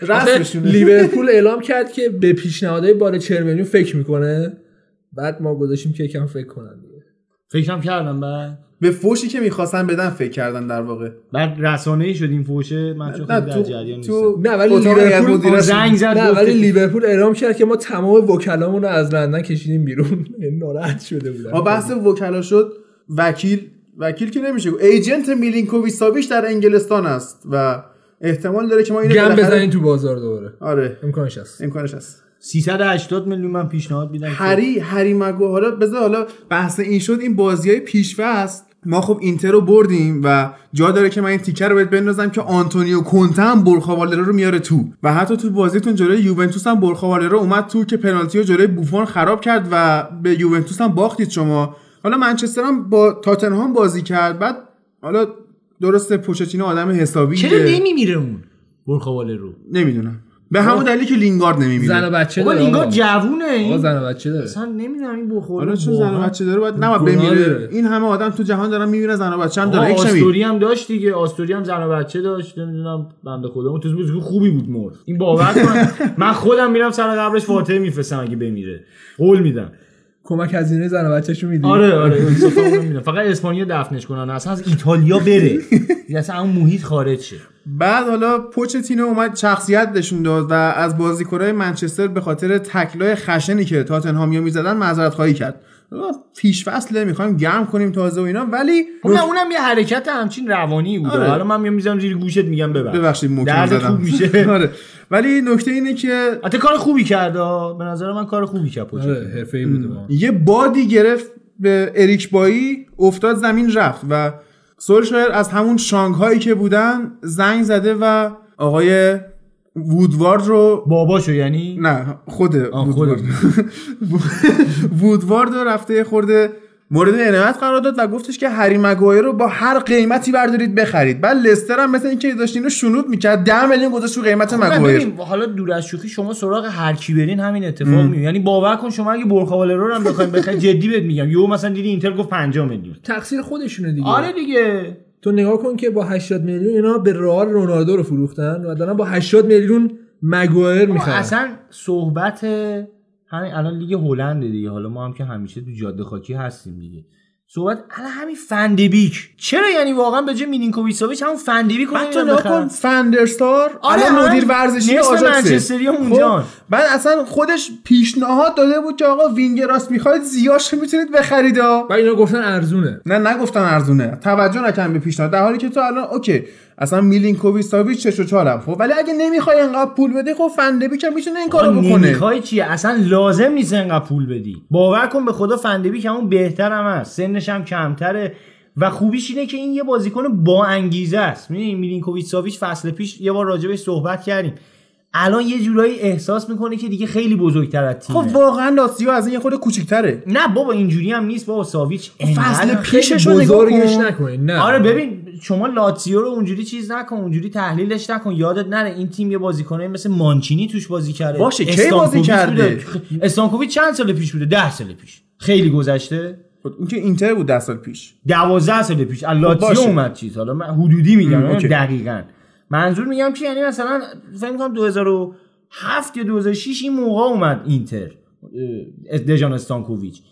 راستشون لیورپول اعلام کرد که به پیشنهادهای بالای 40 میلیون فکر میکنه، بعد ما گذاشتیم که یکم فکر کنن دیگه، فکرم کردم بعد به فوشی که می‌خواستن بدن فکر کردن در واقع، بعد رسانه‌ای شد این فوشه، من چون در جریان نیستم. نه ولی لیورپول زنگ زد، نه ولی لیورپول اعلام کرد که ما تمام وکلامون رو از لندن کشیدیم بیرون، ناراحت شده بودن. ما بحث وکلا شد، وکیل که نمیشه، ایجنت میلینکوویچ ساویچ در انگلستان است و احتمال داره که ما اینو گم بزنیم تو بازار دوباره. آره امکانش هست 380 میلیون من پیشنهاد میدم. هری مگو حالا بذار، حالا بحث این شد این بازیای پیش‌فصل ما، خب اینتر رو بردیم و جا داره که من این تیکر رو بهت بندازم که آنتونیو کونته هم برخاوالرا رو میاره تو و حتی تو بازیتون جلوی یوونتوس هم برخاوالرا اومد تو که پنالتی رو جلوی بوفون خراب کرد و به یوونتوس هم باختید شما. حالا منچستر هم با تاتنهام بازی کرد، بعد حالا درسته پوچتینو آدم حسابیه، چرا نمیمیره اون برخاوالرا؟ نمیدونم به همون دلیلی که لینگارد نمیمیره. زن و بچه داره. لینگارد جوونه این. زن و بچه داره. اصلا نمیدونم این بخوره. حالا چون زن و بچه داره باید نباید بمیره. این همه آدم تو جهان دارن میمیرن زن و بچه هم داره. آستوری هم داشت دیگه. آستوری هم زن و بچه داشت. نمیدونم بنده خودمون توزبوز خوبی بود مرد. این باور کن من خودم میرم سر قبرش فاتحه میفرستم اگه بمیره. قول میدم. کمک هزینه زن و بچه‌شو میدی. آره این صفامو میدونم. فقط اسپانیا دفنش کنن. اصلا از ایتالیا بره. اصلا اون محیط خارج شه. بعد حالا پوچتینو اومد شخصیت نشون داد و از بازیکن‌های منچستر به خاطر تکلای خشنی که تاتنهامیا می‌زدن معذرت خواهی کرد. پیش فصله می‌خوایم گرم کنیم تازه و اینا، ولی اونم یه حرکت همچین روانی بود. حالا آره. من می‌ذارم زیر گوشت میگم ببخشید موقع زدم. آره. ولی نکته اینه که البته کار خوبی کرد، به نظر من کار خوبی کرد. آره، حرفه‌ای بود. یه بادی گرفت به اریک بایی، افتاد زمین رفت و سولشایر از همون شانگهایی که بودن زنگ زده و آقای وودوارد رو باباشو، یعنی نه خود وودوارد رو رفته خورده مورد عنایت قرار داد و گفتش که هری مگایر رو با هر قیمتی بردارید بخرید. بعد لستر هم مثل اینکه داشتین رو شنود میکرد 10 میلیون گذاشت رو قیمت مگایر. حالا دور از شوخی، شما سراغ هر کی برین همین اتفاق میفته. یعنی باور کن شما اگه برخاوالرو رو هم بخواید بخرید، جدی بهت میگم، یهو مثلا دیدی اینتر گفت 50 میلیون، تقصیر خودشونه دیگه. آره دیگه، تو نگاه کن که با 80 میلیون اینا به رئال رونالدو رو فروختن و دارن با 80 میلیون مگایر میخرن. اصلا صحبت همین الان لیگ هلند دیگه، حالا ما هم که همیشه تو جاده خاکی هستیم دیگه، صحبت الان همین فندبیک. چرا یعنی واقعا به جای مینینکوویچ ساویچ همون فندبیک رو نمی‌خرن. فندرستار الان مدیر ورزشی آژاکس منچستری اونجان. بعد اصلا خودش پیشنهاد داده بود که آقا وینگراس می‌خواید زیاش میتونید بخرید ها. بعد اینا گفتن ارزونه. نه نگفتن ارزونه، توجه نکردن به پیشنهاد، در حالی که تو الان اوکی اصلا میلینکوویچ ساویچ 6.4 خب، ولی اگه نمیخوای انقدر پول بدی خب فندبیک هم میتونه این کارو بکنه. نمیخوای چیه؟ اصلا لازم نیست انقدر پول بدی. باور کن به خدا فندبیک همون بهترم هست، سنش هم کمتره و خوبیش اینه که این یه بازیکن با انگیزه است. میدونی میلینکوویچ ساویچ فصل پیش یه بار راجبش صحبت کردیم، الان یه جورایی احساس میکنه که دیگه خیلی بزرگتر از تیمه. خب واقعا لاتزیو از این خود کوچیک‌تره. نه بابا اینجوری هم نیست بابا، ساویچ فصل پیشش رو بزرگش نکنه. نه آره ببین شما لاتزیو رو اونجوری چیز نکن، اونجوری تحلیلش نکن، یادت نره این تیم یه بازیکنه مثل مانچینی توش بازی کرده. باشه کی بازی کرده؟ استانکوویچ چند سال پیش بوده؟ 10 سال پیش، خیلی گذشته. اون که اینتر بود 10 سال پیش، 12 سال پیش لاتزیو اومد چیز. حالا من حدودی میگم دقیقاً، منظور میگم که یعنی مثلا فکر می‌کنم 2007 یا 2006 این موقع اومد اینتر دژان استانکوویچ.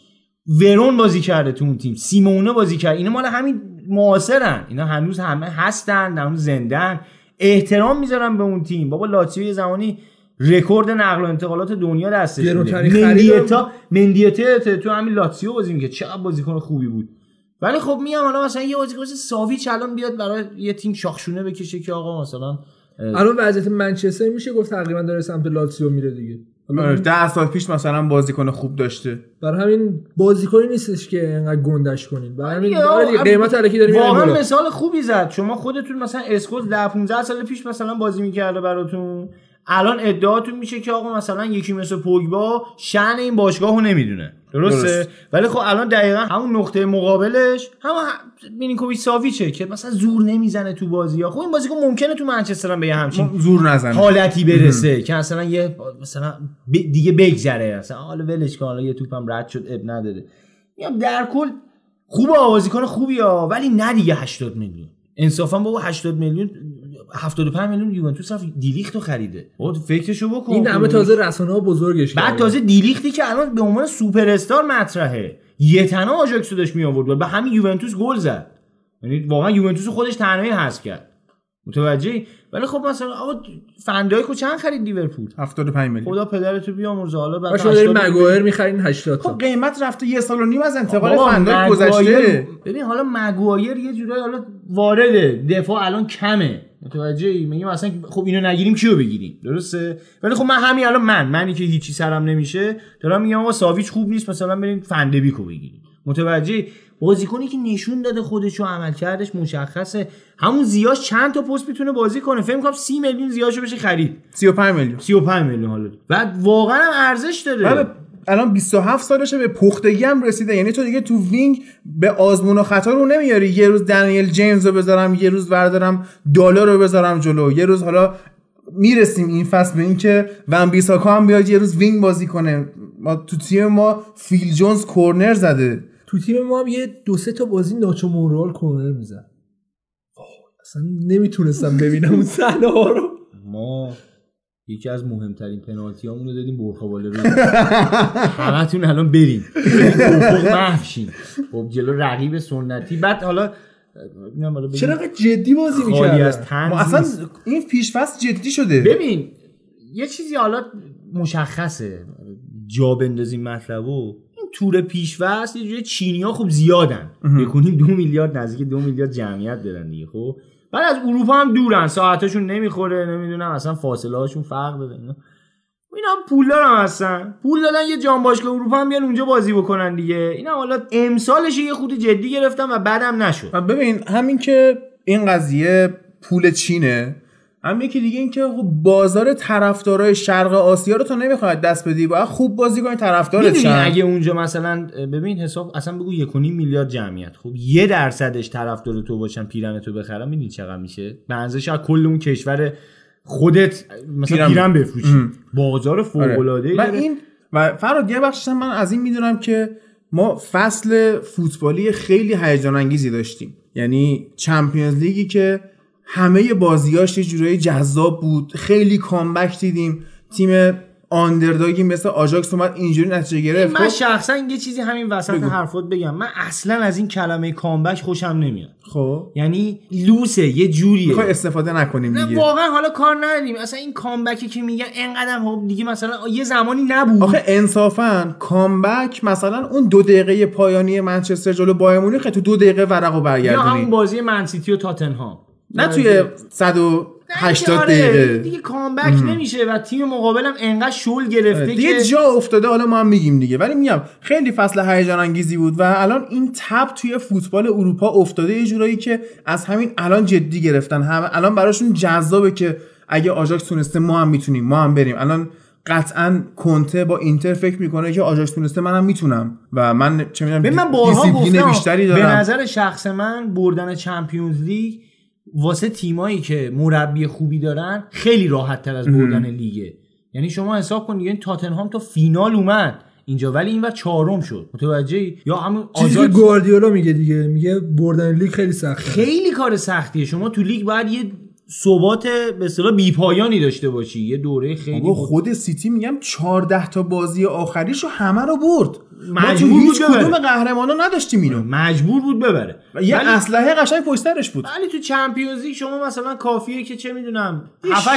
ورون بازی کرده تو اون تیم، سیمونه بازی کرد، اینا مال همین معاصرن، اینا هنوز همه هستن، هنوز زندهن، احترام میذارن به اون تیم. بابا لاتزیو یه زمانی رکورد نقل و انتقالات دنیا دستش بود. مندیتا تو همین لاتزیو بازی می‌کرد، چه بازیکن خوبی بود. ولی خب میام الان مثلا یه بازیکن ساویچ الان بیاد برای یه تیم شاخشونه بکشه که آقا مثلا الان وضعیت منچستر میشه گفت تقریبا داره سمت لاتزیو میره دیگه. 10 سال پیش مثلا بازیکن خوب داشته، برای همین بازیکنی نیستش که انقدر گندش کنید، برای همین قیمت الکی داره میره. واقعا مثال خوبی زد. شما خودتون مثلا اسکوز 10 15 سال پیش مثلا بازی میکرده براتون، الان ادعاتون میشه که آقا مثلا یکی مثل پوگبا شأن این باشگاهو نمیدونه. درسته. ولی خب الان دقیقاً همون نقطه مقابلش همون مینینکوویچ ساویچه که مثلا زور نمیزنه تو بازی‌ها. خب این بازیکن ممکنه تو منچستر هم به همین زور نزنه، حالتی برسه که مثلا یه مثلا دیگه بگذره، مثلا حالا ولش کن، حالا یه توپم رد شد اب نداره. میگم در کل خوبه، بازیکن خوبیه، ولی نه دیگه 80 میلیون. انصافا بابا 80 میلیون 75 میلیون یوونتوس رفت دیلیختو خریده. بعد فکرشو بکن این همه تازه رسانه‌ها بزرگش کرد، بعد تازه دیلیختی که الان به عنوان سوپر استار مطرحه، یه تنها آژاکسو داشت می آورد، به همین یوونتوس گل زد. یعنی واقعا یوونتوس خودش تنهایی حذف کرد، متوجهی؟ ولی خب مثلا آقا فندایکو چند خرید لیورپول؟ 75 میلیون. خدا پدرتو بیامرزه. حالا بعد شما دارین مگایر می‌خرید 80 تا. خب قیمت رفته یه سال و نیم از انتقال فندایک گذشته. ببین حالا مگایر یه جورایی حالا وارده، دفاع الان کمه. متوجهی؟ میگم اصلا خب اینو نگیریم کیو بگیریم؟ درسته؟ ولی خب من همین الان منی که هیچی سرم نمیشه، دارم میگم آقا ساویچ خوب نیست، مثلا بریم فندبیکو بگیریم. متوجهی؟ بازیکنی که نشون داده خودشو، عملکردش مشخصه. همون زیاش چند تا پست میتونه بازی کنه. فکر می‌کنم 30 میلیون زیاشو بشه خرید. 35 میلیون حالا. بعد واقعا هم ارزش داره. الان 27 سالشه، به پختگی هم رسیده. یعنی تو دیگه تو وینگ به آزمون و خطا رو نمیاری. یه روز دنیل جیمز رو بذارم، یه روز بردارم دلار رو بذارم جلو، یه روز حالا میرسیم این فصل به اینکه ون بیساکا هم بیاد یه روز وینگ بازی کنه. ما تو تیم ما فیل جونز کورنر زده، تو تیم ما هم یه دو سه تا بازی ناچو مورال کورنر میزد. اصلا نمیتونستم ببینم اون صحنه ها رو. ما یکی از مهمترین پنالتی هامون رو دادیم برخواله رو. همه تون الان بریم محفشیم جلو رقیب سنتی. بعد حالا چرا که جدی بازی میکرد اصلا این پیشفست جدی شده. ببین یه چیزی حالا مشخصه، جا بندازیم مطلبو، این تور پیشفست یه جوری چینی ها خوب زیادن، بکنیم 2 میلیارد نزدیک 2 میلیارد جمعیت دارن دیگه. خب بعد از اروپا هم دورن، ساعتاشون نمیخوره، نمیدونم اصلا فاصله هاشون فرق داره. اینا هم پولدار هم هستن، پول دادن یه جام باشگاه اروپا هم بیان اونجا بازی بکنن دیگه. اینا حالا امسالش یه خود جدی گرفتن و بعدم نشد. ببین همین که این قضیه پول چینه، هم یکی دیگه این که بازار طرفدارای شرق آسیا رو تو نمیخواد دست بدی، باید خوب بازی کنی طرفدارت چن. اگه اونجا مثلا ببین حساب اصلا بگو 1.5 میلیارد جمعیت، خب 1% طرفدار تو باشن پیرن تو بخرن، میدونی چقدر میشه؟ بنزش از کل اون کشور خودت مثلا پیرن بفروشی. بازار فوق العاده ای. این و فراد یه بخشش من از این میدونم که ما فصل فوتبالی خیلی هیجان انگیزی داشتیم، یعنی چمپیونز لیگی که همه بازیاش یه جورایی جذاب بود، خیلی کامبک دیدیم، تیم آندرداگی مثل آژاکس اومد اینجوری نتیجه گرفت. من شخصا یه چیزی همین وسط حرفات بگم، من اصلا از این کلمه کامبک خوشم نمیاد. خب یعنی لوسه، یه جوریه، میخوای استفاده نکنیم دیگه. نه واقعا حالا کار نداریم، اصلا این کامبکی که میگن اینقدر هم دیگه مثلا یه زمانی نبود. آخه انصافا کامبک مثلا اون 2 دقیقه پایانی منچستر جلو بایر مونیخ تو 2 دقیقه ورقو برگردونی، یا همون بازی منسیتی و تاتنهام نه توی 180 دقیقه دیگه کامبک نمیشه و تیم مقابلم انقدر شل گرفته دیگه جا افتاده. حالا ما هم میگیم دیگه، ولی میگم خیلی فصل هیجان انگیزی بود و الان این تب توی فوتبال اروپا افتاده یه جورایی که از همین الان جدی گرفتن، هم الان براشون جذابه که اگه آژاکس تونسته ما هم میتونیم، ما هم بریم. الان قطعاً کنته با اینتر فکر میکنه که آژاکس تونسته منم میتونم و من چه میدونم دیسیپلین بیشتری دارم. به نظر شخص من بردن چمپیونز لیگ واسه تیمایی که مربی خوبی دارن خیلی راحت تر از بردن لیگه. یعنی شما حساب کن دیگه، این تاتنهام تا فینال اومد اینجا ولی اینور 4م شد، متوجهی؟ یا همون آزاد گواردیولا میگه دیگه، میگه بردن لیگ خیلی سخته. خیلی کار سختیه، شما تو لیگ باید یه ثبات به اصطلاح بی‌پایانی داشته باشی، یه دوره خیلی خود سیتی میگم 14 تا بازی آخریشو همه رو برد، مجبور بود کدوم قهرمانو نداشتیم، اینو مجبور بود ببره و یه اسلحه قشنگ پشت سرش بود. ولی تو چمپیونز لیگ شما مثلا کافیه که چه میدونم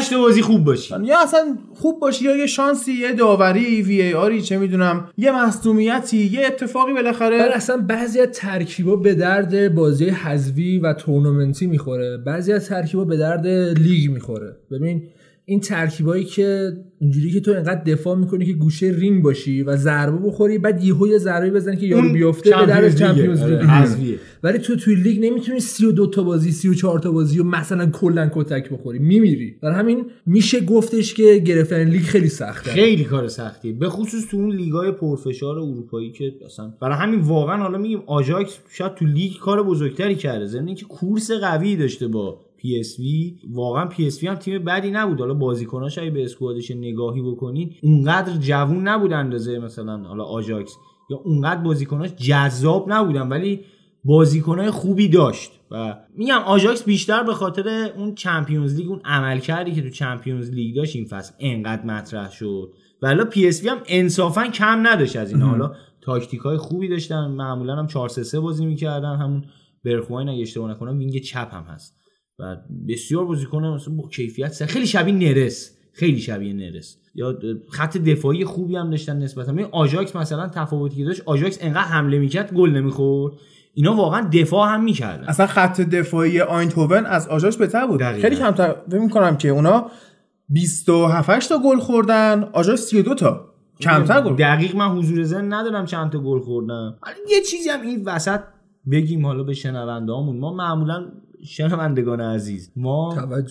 7-8 تا بازی خوب باشی، یا اصلا خوب باشی، یا یه شانسی، یه داوری، وی ای آری، چه میدونم یه مصدومیتی، یه اتفاقی بالاخره. ولی اصلا بعضی از ترکیبا به درد بازی حذفی و تورنمنتی میخوره، بعضی از ترکیبا به درد لیگ میخوره. ببین این ترکیبایی که اونجوری که تو انقدر دفاع میکنی که گوشه رینگ باشی و ضربه بخوری، بعد یهو یه ضربه بزنی که یارو بیفته به در چمپیونز لیگ. ولی تو توی لیگ نمیتونی 32 تا بازی 34 تا بازی و مثلا کلا کتک بخوری، میمیری. برای همین میشه گفتش که گرفتن لیگ خیلی سخته، خیلی کار سختیه، به خصوص تو اون لیگای پرفشار اروپایی که اصلا برای همین واقعا حالا میگیم آژاکس شاید تو لیگ کار بزرگتری کرده، ضمن اینکه کورس قوی داشته با PSV. واقعا PSV هم تیم بدی نبود، حالا بازیکناش اگه به اسکوادش نگاهی بکنین اونقدر جوون نبود اندازه مثلا حالا آژاکس، یا اونقدر بازیکناش جذاب نبودن، ولی بازیکنای خوبی داشت. و میگم آژاکس بیشتر به خاطر اون چمپیونز لیگ، اون عملکردی که تو چمپیونز لیگ داشت این فصل انقدر مطرح شد، ولی PSV هم انصافا کم نداشت از اینا. حالا تاکتیکای خوبی داشتن، معمولا هم 4-3-3 بازی می‌کردن، همون برخواین اگه اشتباه نکنم وینگ چپ هم هست و بسیار بازیکنان با کیفیت، خیلی شبیه نرس، خیلی شبیه نرس، یا خط دفاعی خوبی هم داشتن نسبتا. ببین آژاکس مثلا تفاوتی که داشت، آژاکس انقدر حمله میکرد گل نمیخورد، اینا واقعا دفاع هم میکردن. اصلا خط دفاعی آینتوون از آژاکس بهتر بود، خیلی کمتر. فکر می‌کنم که اونا 27 تا گل خوردن، آژاکس 32 تا، کمتر گل. دقیق من حضور ذهن ندارم چند تا گل خوردن. یه چیزی هم این وسط بگیم حالا به شنونده‌هامون، ما معمولاً شنوندگان عزیز، ما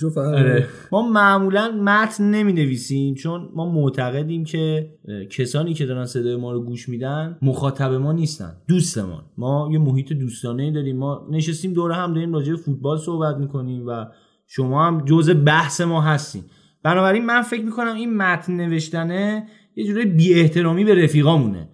معمولا متن نمی نویسیم چون ما معتقدیم که کسانی که دارن صدای ما رو گوش میدن مخاطب ما نیستن، دوستمان. ما یه محیط دوستانه‌ای داریم، ما نشستیم دوره هم داریم راجع به فوتبال صحبت میکنیم و شما هم جزء بحث ما هستین. بنابراین من فکر میکنم این متن نوشتنه یه جوری بی احترامی به رفیقامونه.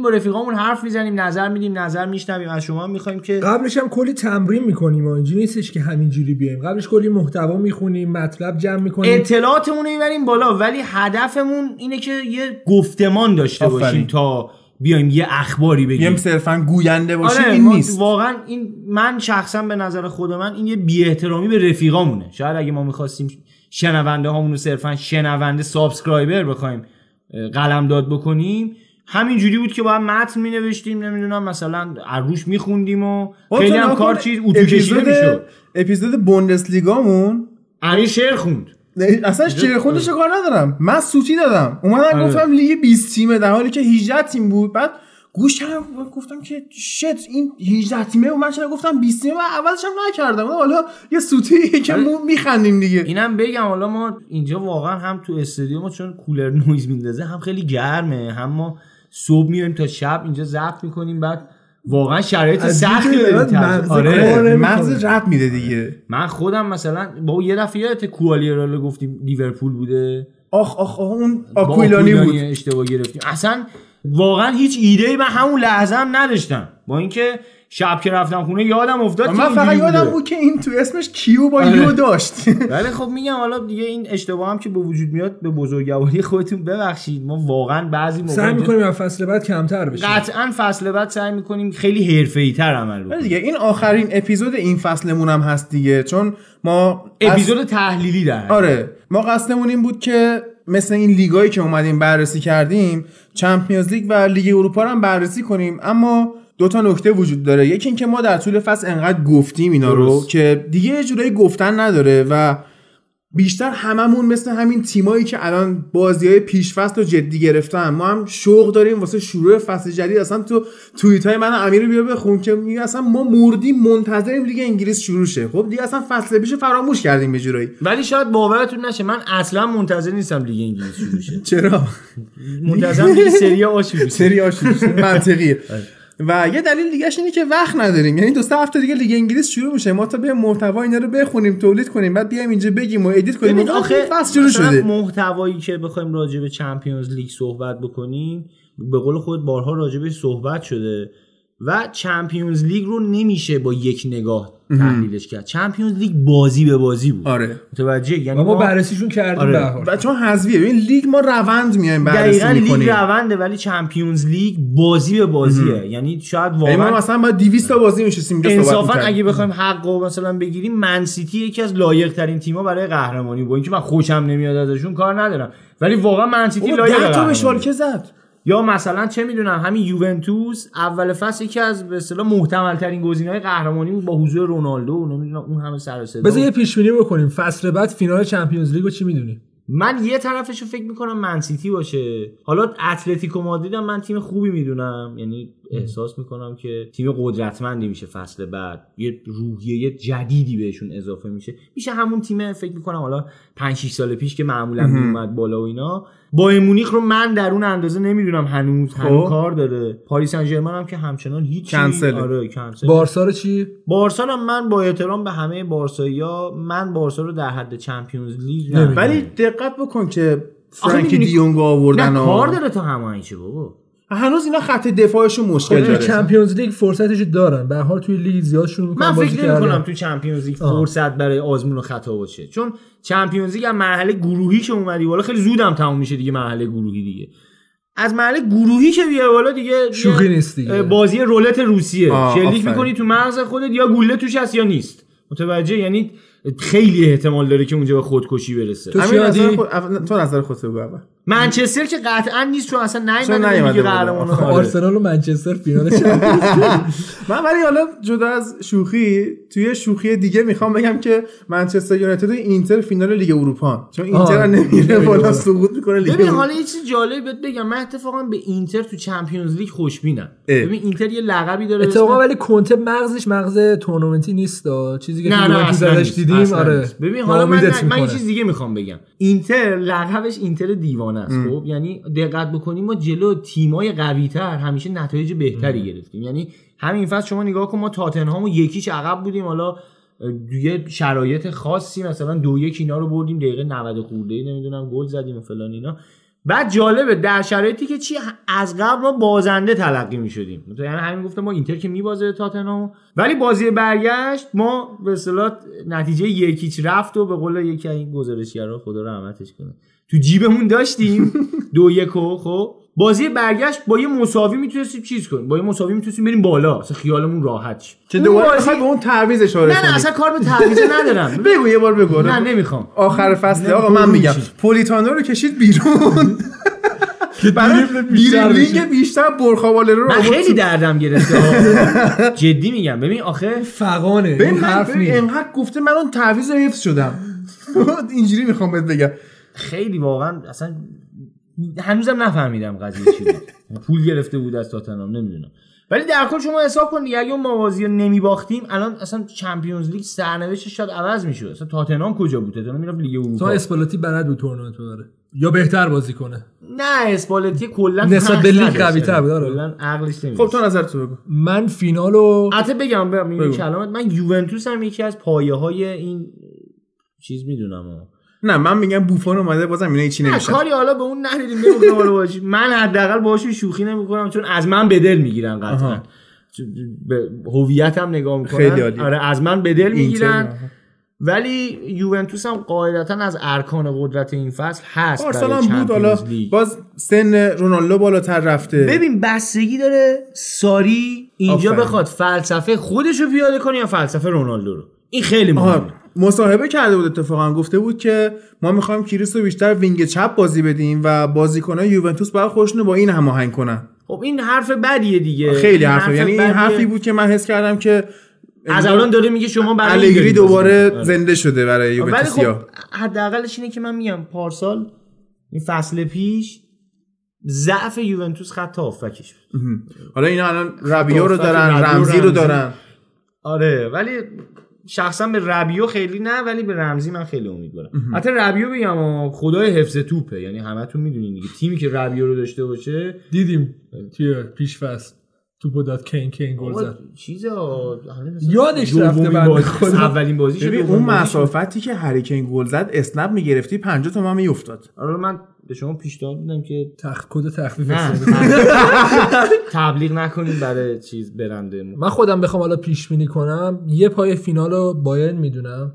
ما رفیقامون حرف میزنیم، نظر میشنویم، از شما میخوایم که قبلش هم کلی تمرین میکنیم، اینجوری نیستش که همینجوری بیایم. قبلش کلی محتوا میخونیم، مطلب جمع میکنیم، اطلاعاتمون رو میبریم بالا، ولی هدفمون اینه که یه گفتمان داشته باشیم تا بیایم یه اخباری بگیم، بیایم صرفا گوینده باشیم. این نیست واقعا. این من شخصا به نظر خود من این یه بی احترامی به رفیقامونه. شاید اگه ما می‌خواستیم شنونده هامون رو صرفا شنونده سابسکرایبر بخوایم قلمداد بکنیم، همین جوری بود که باید متن می‌نوشتیم، نمیدونم مثلا عروش می‌خوندیم و خیلی هم کار چیز اوتو کشیده می‌شد. اپیزود بوندسلیگامون علی شعر خوند. اصلا شعر خوندش کار ندارم. من سوتی دادم. اومدن گفتم لیگ 20 تیمه در حالی که 18 تیم بود. بعد گوشم گفتم که شت این 18 تیمه و من چرا گفتم 20 تیمه؟ اولش هم نکردم. حالا یه سوتی که ما می‌خندیم دیگه. اینم بگم حالا ما اینجا واقعا هم تو استادیوم چون کولر نویز میندازه، هم خیلی گرمه، هم ما صبح میایم تا شب اینجا ضبط میکنیم، بعد واقعا شرایط سختی داریم. آره مغز رد میده دیگه. من خودم مثلا با یه رفیقات کوالیرالو گفتیم لیورپول بوده، آخ اون آکویلانی بود، اشتباه گرفتیم. اصلا واقعا هیچ ایده‌ای من همون لحظه هم نداشتم، با اینکه شب که رفتم خونه یادم افتاد که من فقط یادم بود که این تو اسمش کیو با یو داشت. ولی خب میگم حالا دیگه این اشتباه هم که به وجود میاد به بزرگواری خودتون ببخشید. ما واقعا بعضی موقع سعی می‌کنیم از فصل بعد کمتر بشیم، قطعاً فصل بعد سعی می‌کنیم خیلی حرفه‌ای‌تر عمل بکنیم دیگه. این آخرین اپیزود این فصلمون هم هست دیگه، چون ما اپیزود تحلیلی داریم. آره ما قصدمون این بود که مثل این لیگایی که اومدیم بررسی کردیم، چمپیونز لیگ و لیگ اروپا رو هم بررسی کنیم. اما دو تا نکته وجود داره. یکی این که ما در طول فصل انقدر گفتیم اینا رو که دیگه یه جورایی گفتن نداره و بیشتر هممون مثل همین تیمایی که الان بازی‌های پیش فصل رو جدی گرفتن، ما هم شوق داریم واسه شروع فصل جدید. اصلا تو توییتای من امیر بیا بخون که میگه اصلا ما مردیم منتظریم لیگ انگلیس شروع شه. خب دیگه اصلا فصل پیشو فراموش کردیم به جورایی. ولی شاید باورتون نشه من اصلا منتظر نیستم لیگ انگلیس شروع شه. چرا؟ منتظرم که سری آ شروع شه. سری آ شروع شه منطقیه. و یه دلیل دیگه‌ش اینه که وقت نداریم، یعنی دو سه هفته دیگه لیگ انگلیس شروع میشه، ما تا به محتوا اینا رو بخونیم، تولید کنیم، بعد بیایم اینجا بگیم و ادیت کنیم. آخه فصل شروع شده. محتوایی که بخوایم راجع به چمپیونز لیگ صحبت بکنیم، به قول خود بارها راجع بهش صحبت شده و چمپیونز لیگ رو نمیشه با یک نگاه تحلیلش کرد. چمپیونز لیگ بازی به بازی بود. آره. متوجه یعنی ما بررسیشون کردیم. آره. به هر حال چون حذفیه این لیگ ما روند میایم بررسی می‌کنیم. دقیقاً لیگ رونده ولی چمپیونز لیگ بازی به بازیه. یعنی شاید واقعا ما مثلا بعد 200 تا بازی می‌شستیم اینجا صحبت می‌کردیم. انصافاً اگه بخوایم حقو مثلا بگیریم، منسیتی یکی از لایق‌ترین تیم‌ها برای قهرمانی بود. اینکه من خوشم نمیاد ازشون کار ندارم، ولی واقعا منسیتی لایقه. تو به شالکه زد. یا مثلا چه میدونم همین یوونتوس اول فصل یکی از به اصطلاح محتمل ترین گزینه‌های قهرمانی بود با حضور رونالدو و نمیدونم اون همه سر و صدا. بذار یه پیش‌بینی بکنیم فصل بعد فینال چمپیونز لیگو چی میدونی؟ من یه طرفشو فکر میکنم منسیتی باشه. حالا اتلتیکو مادرید هم من تیم خوبی میدونم، یعنی احساس میکنم که تیم قدرتمندی میشه فصل بعد، یه روحیه جدیدی بهشون اضافه میشه همون تیم. فکر میکنم حالا 5 6 سال پیش که معمولا میومد بالا و اینا. بایر مونیخ رو من در اون اندازه نمیدونم، هنوز هم کار داره. پاریس سن ژرمن هم که همچنان هیچ کنسل. آره کنسل. بارسا رو چی؟ بارسا هم من با احترام به همه بارسایی‌ها، من بارسا رو در حد چمپیونز لیگ نمیدونم. ولی دقت بکن که فرانک دیونگ آوردن کار داره تا همین چه بابا. هنوز اینا خط دفاعشون مشکل داره. چمپیونز لیگ فرصتشو دارن. به هر حال توی لیگ زیاد شروع می‌کنن. من فکر نمی‌کنم تو چمپیونز لیگ فرصت برای آزمون و خطا باشه. چون چمپیونز لیگ هم مرحله گروهی که اومدی بالا خیلی زودم تموم میشه دیگه. مرحله گروهی دیگه از مرحله گروهی که بیای بالا دیگه شوخی نیست دیگه. بازی رولت روسیه. شلیک می‌کنی تو مغز خودت، یا گوله توش هست یا نیست. متوجه؟ یعنی خیلی احتمال داره که اونجا به خودکشی برسه. تو نظر خودت بگو اول. منچستر که قطعا نیست، چون اصلا نمیدونم دیگه قهرمانو. آرسنال و منچستر فینال چمپیونز من. ولی حالا جدا از شوخی، توی شوخی دیگه میخوام بگم که منچستر یونایتد و اینتر فینال لیگ اروپا، چون اینتر نمیره بالا، سقوط میکنه لیگ. ببین حالا یه چیز جالب بهت بگم، من اتفاقا به اینتر تو چمپیونز لیگ خوشبینم. ببین اینتر یه لقبی داره اتفاقا، ولی کنته مغزش مغز تورنمنتی نیست، چیزی که یونایتد دیدیم. آره ببین حالا من یه چیز دیگه میخوام بگم، اینتر لقبش اینتر دیوان است. خب یعنی دقت بکنیم ما جلو تیمای قوی‌تر همیشه نتایج بهتری گرفتیم. یعنی همین فصل شما نگاه کن ما تاتنهامو یکیش عقب بودیم، حالا یه شرایط خاصی مثلا 2-1 اینا رو بردیم دقیقه 90 خورده ای نمیدونم گل زدیم و فلان اینا. بعد جالبه در شرایطی که چی از قبل ما بازنده تلقی می‌شدیم، یعنی همین گفتم ما اینتر که می‌بازه تاتنهام، ولی بازی برگشت ما به اصطلاح نتیجه 1-0 رفت و به قول یکی از این گزارشگرا خدا رحمتش کنه تو جیبمون داشتیم 2-1. خب بازی برگشت با یه مساوی میتونستیم چیز کنیم، با یه مساوی میتونستیم بریم بالا، اصلا خیالمون راحت شه. چه دوباره بازی... به اون تعویض اشاره کنید. نه اصلا کار به تعویض ندارم. بگو یه بار بگو. نه نمیخوام. آخر فصل آقا من میگم پولیتانو رو کشید بیرون. برای بیرینگ بیشتر برخاواله رو خیلی دردم گرفته. جدی میگم ببین آخه فغانه این حرف نی. انقدر گفته من اون تعویض حفظ شدم. اینجوری میخوام بهت بگم. خیلی واقعا اصلا هنوزم نفهمیدم قضیه چی بود. پول گرفته بود از تاتنهام نمیدونم، ولی در کل شما حساب کن دیگه اگه اون موازی رو نمیباختیم الان اصلا چمپیونز لیگ سرنوشتش شاید عوض میشد. اصلا تاتنهام کجا بود؟ تاتنهام میرفت لیگ اروپا. تا اسپالتی بلد بود تورنمنت ببره یا بهتر بازی کنه. نه اسپالتی کلا نسبت به لیگ قوی‌تر بود. آره کلا عقلش نمیشه. خب تو نظر تو بگو. من فینالو البته بگم این کلامت، من یوونتوس هم یکی از پایه‌های این چیز میدونم. نه من میگم بوفون اومده بازم اینا هیچی نمیشه. کاری حالا به اون ندیدیم نمیخوام بالا باشی. من حداقل باهاشون شوخی نمیکنم چون از من به دل میگیرن قطعا. به هویتم نگاه میکنن. آره از من به دل میگیرن. ولی یوونتوس هم قاعدتا از ارکان قدرت این فصل هست. بارسلونا بود حالا باز سن رونالدو بالاتر رفته. ببین بستگی داره ساری اینجا بخواد فلسفه خودشو پیاده کنه یا فلسفه رونالدو رو. این خیلی مهمه. مصاحبه کرده بود اتفاقا، گفته بود که ما می‌خوایم کریس رو بیشتر وینگ چپ بازی بدیم و بازیکن‌های یوونتوس باید خودشون رو با این هماهنگ کنن. خب این حرف بدیه دیگه. خیلی حرف، یعنی این حرفی بود که من حس کردم که از الان داره میگه شما برای الگری دوباره زنده شده برای یوونتوسیا. خب حداقلش اینه که من میگم پارسال این فصل پیش ضعف یوونتوس خط هافبکش بود. حالا اینا الان رابیو رو دارن، رمزی رو دارن. آره ولی شخصا به ربیو خیلی نه، ولی به رمزی من خیلی امیدوارم. حتی ربیو بگم خدای حفظ توپه، یعنی همتون میدونین دیگه تیمی که ربیو رو داشته باشه دیدیم توی پیش فصل توپو داد کین گل زد. چیزا یادش رفته بعد خود اولین بازیش اون مسافتی که هری کین گل زد اسنپ میگرفتی 50 تومن میافتاد. آره من به شما پیشنهاد میدم که کد تخفیف استفاده کنید. تبلیغ نکنید برای چیز برنده. من خودم بخوام حالا پیش بینی کنم یه پای فینالو بایر میدونم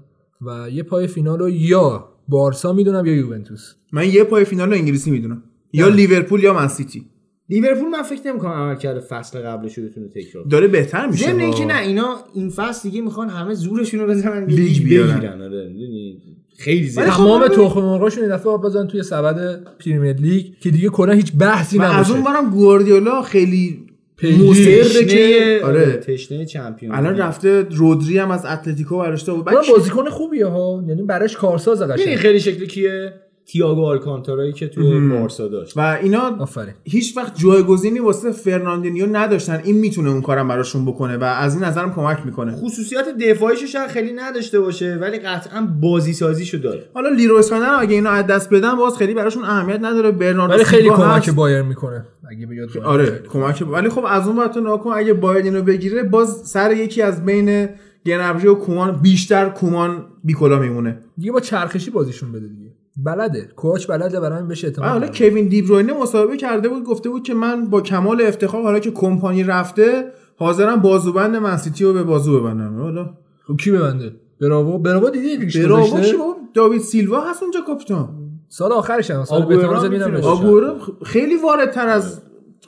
و یه پای فینالو یا بارسا میدونم یا یوونتوس. من یه پای فینالو انگلیسی میدونم یا لیورپول یا منسیتی. لیورپول من فکر نمی‌کنم عملکرد فصل قبلشو بتونه تکرار کنه. داره بهتر میشه. ضمن اینکه نه اینا این فصل دیگه میخوان همه زورشون رو بزنن لیگ بگیرن. آره میدونید خیلی زیاد تمام تخم مرغاشون این دفعه بزنن توی سبد پریمیر لیگ که دیگه کلا هیچ بحثی نباشه. از اون برم گواردیولا خیلی مصره که آره تشنه چمپیون الان رفته. رودری هم از اتلتیکو برشته بود. بازیکن خوبیه ها، یعنی براش کارساز قشنگه. خیلی شکلی کیه تییاگو آلکانتارایی که تو بارسا داشت و اینا هیچ وقت جایگزینی واسه فرناندینیو نداشتن. این میتونه اون کارم براشون بکنه و از این نظرم کمک میکنه. خصوصیات دفاعیش شاید خیلی نداشته باشه ولی قطعاً بازی سازیشو داره. حالا لیروی سانه اگه اینو از دست بدن باز خیلی براشون اهمیت نداره. برناردو ولی خیلی کمک بایر میکنه اگه بیاد. آره کمک، ولی خب از اون وقت ناکن اگه بایر اینو بگیره باز سر یکی از بین گنبری و کومان، بیشتر کومان بیکلا میمونه دیگه. با چرخشی بازیشون بده دیگه. بلده کوچ بلده برام بشه اعتماد. حالا کوین دی بروینه مصاحبه کرده بود گفته بود که من با کمال افتخار حالا که کمپانی رفته حاضرم بازوبند منسیتی رو به بازو ببندم. حالا خب کی ببنده؟ براو دیدی؟ براو کی بود؟ داوید سیلوا هست اونجا کاپیتان. سال آخرش هم سال بهتر زدینم. آگورو خیلی واردتر از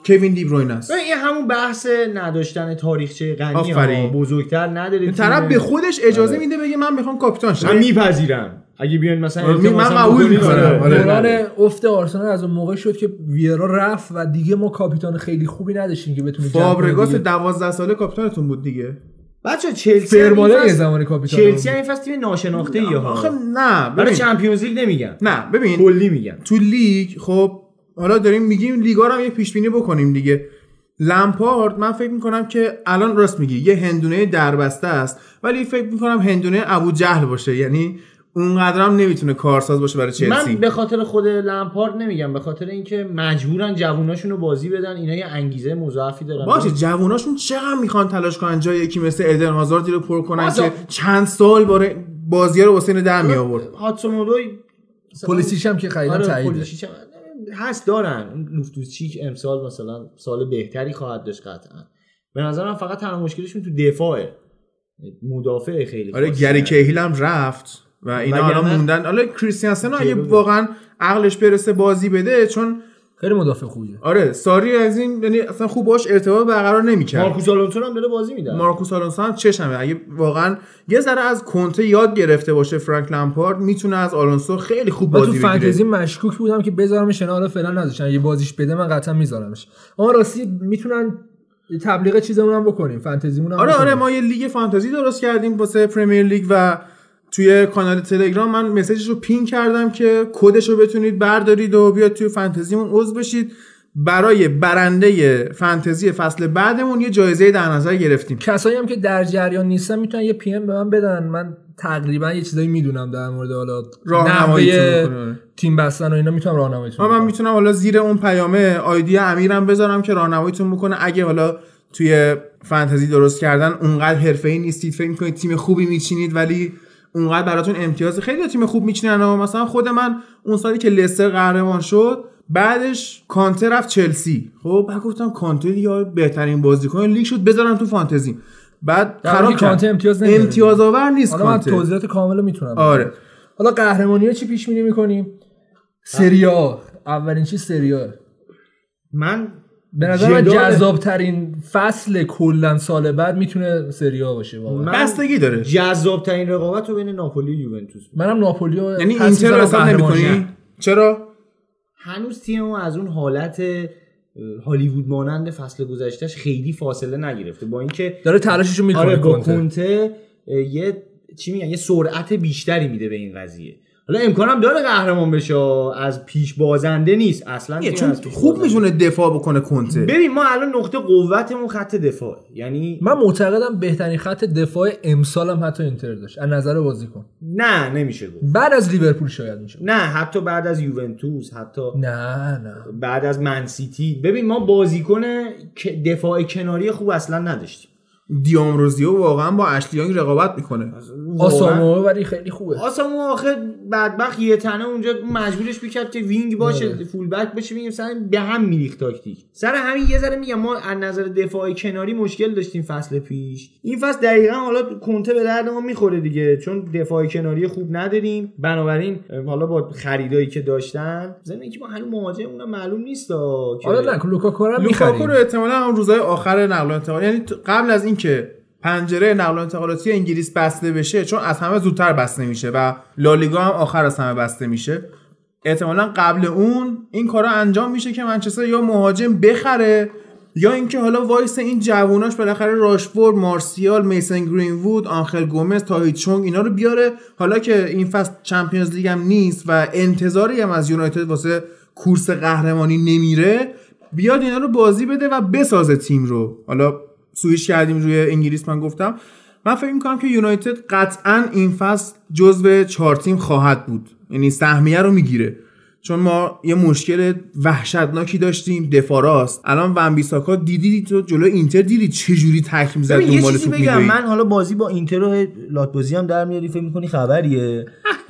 کوین دی بروینه است. این همون بحث نداشتن تاریخچه غنی بزرگتر نداره. این طرف به خودش اجازه میده بگه من میخوام کاپیتان شم. من میپذیرم. اگه بیان مثلا من قبول می‌کنم. دوران افت آرسنال از اون موقع شد که ویرا رفت و دیگه ما کاپیتان خیلی خوبی نداشتیم که بتونیم. فابرگاس 12 ساله کاپیتانتون بود دیگه. بچا چلسی فرماله زمان کاپیتان. چلسی این فصل تیم ناشناخته ای ها. آخه نه برای چمپیونز لیگ نمیگن. نه ببین کلی میگن. تو لیگ خب حالا داریم میگیم لیگا رو هم یه پیش بینی بکنیم دیگه. لمپارد من فکر می‌کنم که الان راست میگی یه هندونه دربسته است، ولی فکر می‌کنم هندونه ابوجهل باشه. یعنی اونقدر هم نمیتونه کارساز باشه برای چلسی. من به خاطر خود لمپارد نمیگم، به خاطر اینکه مجبورن جووناشونو بازی بدن، اینا یه انگیزه مضاعفی دارن. باشه جووناشون چقدر میخوان تلاش کنن جای یکی مثل ادن هازاردی رو پر کنن که چند سال بازی‌ها رو حسین در می آورد. هاتسومودوی پلیسیش هم که خیلی تایید پلیسیش هم هست دارن. لوفتوسچیک امسال مثلا سال بهتری خواهد داشت قطعا. به نظرم فقط تنها مشکلشون تو دفاعه، مدافع خیلی آره گری کهیل هم رفت و اینا الان موندن. حالا کریستیانسن اگه واقعا عقلش برسه بازی بده، چون خیلی مدافع خوبیه. آره ساری از این یعنی اصلا خوب باش ارتباط برقرار نمی‌کنه. مارکوس آلونسو هم داره بازی میده. مارکوس آلونسو هم چشمه، اگه واقعا یه ذره از کنته یاد گرفته باشه فرانک لمپارد، میتونه از آلونسو خیلی خوب بازی بگیره. تو فانتزی مشکوک بودم که بذارمش کنار، فعلا نذاشتم. اگه بازیش بده من قطعا میذارمش. اما راستی میتونن تبلیغ چیزمون هم بکنیم، فانتزیمون هم. آره ما یه لیگ فانتزی درست کردیم واسه پرمیر لیگ و توی کانال تلگرام من مسیجش رو پین کردم که کدش رو بتونید بردارید و بیاد توی فانتزیمون عضو بشید. برای برنده فانتزی فصل بعدمون یه جایزه در نظر گرفتیم. کسایی هم که در جریان نیستن میتونن یه پی ام به من بدن، من تقریبا یه چیزایی میدونم در مورد حالا راهنماییتون تیم بستن و اینا، میتونم راهنماییتون من میتونم حالا زیر اون پیامه آیدی امیرم بذارم که راهنماییتون بکنه. اگه حالا توی فانتزی درست کردن اونقدر حرفه‌ای نیستید، فکر می‌کنید تیم خوبی میچینید ولی اونقدر براتون امتیاز، خیلی تیم خوب میچینن. مثلا خود من اون سالی که لستر قهرمان شد بعدش کانته رفت چلسی، خب بعد گفتم کانته یا بهترین بازیکن لیگ شد بذارم تو فانتزی، بعد قرار کانته امتیاز آور نیست. حالا من توضیحات کاملو میتونم بدم. آره حالا قهرمانیو چی پیش بینی میکنیم؟ سری آ اولین چیز سری آ من به نظر جذاب ترین فصل کلا سال بعد میتونه سری آ باشه. واقعا بستگی داره. جذاب ترین رقابت رو بین ناپولی و یوونتوس. منم ناپولی و یعنی اینتر رو حساب نمی‌کنی؟ چرا؟ هنوز تیمو از اون حالت هالیوود مانند فصل گذشتهش خیلی فاصله نگرفته، با اینکه داره تلاششو میکنه. آره با کنته یه چی میگن یه سرعت بیشتری میده به این قضیه. حالا امکانم داره قهرمان بشه، از پیش بازنده نیست اصلا، چون خوب میتونه دفاع بکنه کنته. ببین ما الان نقطه قوتمون خط دفاع، یعنی من معتقدم بهترین خط دفاع امسالم حتی اینتر داشت از نظر بازیکن. نه نمیشه گفت. بعد از لیورپول شاید میشه. نه حتی بعد از یوونتوس، حتی نه بعد از منسیتی. ببین ما بازیکن دفاع کناری خوب اصلا نداشتیم. دیامروزیو واقعا با اشلیانگ رقابت میکنه. آسامو ولی خیلی خوبه. آسامو آخه بدبخت یه تنه اونجا مجبورش میکرد که وینگ باشه، فول بک بشه، میگم سر به هم میریخت تاکتیک. سر همین یه ذره میگم ما از نظر دفاعی کناری مشکل داشتیم فصل پیش. این فصل دقیقاً حالا کنته به درد ما میخوره دیگه، چون دفاعی کناری خوب نداریم. بنابراین حالا با خریدایی که داشتن، ضمن اینکه ما هنوز مهاجممون معلوم نیست حالا لوکاکو رو میخریم. لوکاکو رو احتمالاً هم روزهای آخر نقل و انتقال، یعنی قبل از این که پنجره نقل و انتقالاتی انگلیس بسته بشه، چون از همه زودتر بسته میشه و لالیگا هم آخر از همه بسته میشه، احتمالاً قبل اون این کارا انجام میشه که منچستر یا مهاجم بخره یا اینکه حالا وایس این جووناش بالاخره راشفورد، مارسیال، میسن گرین‌وود، آنخل گومز، تاهی چونگ اینا رو بیاره. حالا که این فصل چمپیونز لیگ هم نیست و انتظاری هم از یونایتد واسه کورس قهرمانی نمیره، بیاد اینا رو بازی بده و بسازه تیم رو. حالا سویش کردیم روی انگلیس. من گفتم من فکر می‌کنم که یونایتد قطعاً این فصل جزو 4 تیم خواهد بود، یعنی سهمیه رو میگیره، چون ما یه مشکل وحشتناکی داشتیم دفاع راست. الان ونبیساکا دیدی تو جلو اینتر دیدی چه جوری تکم زد دنبال توپ می‌گیره. من حالا بازی با اینتر رو لات‌بازی هم در میاری فکر می‌کنی خبریه؟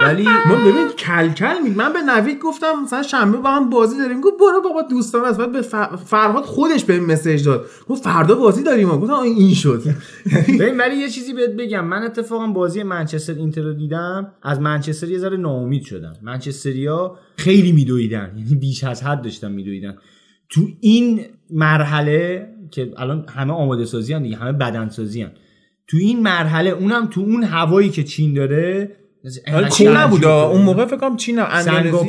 ولی من ببین کلکل من به نوید گفتم مثلا شنبه با هم بازی داریم، گفت برو بابا دوستان است. بعد به فرهاد خودش به مسیج داد گفت فردا بازی داریم. گفتم این شد. ببین ولی یه چیزی بهت بگم، من اتفاقا بازی منچستر اینتر رو دیدم، از منچستر یه ذره ناامید شدم. منچستریا خیلی میدویدن، یعنی بیش از حد داشتن میدویدن تو این مرحله که الان همه آماده سازی ان دیگه، همه بدن سازی ان تو این مرحله، اونم تو اون هوایی که چین داره. حالا چین نبود اون موقع، فکر کنم چین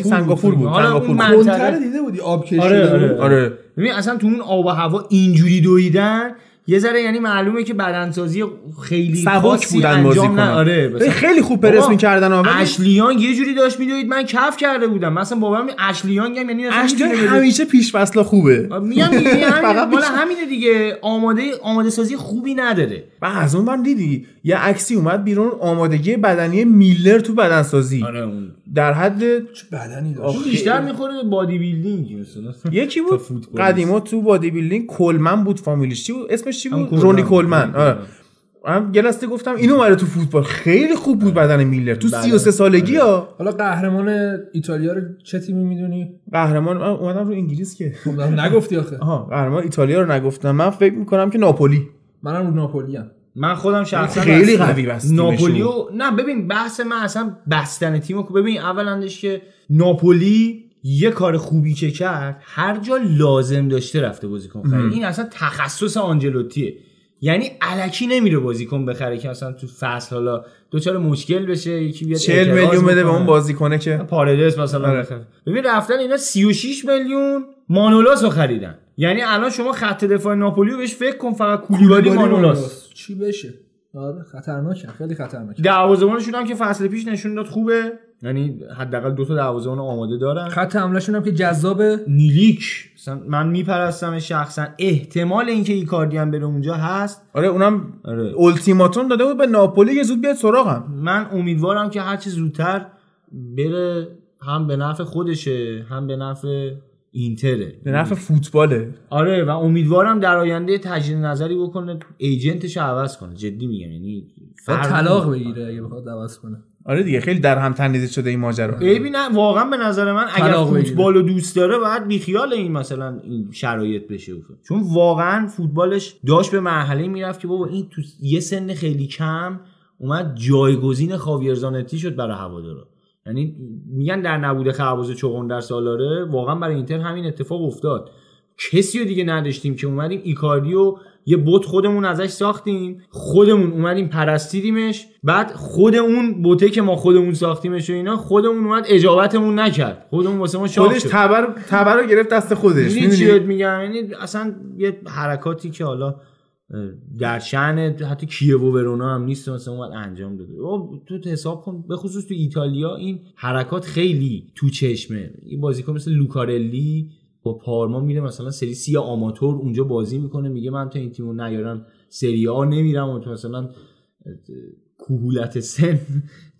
سنگاپور بود. حالا اون منطقه دیده بودی آب کشیده. آره ببین اصلا تو اون آب و هوا اینجوری دویدن یه ذره، یعنی معلومه که بدنسازی خیلی سبک بودن بازیکن. آره خیلی خوب پرس می‌کردن. اشلیان یه جوری داشت میدوید من کف کرده بودم مثلا بابام. اشلیان یعنی همیشه پیش فصلا خوبه، میگم فقط مال همینه دیگه، آماده سازی خوبی نداره. و از اون من دیدی یه عکسی اومد بیرون آمادگی بدنی میلر تو بدنسازی. آره اون در حد بدنی داشت بیشتر میخوره به بادی بیلدینگ مثلا. یکی بود قدیما تو بادی بیلدینگ کلمن بود، فامیلیش چی بود، اسمش چی بود، رونی کلمن. آره من گلسته گفتم اینو اومده تو فوتبال خیلی خوب بود بدن میلر تو 33 سالگی ها. حالا قهرمان ایتالیا رو چه تیمی میدونی؟ قهرمان اومدم رو انگلیس که نگفتی آخه. آها قهرمان ایتالیا رو نگفتم. من فکر می‌کنم که ناپولی. منم رو ناپولی ام. من خودم شخصا خیلی قوی بستم ناپولیو. نه ببین بحث من اصلا بستن تیمو که ببین اولندش که ناپولی یه کار خوبی که کرد هر جا لازم داشته رفته بازیکن خرید. این اصلا تخصص آنجلوتیه، یعنی الکی نمیره بازیکن بخره که اصلا تو فصل حالا دوچار مشکل بشه، یکی بیاد 40 میلیون بده به اون بازیکنه که پاردس مثلا بخره. ببین رفتن اینا 36 میلیون مانولاسو خریدن، یعنی الان شما خط دفاع ناپولیو بهش فکر کن فقط کولیبالی مانولاس چی بشه. آره خطرناکه، خیلی خطرناکه. دروازه‌بانشون هم که فصل پیش نشون داد خوبه، یعنی حداقل دو تا دروازه‌بان آماده دارن. خط حمله‌شون هم که جذاب نیلیک مثلا من میپرستم شخصا. احتمال اینکه ایکاردی هم بره اونجا هست. آره اونم آره. التیماتوم داده بود به ناپولی که زود بیاد سراغم. من امیدوارم که هر چه زودتر بره، هم به نفع خودشه هم به نفع اینتره، به نفع فوتباله. آره و امیدوارم در آینده تجدید نظری بکنه، ایجنتش عوض کنه. جدی میگم یعنی طلاق بگیره اگه بخواد عوض کنه. آره دیگه خیلی در هم تنیز شده این ماجرا. ببین واقعا به نظر من اگر فوتبالو دوست داره باید بیخیال این مثلا این شرایط بشه، چون واقعا فوتبالش داشت به مرحله میرفت که بابا این تو یه سن خیلی کم اومد جایگزین خاویر زانتی شد برای هوادارا. یعنی میگن در نبود خرباز چوغون در سالاره، واقعا برای اینتر همین اتفاق افتاد. کسیو دیگه نداشتیم که اومدیم ایکاردیو یه بت خودمون ازش ساختیم، خودمون اومدیم پرستیدیمش، بعد خود اون بته که ما خودمون ساختیمش و اینا خودمون اومد اجابتمون نکرد، خودمون واسه ما شاخ خودش تبر رو گرفت دست خودش. میدونی چیت میگم، یعنی اصلا یه حرکاتی که حالا در شأن حتی کیو و ورونا هم نیست مثلا اومد انجام داده. تو حساب کن به خصوص تو ایتالیا این حرکات خیلی تو چشمه. این بازیکن مثل لوکارلی با پارما میره مثلا سری سی آماتور اونجا بازی میکنه، میگه من تا این تیمو نیارم سری آ نمیرم، و تو مثلا کهولت سن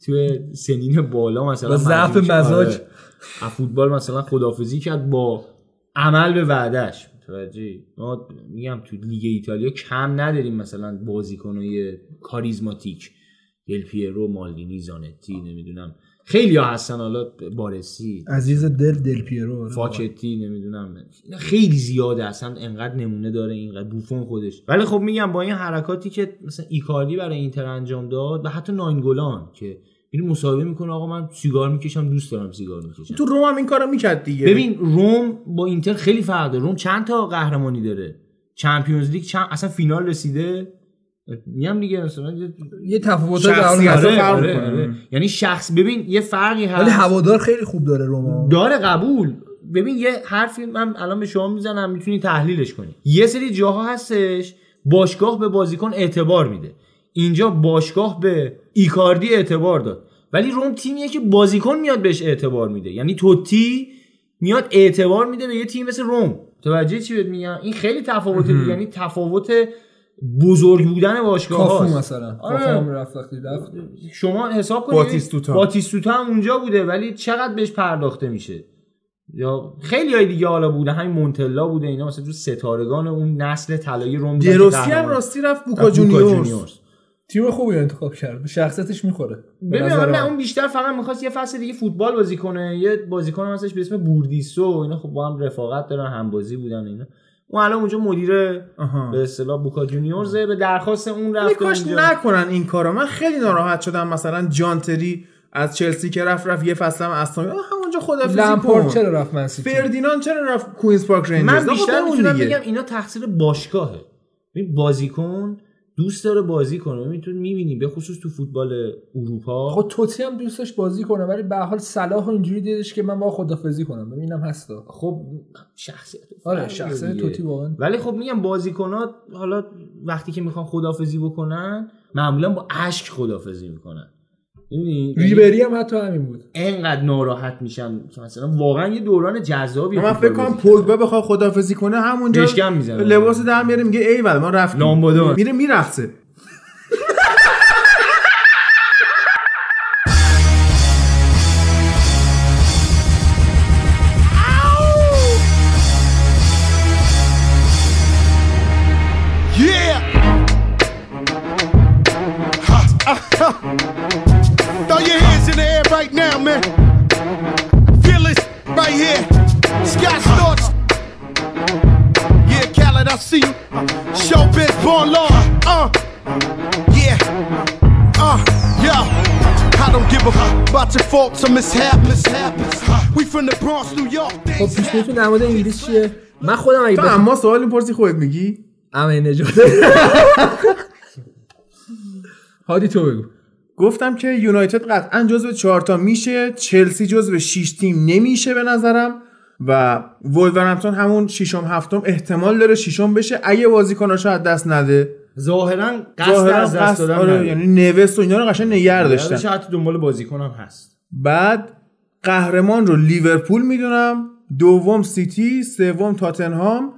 تو سنین بالا مثلا ضعف مزاج فوتبال مثلا خداحافظی کرد با عمل به وعدهش. متوجهی؟ ما میگم تو لیگ ایتالیا کم نداریم مثلا بازیکنای کاریزماتیک، دل پیرو، مالدینی، زانتی، نمیدونم خیلی ها هستن، حالا بارسی عزیز دل پیرو، فاکتی، نمیدونم خیلی زیاده هستن، انقدر نمونه داره، اینقدر بوفون خودش. ولی خب میگم با این حرکاتی که مثلا ایکاردی برای اینتر انجام داد و حتی ناینگولان که این مصاحبه میکنه آقا من سیگار میکشم، دوست دارم سیگار میکشم. تو روم هم این کارو میکرد دیگه. ببین روم با اینتر خیلی فرق داره. روم چند تا قهرمانی داره، چمپیونز لیگ اصلا فینال رسیده. میام دیگه مثلا یه تفاوت در حال فرق میکنه، یعنی شخص ببین یه فرقی هست. ولی هوادار خیلی خوب داره روم داره. قبول. ببین یه حرفی من الان به شما میزنم میتونی تحلیلش کنی. یه سری جاها هستش باشگاه به بازیکن اعتبار میده، اینجا باشگاه به ایکاردی اعتبار داد، ولی روم تیمیه که بازیکن میاد بهش اعتبار میده، یعنی توتی میاد اعتبار میده به یه تیم مثل روم. توجه چی بهت میگم؟ این خیلی تفاوته. یعنی تفاوت بزرگ بودن باشگاه هاست. کافو مثلا کافو هم رفت. شما حساب کنید باتیستوتا هم اونجا بوده ولی چقدر بهش پرداخته میشه، یا خیلی های دیگه حالا بوده، همین مونتلا بوده، اینا مثلا تو ستارگان اون نسل طلایی روم. دروسی هم راستی رفت بوکا جونیورز، تیم خوبی انتخاب کرد، به شخصیتش میخوره. ببین نه اون بیشتر فقط میخواست یه فصل دیگه فوتبال بازی کنه. یه بازیکن هستش به اسم بوردیسو، اینا خب با هم رفاقت دارن، هم بازی بودن اینا. اون الان اونجا مدیر به اصطلاح بوکا جونیورز، به درخواست اون رفت. کاش نکنن این کارا. من خیلی ناراحت شدم مثلا جانتری از چلسی که رفت یه فصل هم اصلا همونجا خدافیزی کنه. لامپارد چرا رفت منسیتی؟ فردیناند چرا رفت کوئینز پارک رنجرز؟ من بیشتر میتونم بگم اینا تقصیر باشگاهه. ببین بازیکن دوست داره بازی کنه، میتونی میبینی به خصوص تو فوتبال اروپا. خب توتی هم دوستش بازی کنه، ولی به هر حال صلاح اینجوری دیدش که من با خدافظی کنم. ببینم هستا خب شخصیت. آره شخصیت توتی واقعا. ولی خب میگم بازیکنات حالا وقتی که میخوان خدافظی بکنن معمولا با اشک خدافظی میکنن. یعنی ریبری هم حتی همین بود، اینقدر ناراحت میشم که مثلا واقعا یه دوران جذابی. من فکر کنم پوگبا بخواد خداحافظی کنه همونجا لباس در میاره میگه ایول ما رفتیم، میره میرفته Throw your hands in the air right now, man. Feel it right here. Sky starts. Yeah, Khaled, I see you. Show bitch, born law. Yeah. Yeah. خب پیشنیتون در مورد انگلیس چیه؟ من خودم اگه بخوام اما سوال میپرسی خودت میگی؟ اما نجاته هادی تو بگو. گفتم که یونایتد قطعا جزو 4 تا میشه، چلسی جزو 6 تیم نمیشه به نظرم، و وولورهمپتون همون 6م 7م احتمال داره 6م بشه اگه بازیکناشو از دست نده. ظاهرا قصد از دست دادن، آره، یعنی نوست و اینا رو قشنگ نگه داشتن، شاید دنبال بازیکن هم هست. بعد قهرمان رو لیورپول میدونم، دوم سیتی، سوم تاتنهام،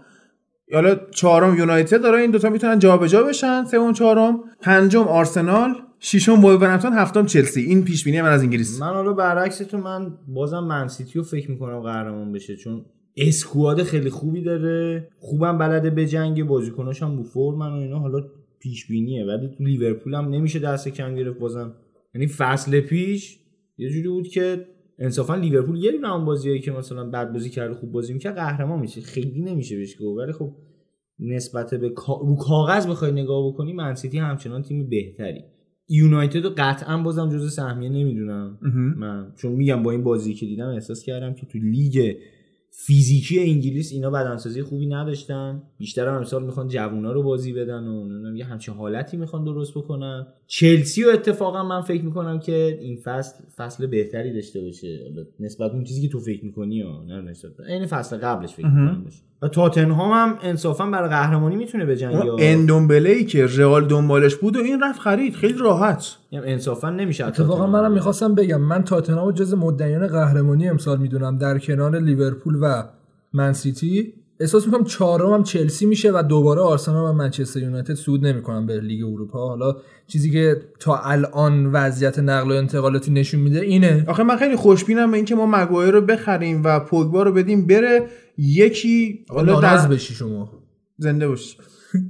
حالا چهارم یونایتد داره، این دوتا میتونن جابجا بشن، سوم چهارم، پنجم آرسنال، ششم وولورهمپتون، هفتم چلسی. این پیش بینی من از انگلیس. من حالا برعکس تو، من بازم منسیتی رو فکر میکنم قهرمان بشه، چون اسکواد خیلی خوبی داره، خوبم بلده بجنگه، بازیکناش هم بوفون و اینا، حالا پیش بینیه. ولی تو لیورپول هم نمیشه دست کم گرفت بازم، یعنی فصل پیش یه جوری بود که انصافا لیورپول یه دونه اون بازیایی که مثلا بد بازی کرد خوب بازی میکنه قهرمان میشه، خیلی نمیشه بهش گفت. ولی خب نسبت به رو کاغذ بخوای نگاه بکنی، منسیتی همچنان تیم بهتری. یونایتد قطعا بازم جزو سهمیه نمیدونم من، چون میگم با این بازی که دیدم احساس کردم که تو لیگ فیزیکی انگلیس اینا بدنسازی خوبی نداشتن، بیشتر هم امسال میخوان جوونا رو بازی بدن و نمیدونم یه همچین حالتی میخوان درست بکنن. چلسی رو اتفاقا من فکر میکنم که این فصل بهتری داشته باشه نسبت اون چیزی که تو فکر میکنی، یا نه نسبت این فصل قبلش فکر میکنم باشه. و تاتنهام هم انصافا برای قهرمانی میتونه بجنگه، اندومبله‌ای که رئال دنبالش بود و این رفت خرید خیلی راحت، یعنی انصافا نمیشه. اتفاقا منم میخواستم بگم من تاتنهامو جز مدعیان قهرمانی امسال میدونم در کنار لیورپول و منسیتی. احساس میکنم چهارم هم چلسی میشه و دوباره آرسنال و منچستر یونایتد صعود نمیکنن به لیگ اروپا. حالا چیزی که تا الان وضعیت نقل و انتقالاتی نشون میده اینه. آخه من خیلی خوشبینم به اینکه ما مگوایر رو بخریم و پوگبا رو بدیم بره، یکی حالا دست بشی شما زنده باشی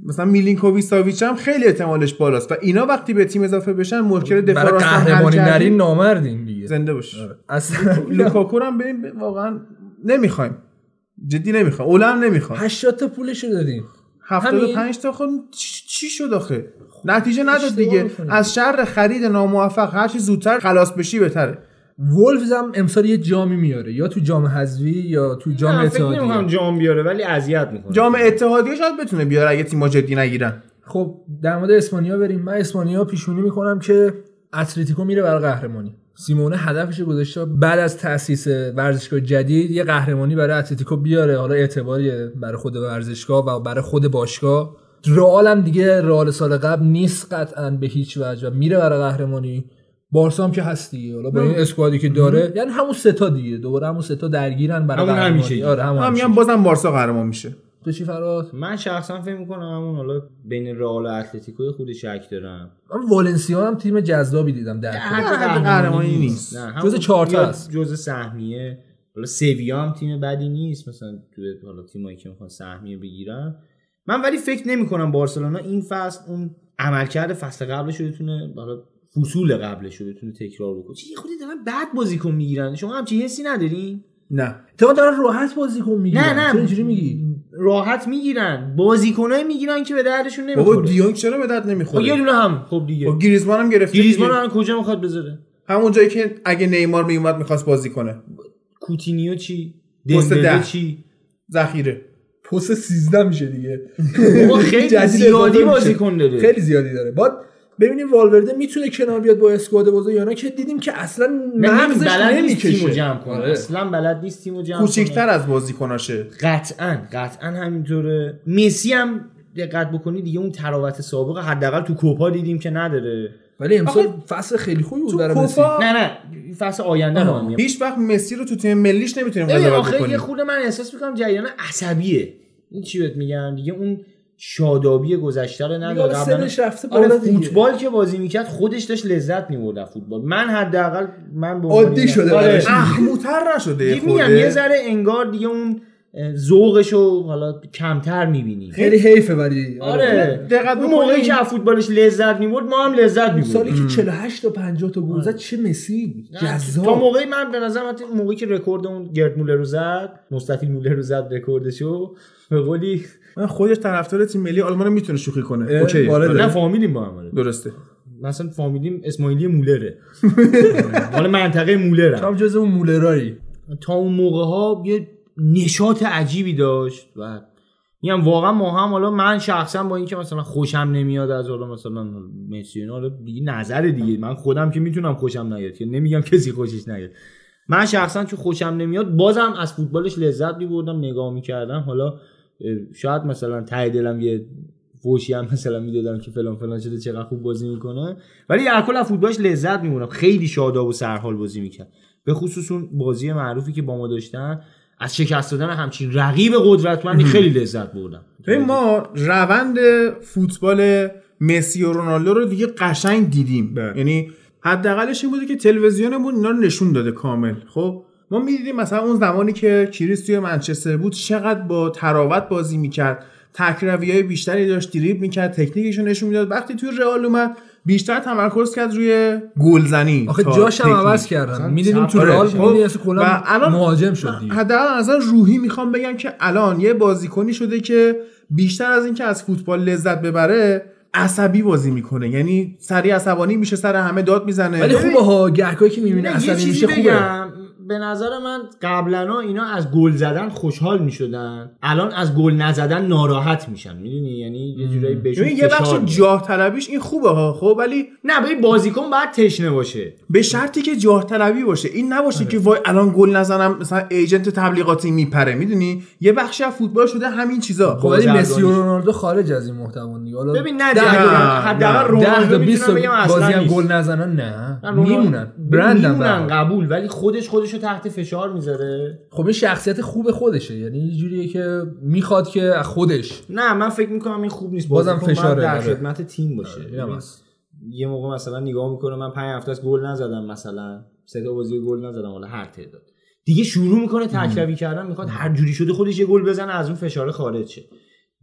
مثلا میلینکوویچ ساویچ هم خیلی احتمالش بالاست و اینا وقتی به تیم اضافه بشن مشکل دفاع راست هم قهرمانی نرین نامردین دیگه، زنده باش. اصلا لوکاکو هم بریم، واقعا نمیخوایم، جدی نمیخوام، اولم نمیخوام. 80 تا پولشو دادیم، 75 تا خود چی شد آخه؟ نتیجه نداد دیگه. از شر خرید ناموفق هر چی زودتر خلاص بشی بهتره. وولفز هم امسال یه جامی میاره، یا تو جام حذفی یا تو جام اتحادیه. فکر نمی‌کنم جام بیاره ولی اذیت میکنه. جام اتحادیه شاید بتونه بیاره اگه تیم‌ها جدی نگیرن. خب در مورد اسپانیا بریم. من اسپانیا پیشونی میکنم که اتلتیکو میره برای قهرمانی. سیمونه هدفش گذاشته بعد از تأسیس ورزشگاه جدید یه قهرمانی برای اتلتیکو بیاره، حالا اعتباریه برای خود ورزشگاه و برای خود باشگاه. رئال هم دیگه رئال سال قبل نیست قطعاً به هیچ وجه، میره برای قهرمانی. بارسا هم که هست دیگه، حالا به این اسکوادی که داره یعنی همون سه تا دیگه، دوباره همون سه تا درگیرن برای قهرمانی. آره همون بازم بارسا قهرمان میشه. تو چی فرات؟ من شخصا فکر میکنم همون حالا بین رئال و اتلتیکو خود شک دارم. من والنسیا هم تیم جذابی دیدم در حد قهرمانی نیست، جزء 4 تا است، جزء سهمیه. حالا سویا هم تیم بدی نیست مثلا تو حالا تیمایی که میخوان سهمیه بگیرن. من ولی فکر نمیکنم بارسلونا این فصل اون عملکرد فصل قبلش رو بتونه، حالا فصول قبلش رو بتونه تکرار بکنه. چه خودی دارن بعد بازیکن میگیرن، شما همچین حسی ندارین؟ نه تو دارن راحت بازیکن میگیرن. نه اینجوری میگی راحت میگیرن، بازیکنای میگیرن که به دردشون نمیخوره. بابا دیونگ چرا به درد نمیخوره؟ یه دونه هم خب دیگه. خب گریزمان هم گرفت. گریزمان هم کجا میخواد بذاره؟ همون جایی که اگه نیمار میومد میخواست بازی کنه. کوتینیو چی؟ دمبله چی؟ ذخیره. پست 13 میشه دیگه. بابا خیلی زیادی بازیکن داره. خیلی زیادی داره. بعد ببینیم والورده میتونه کنار بیاد با اسکواد بازا یا نه، که دیدیم که اصلا مغزش نمیکشه تیمو جمع کنه. اصلا بلد نیست تیمو جمع کنه، کوچیک‌تر از بازیکناشه. قطعاً همینطوره. مسی هم دقت بکنی دیگه اون تراوت سابقه حداقل تو کوپا دیدیم که نداره، ولی امسال فصل خیلی خوبی بود برای مسی. نه فصل آینده ما میگم هیچ وقت مسی رو تو تیم ملیش نمیتونیم قضاوت بکنیم. آخه خود من احساس می‌کنم جریان عصبیه، این چی بهت میگم دیگه، اون شادابی گذشته رو نداره. آره فوتبال که بازی میکرد خودش داشت لذت می‌برد از فوتبال. من حداقل من عادی شده، اخموتر نشده، خودش میگم یه ذره انگار دیگه اون ذوقشو حالا کمتر میبینی. خیلی حیفه ولی آره دقیقاً اون موقعی که از فوتبالش لذت می‌برد ما هم لذت می‌بردیم. سالی که 48 تا 50 تا گل زد چه مسی جذاب. تا موقعی من به نظر من موقعی که رکورد اون گرت مولر رو زد، مستطیل مولر رو زد رکوردشو، به قولی من خودش طرفدار تیم ملی آلمان میتونه شوخی کنه. اوکی. نه فامیلیم با هم. درسته. مثلا فامیلیم اسماعیلی مولره. مال منطقه مولره. شما جزء اون مولرایی. تا اون موقع‌ها یه نشاط عجیبی داشت و میگم واقعا ما هم حالا من شخصا با اینکه مثلا خوشم نمیاد از حالا مثلا مسی اینا رو نظر دیگه من خودم که میتونم خوشم نیاد که نمیگم کسی خوشش نیاد، من شخصا چون خوشم نمیاد بازم از فوتبالش لذت میبردم، نگاه میکردم، حالا شاید مثلا ته دلم یه فوشی هم مثلا میدادم که فلان فلان شده چقدر خوب بازی میکنه، ولی در کل از فوتبالش لذت میبردم، خیلی شاداب و سرحال بازی میکرد، به خصوص اون بازی معروفی که با ما داشتن از شکست دادن همچین رقیب قدرتمندی خیلی لذت بردم. ببین ما روند فوتبال مسی و رونالدو رو دیگه قشنگ دیدیم، یعنی حداقلش این بوده که تلویزیونمون اینا رو نشون داده کامل. خب ما می‌دیدیم مثلا اون زمانی که کریس توی منچستر بود چقدر با تراوت بازی می‌کرد، تکرویای بیشتری داشت، دریبل می‌کرد، تکنیکش رو نشون میداد. وقتی توی رئال اومد بیشتر تمرکز کرد روی گلزنی، آخه جاشم عوض کردن، میدیدیم تو رئال خیلی اصلا کلا مهاجم شد دیگه. حداقل از روحی میخوام بگم که الان یه بازیکنی شده که بیشتر از اینکه از فوتبال لذت ببره عصبی بازی میکنه، یعنی سریع عصبانی میشه، سر همه داد میزنه. ولی خوبه ها، گهگاهی که میبینه عصبی میشه خوبه. به نظر من قبلا اینا از گل زدن خوشحال میشدن، الان از گل نزدن ناراحت میشن، میدونی، یعنی یه جورایی بهشون یه بخش جاه طلبیش این خوبه ها. خب ولی نه، باید بازیکن باید تشنه باشه، به شرطی که جاه طلبی باشه، این نباشه که وای الان گل نزنم مثلا ایجنت تبلیغاتی میپره، میدونی، یه بخشی از فوتبال شده همین چیزا. خب ولی مسی و رونالدو خارج از این محتوا دیگه. حالا ببین نه حداقل رونالدو میگم اصلا گل نزنن، نه میمونن برندن قبول، ولی خودش تحت فشار میذاره. خب این شخصیت خوب خودشه، یعنی یه جوریه که میخواد که خودش، نه من فکر میکنم این خوب نیست، بازم فشار در خدمت تیم باشه. یه موقع مثلا نگاه میکنه من 5 هفته است گل نزدم، مثلا 3 تا بازی گل نزدم، حالا هر تعداد دیگه شروع میکنه تکروی کردن، میخواد هر جوری شده خودش یه گل بزنه از اون فشار خارج شه،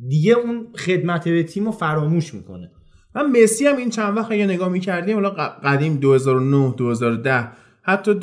دیگه اون خدمت به تیمو فراموش میکنه. من مسی هم این چند وقت اگه نگاه میکردیم حالا قدیم 2009 2010 حتی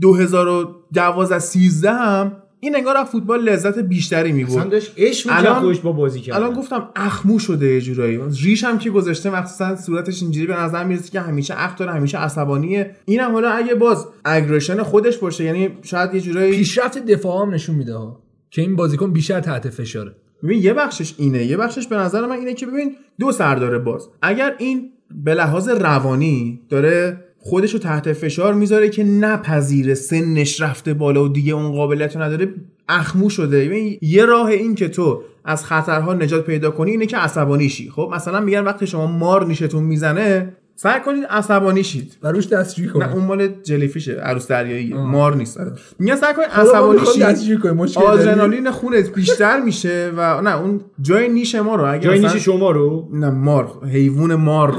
2012 13 هم این انگار از فوتبال لذت بیشتری می‌برد. اصلا داشت عشق می‌کرد با بازی کردن. الان گفتم اخمو شده یه جورایی. ریش هم که گذاشته مخصوصا صورتش اینجوری به نظر میاد که همیشه اخت داره، همیشه عصبانیه. اینم حالا اگه باز اگریشن خودش باشه، یعنی شاید یه جورایی پیشرفت دفاعی هم نشون میده ها، که این بازیکن بیشتر تحت فشاره. ببین یه بخشش اینه، یه بخشش به نظر من اینه که ببین دو سر داره باز. اگر این به لحاظ روانی داره خودشو تحت فشار میذاره که نپذیره سنش رفته بالا و دیگه اون قابلیتو نداره، اخمو شده. یه راه این که تو از خطرها نجات پیدا کنی اینه که عصبانی شی. خب مثلا میگن وقتی شما مار نیشتون میزنه سعی کنید عصبانی شید و روش دستشویی کنید. نه اون مال جلیفیشه، عروس دریایی، مار نیست. میگن سعی کنید عصبانی شید، آدرنالین خونت بیشتر میشه و نه اون جای نیش ما رو، اگه جای نیش شما رو، نه مار، حیوان مار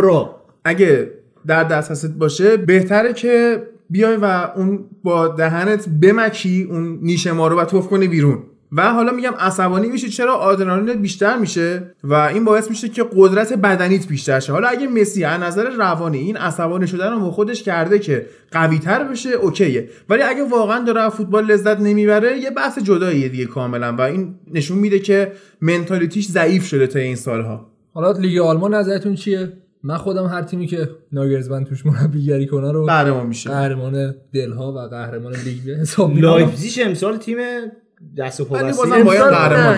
رو اگه در دسترست باشه بهتره که بیای و اون با دهنت بمکی اون نیش ما رو و توف کنی بیرون. و حالا میگم عصبانی میشه چرا؟ آدرنالینت بیشتر میشه و این باعث میشه که قدرت بدنیت بیشتر شه. حالا اگه مسی از نظر روانی این عصبانی شدن رو با خودش کرده که قوی‌تر بشه اوکیه، ولی اگه واقعا داره از فوتبال لذت نمیبره یه بحث جداییه دیگه کاملا، و این نشون میده که منتالیتیش ضعیف شده تا این سالها. حالا لیگ آلمان نظرتون چیه؟ من خودم هر تیمی که ناگرزمن توش مربیگری کنه رو قهرمان میشه، قهرمان دلها و قهرمان لیگ به حساب میاد. لایپزیگ امسال تیم دست و پا بسته،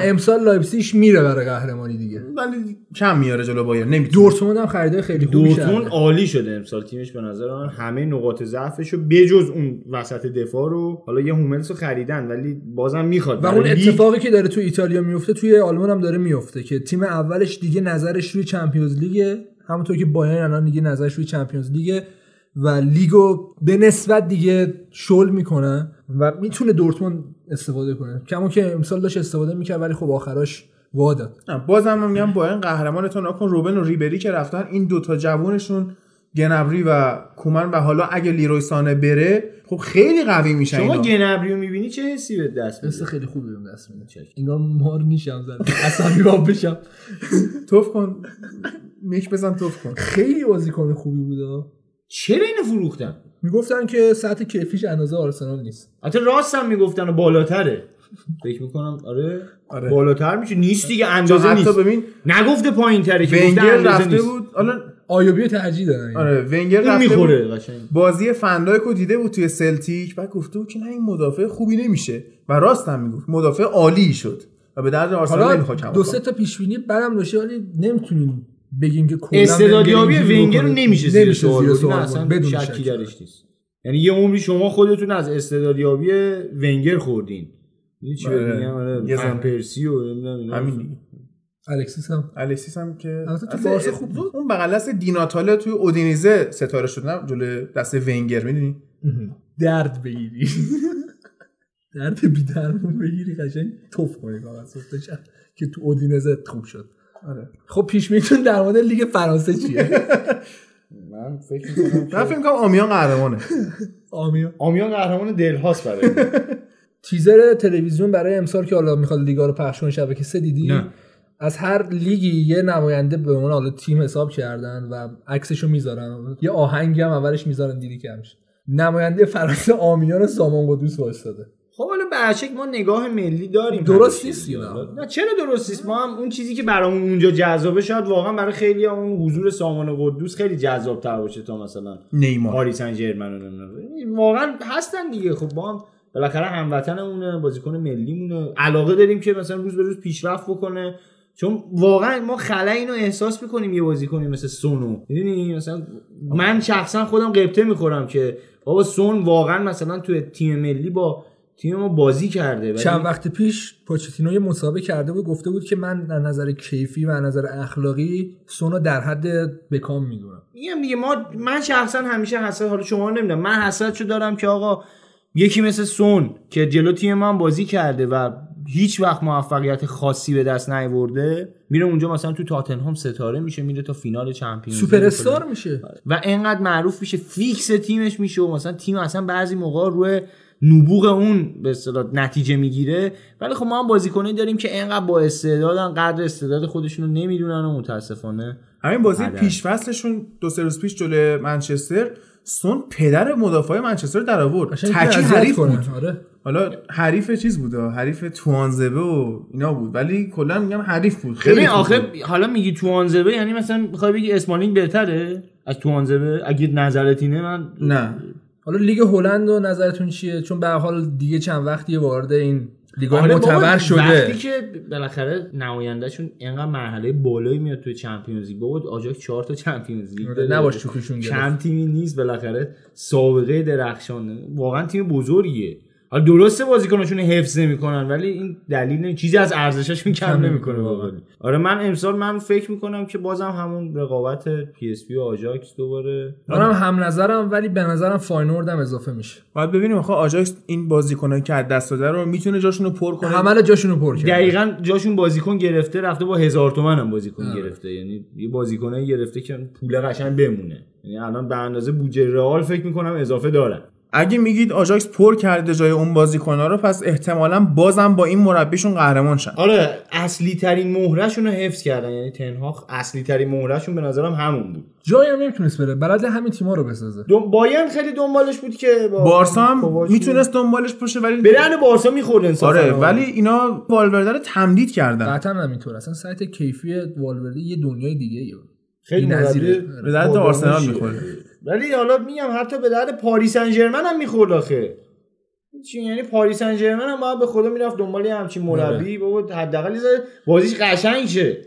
امسال لایپزیگ میره برای قهرمانی دیگه، ولی کم میاره جلو بایر. نمیتونه. دورتموند هم خریدای خیلی خوبی کرده، دورتموند عالی شده امسال تیمش به نظر من، همه نقاط ضعفشو بجز اون وسط دفاع رو، حالا یه هوملسو خریدن ولی بازم میخواد. و اون اتفاقی که داره تو ایتالیا میفته توی آلمان هم داره میفته که تیم اولش دیگه نظرش روی چمپیونز لیگ، همونطور که بایرن الان دیگه نظرش روی چمپیونز لیگه و لیگو به نسبت دیگه شل میکنه و میتونه دورتموند استفاده کنه، کما که امسال داشت استفاده میکرد ولی خب آخرش وا داد. بازم میگم بایرن قهرمانتون نکن، روبن و ریبری که رفتن این دوتا جوونشون گنبری و کومن و حالا اگه لیروی سانه بره خب خیلی قوی میشن. شما گنبریو میبینی چه حسی بهت دست میده؟ خیلی خوب بهم دست میده، چش انگار مار میشم زدم عصبی باب بشم. توف کن میش بزن توف کن. خیلی بازیکن خوبی بود. چرا اینو فروختن؟ میگفتن که سطح کیفیش اندازه آرسنال نیست. البته راستم میگفتن و بالاتره. فکر میکنم آره بالاتر میشه. نیست دیگه اندازه نیست. حتی ببین نگفته پایین‌تره که گفتن اندازه بود. حالا آیوبیو ترجیح دادن. آره ونگر رفته بازی فندایک رو دیده بود توی سلتیک، بعد گفته بود که نه این مدافع خوبی نمیشه و راستم میگفت. مدافع عالی شد و به درد آرسنال نمیخواد. حالا دو سه تا پیش‌بینی بعدم نشه ولی نمیتونیم بگیم که کلا استعدادیابی ونگر نمیشه زیر سوال اصلا بدون شکی درش نیست. یعنی یه عمری شما خودتون از استعدادیابی ونگر خوردین. چی میگم یزن پرسی و نمیدونم همین الکسیس هم که البته تو بارسا خوب بود. اون بغل دست دیناتاله توی اودینیزه ستاره شد، نه جلوی دست ونگر. میدونی درد بگیری درد بی درمون بگیری قشنگ توف کنی واسه که تو اودینیزه خوب شد. آره خب پیش میتون در مورد لیگ فرانسه چیه؟ من فکر می‌کنم آمیان قهرمانه. آمیان قهرمان دل هاست. برای تیزر تلویزیون برای امسال که حالا میخواد لیگا رو پخش کنه شبکه 3 دیدی؟ از هر لیگی یه نماینده به عنوان حالا تیم حساب کردن و عکسشو میذارن، یه آهنگی هم اولش میذارن دیدی که همش نماینده فرانسه آمیان سامان قدوس وایساده. خب حالا بچک ما نگاه ملی داریم، درست نیست نه چرا درست نیست. ما هم اون چیزی که برامون اونجا جذابه شاید واقعا برای خیلی اون حضور سامان قدوس خیلی جذاب‌تر باشه تا مثلا نیمار پاریس سن ژرمن. واقعا هستن دیگه. خب ما هم بالاخره هموطنمونه، بازیکن ملیمونه، علاقه داریم که مثلا روز به روز پیشرفت بکنه، چون واقعا ما خلأ اینو احساس می‌کنیم یه بازیکنی مثل سونو. می‌دونی مثلا من شخصا خودم غبطه می‌خورم که بابا سون واقعا مثلا توی تیم ملی با تیم ما بازی کرده. چند وقت پیش پوچتینو یه مصاحبه کرده بود، گفته بود که من از نظر کیفی و از نظر اخلاقی سونو در حد بکام می‌دونم. میگم دیگه من شخصا همیشه حسد، حالا شما نمی‌دونم، من حسدشو دارم که آقا یکی مثل سون که جلو تیم ما بازی کرده و هیچ وقت موفقیت خاصی به دست نیاورده، میره اونجا مثلا تو تاتنهام ستاره میشه، میره تا فینال چمپیونز لیگ، سوپر استار میشه و اینقدر معروف میشه، فیکس تیمش میشه و مثلا تیم اصلا بعضی موقع روی نبوغ اون به اصطلاح نتیجه میگیره. ولی خب ما هم بازیکنایی داریم که اینقدر با استعدادن، قدر استعداد خودشونو نمیدونن و متاسفانه همین بازی پیش فصلشون دو سه روز پیش جلوی منچستر سون پدر مدافع منچستر در آورد. تکی حریف بود. آره. حالا حریف چیز بود، حریف توانزبه و اینا بود، ولی کلا میگم حریف بود. خیلی آخه حالا میگی توانزبه یعنی مثلا میخوای بگی اسمالینگ بهتره از توانزبه؟ اگه نظرت اینه من نه. حالا لیگ هلند و نظرتون چیه؟ چون به هر حال دیگه چند وقتی وارد این لیگا معتبر شده. وقتی که بالاخره نمایندهشون اینقدر مرحله بالایی میاد توی چمپیونز لیگ، بود آژاکس 4 تا چمپیونز لیگ نباش چوکشون گرفت. چند تیمی نیست بالاخره سابقه درخشان، واقعا تیم بزرگیه. حالا درسته بازیکناشون حفظ نمیکنن ولی این دلیل نه چیزی از ارزششون کم نمیکنه واقعا. آره من امسال فکر میکنم که بازم همون رقابت پی اس پی و آژاکس دوباره. منم هم نظرم، ولی به نظرم فاینورد هم اضافه میشه. باید ببینیم آخه آژاکس این بازیکنایی که از دست داده رو میتونه جاشون رو پر کنه. عمل جاشون رو پر کنه. دقیقاً جاشون بازیکن گرفته رفته با 1000 تومن هم بازیکن گرفته. یعنی یه بازیکنایی گرفته که پول قشنگ بمونه. یعنی الان به اندازه بودجه رئال فکر میکنم اضافه دارن. اگه میگید آژاکس پر کرده جای اون بازیکن‌ها رو، پس احتمالاً بازم با این مربیشون قهرمان شدن. آره اصلی ترین مهره‌شون رو حفظ کردن، یعنی تنهاخ اصلی ترین مهره‌شون به نظرم همون بود. جایی هم نمیتونست بره، بلد همین تیم‌ها رو بسازه. بایرن خیلی دنبالش بود که بارسا هم میتونست دنبالش باشه ولی برن بارسا می‌خورد انصافا. آره ولی اینا والورده رو تمدید کردن. قطعاً همینطوره. اصلا سایت کیفی والورده یه دنیای دیگه‌ایه. خیلی نظیر به درد آرسنال می‌خوره. ولی حالا میگم حتی به درد پاریس سن ژرمن هم میخورد آخه. یعنی پاریس سن ژرمن هم باید به خدا میرفت دنبال همچین مربی، بابا حداقل بازیش قشنگ شه.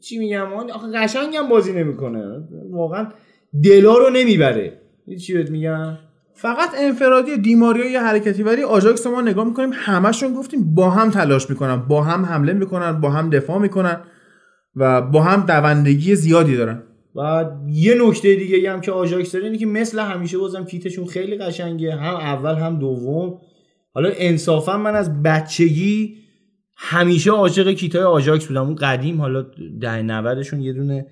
چی میگم آخه قشنگ هم بازی نمیکنه، واقعا دلا رو نمیبره. چی بهت میگم فقط انفرادی دیماریا یه حرکتی، ولی آژاکس ما نگاه میکنیم همشون گفتیم با هم تلاش میکنن، با هم حمله میکنن، با هم دفاع میکنن و با هم دوندگی زیادی دارن. و یه نکته دیگه هم که آژاکس داره اینه که مثل همیشه بازم کیتشون خیلی قشنگه، هم اول هم دوم. حالا انصافا من از بچگی همیشه عاشق کیتای آژاکس بودم، اون قدیم حالا 90 شون یه دونه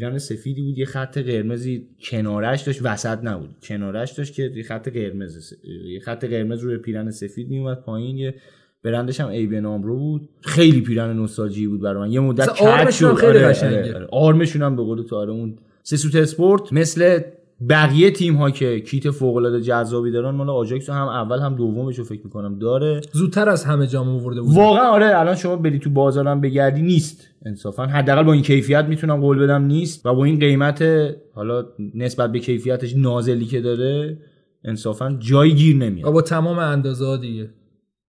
پیرن سفیدی بود، یه خط قرمزی کنارش داشت، وسط نبود، کنارش داشت که یه خط قرمز روی پیرن سفید میومد پایین. یه برندش هم ای به نام رو بود. خیلی پیرن نوستالژی بود برای من. یه مدت آرمشون خیلی قشنگه، آرمشون هم به قول تو اون سسوت اسپورت مثل بقیه تیم ها که کیت فوق العاده جذابی دارن، مال آژاکس هم اول هم دومشو فکر میکنم داره، زودتر از همه جام آورده بود واقعا. آره الان شما بری تو بازارم بگردی نیست انصافا، حداقل با این کیفیت میتونم قول بدم نیست، و با این قیمت حالا نسبت به کیفیتش نازلی که داره انصافا جایی گیر نمیاد. با تمام اندازه‌ها دیگه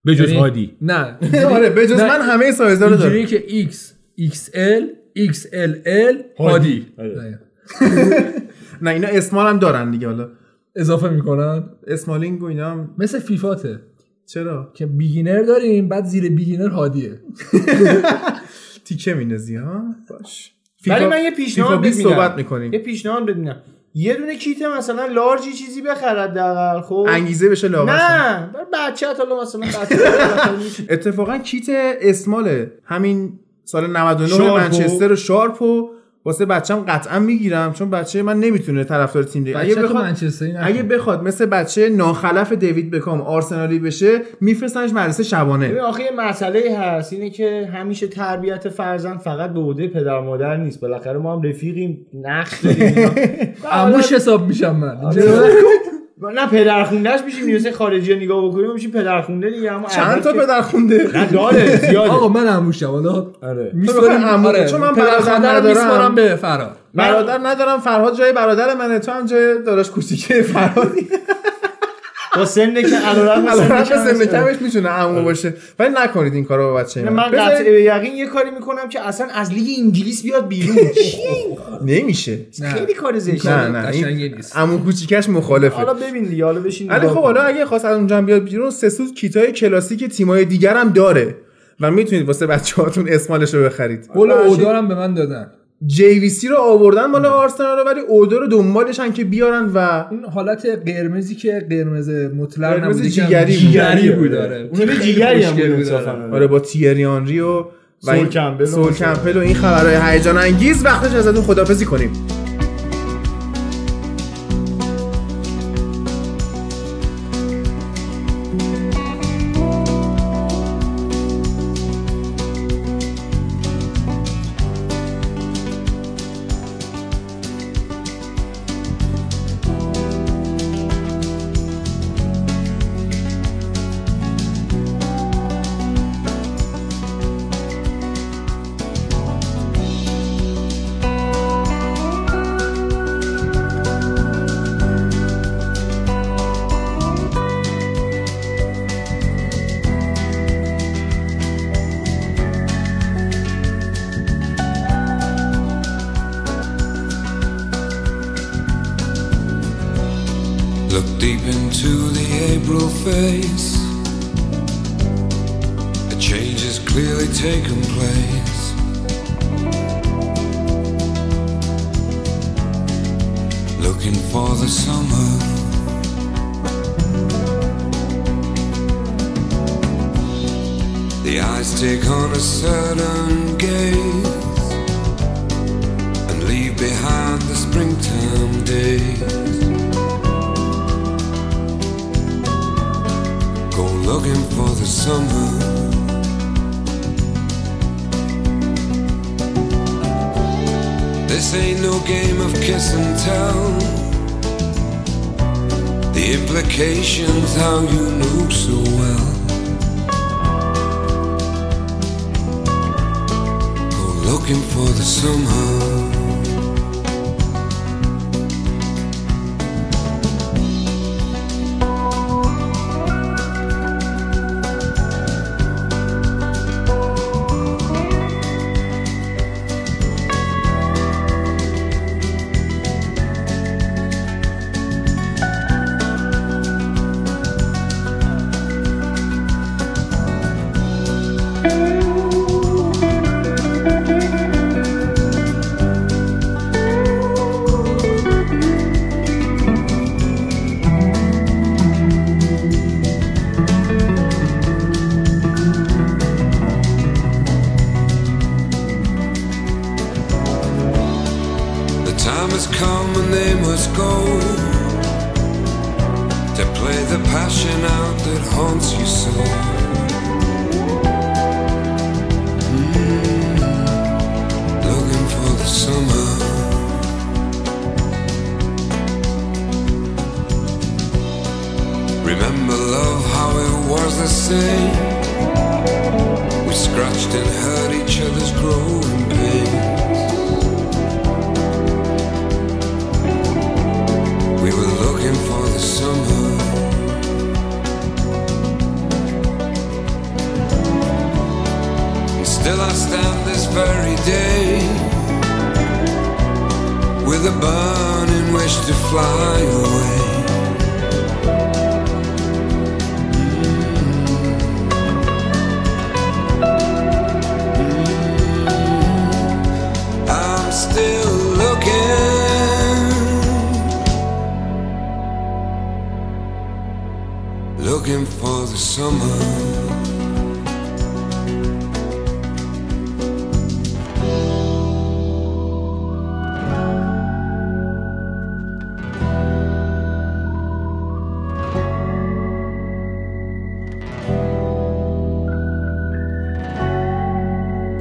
بجز هادی نه آره بجز من همه سایزدارو دارم، اینجوری که X XL XLL هادی نه اینا اسمال هم دارن دیگه، حالا اضافه میکنن اسمالینگ و اینا هم مثل فیفاته. چرا که بیگینر داریم بعد زیر بیگینر هادیه تیکه میندازی ها باش. ولی من یه پیشنهاد ببینم، یه دونه کیت مثلا لارجی چیزی بخرد دقیقاً، خب انگیزه بشه لاغر نه بچه‌ت، حالا مثلا اتفاقا کیت اسماله همین سال 99 منچستر و شارپو واسه بچه‌م قطعا میگیرم، چون بچه من نمیتونه طرفدار تیم دیگه اگه بخواد مثل بچه ناخلف دیوید بکام آرسنالی بشه میفرستنش مدرسه شبانه. آخه یه مسئله هست، اینه که همیشه تربیت فرزند فقط به عهده پدر مادر نیست، بالاخره ما هم رفیقیم، نقش داریم، عموش حساب میشم من نه پدرخوندهش میشیم، نیوزه خارجی رو نگاه بکنیم میشیم پدرخونده دیگه. اما چند تا پدرخونده نه داره زیاده. آقا من عموشم والا آره میسپارم عموره، چون من برادر ندارم میسپارم به فرهاد، برادر ندارم، فرهاد جای برادر منه، تو هم جای داداش کوچیکه فرهادی با سنه که علاوه سنه کمش میتونه عمو باشه، ولی نکنید این کارو با بچه‌م. من قطع یقین یه کاری میکنم که اصلا از لیگ انگلیس بیاد بیرون. نمیشه، خیلی کار زشته، قشنگی نیست. عمو کوچیکش مخالفه. حالا ببین دیگه، حالا بشین. ولی خب حالا اگه خواست از اونجا بیاد بیرون، سسوت کیتای کلاسیک تیمای دیگر هم داره و میتونید واسه بچه‌هاتون اسمالشو بخرید. گل اودارم به من دادن. جی وی سی رو آوردن مال آرسنال رو، ولی اودو رو دنبالشن که بیارن و اون حالت قرمزی که قرمز مطلق نبود، جیگری بود. داره اون جیگری هم بود آره، با تیری آنری و سول کمپل و این خبرهای هیجان انگیز. وقتش ازتون خداحافظی کنیم. us go to play the passion out that haunts you so. Looking for the summer. Remember love, how it was the same. We scratched and hurt each other's growing pain. We were looking for the summer. And still I stand this very day with a burning wish to fly away. I'm still looking. Looking for the summer.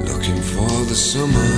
Looking for the summer.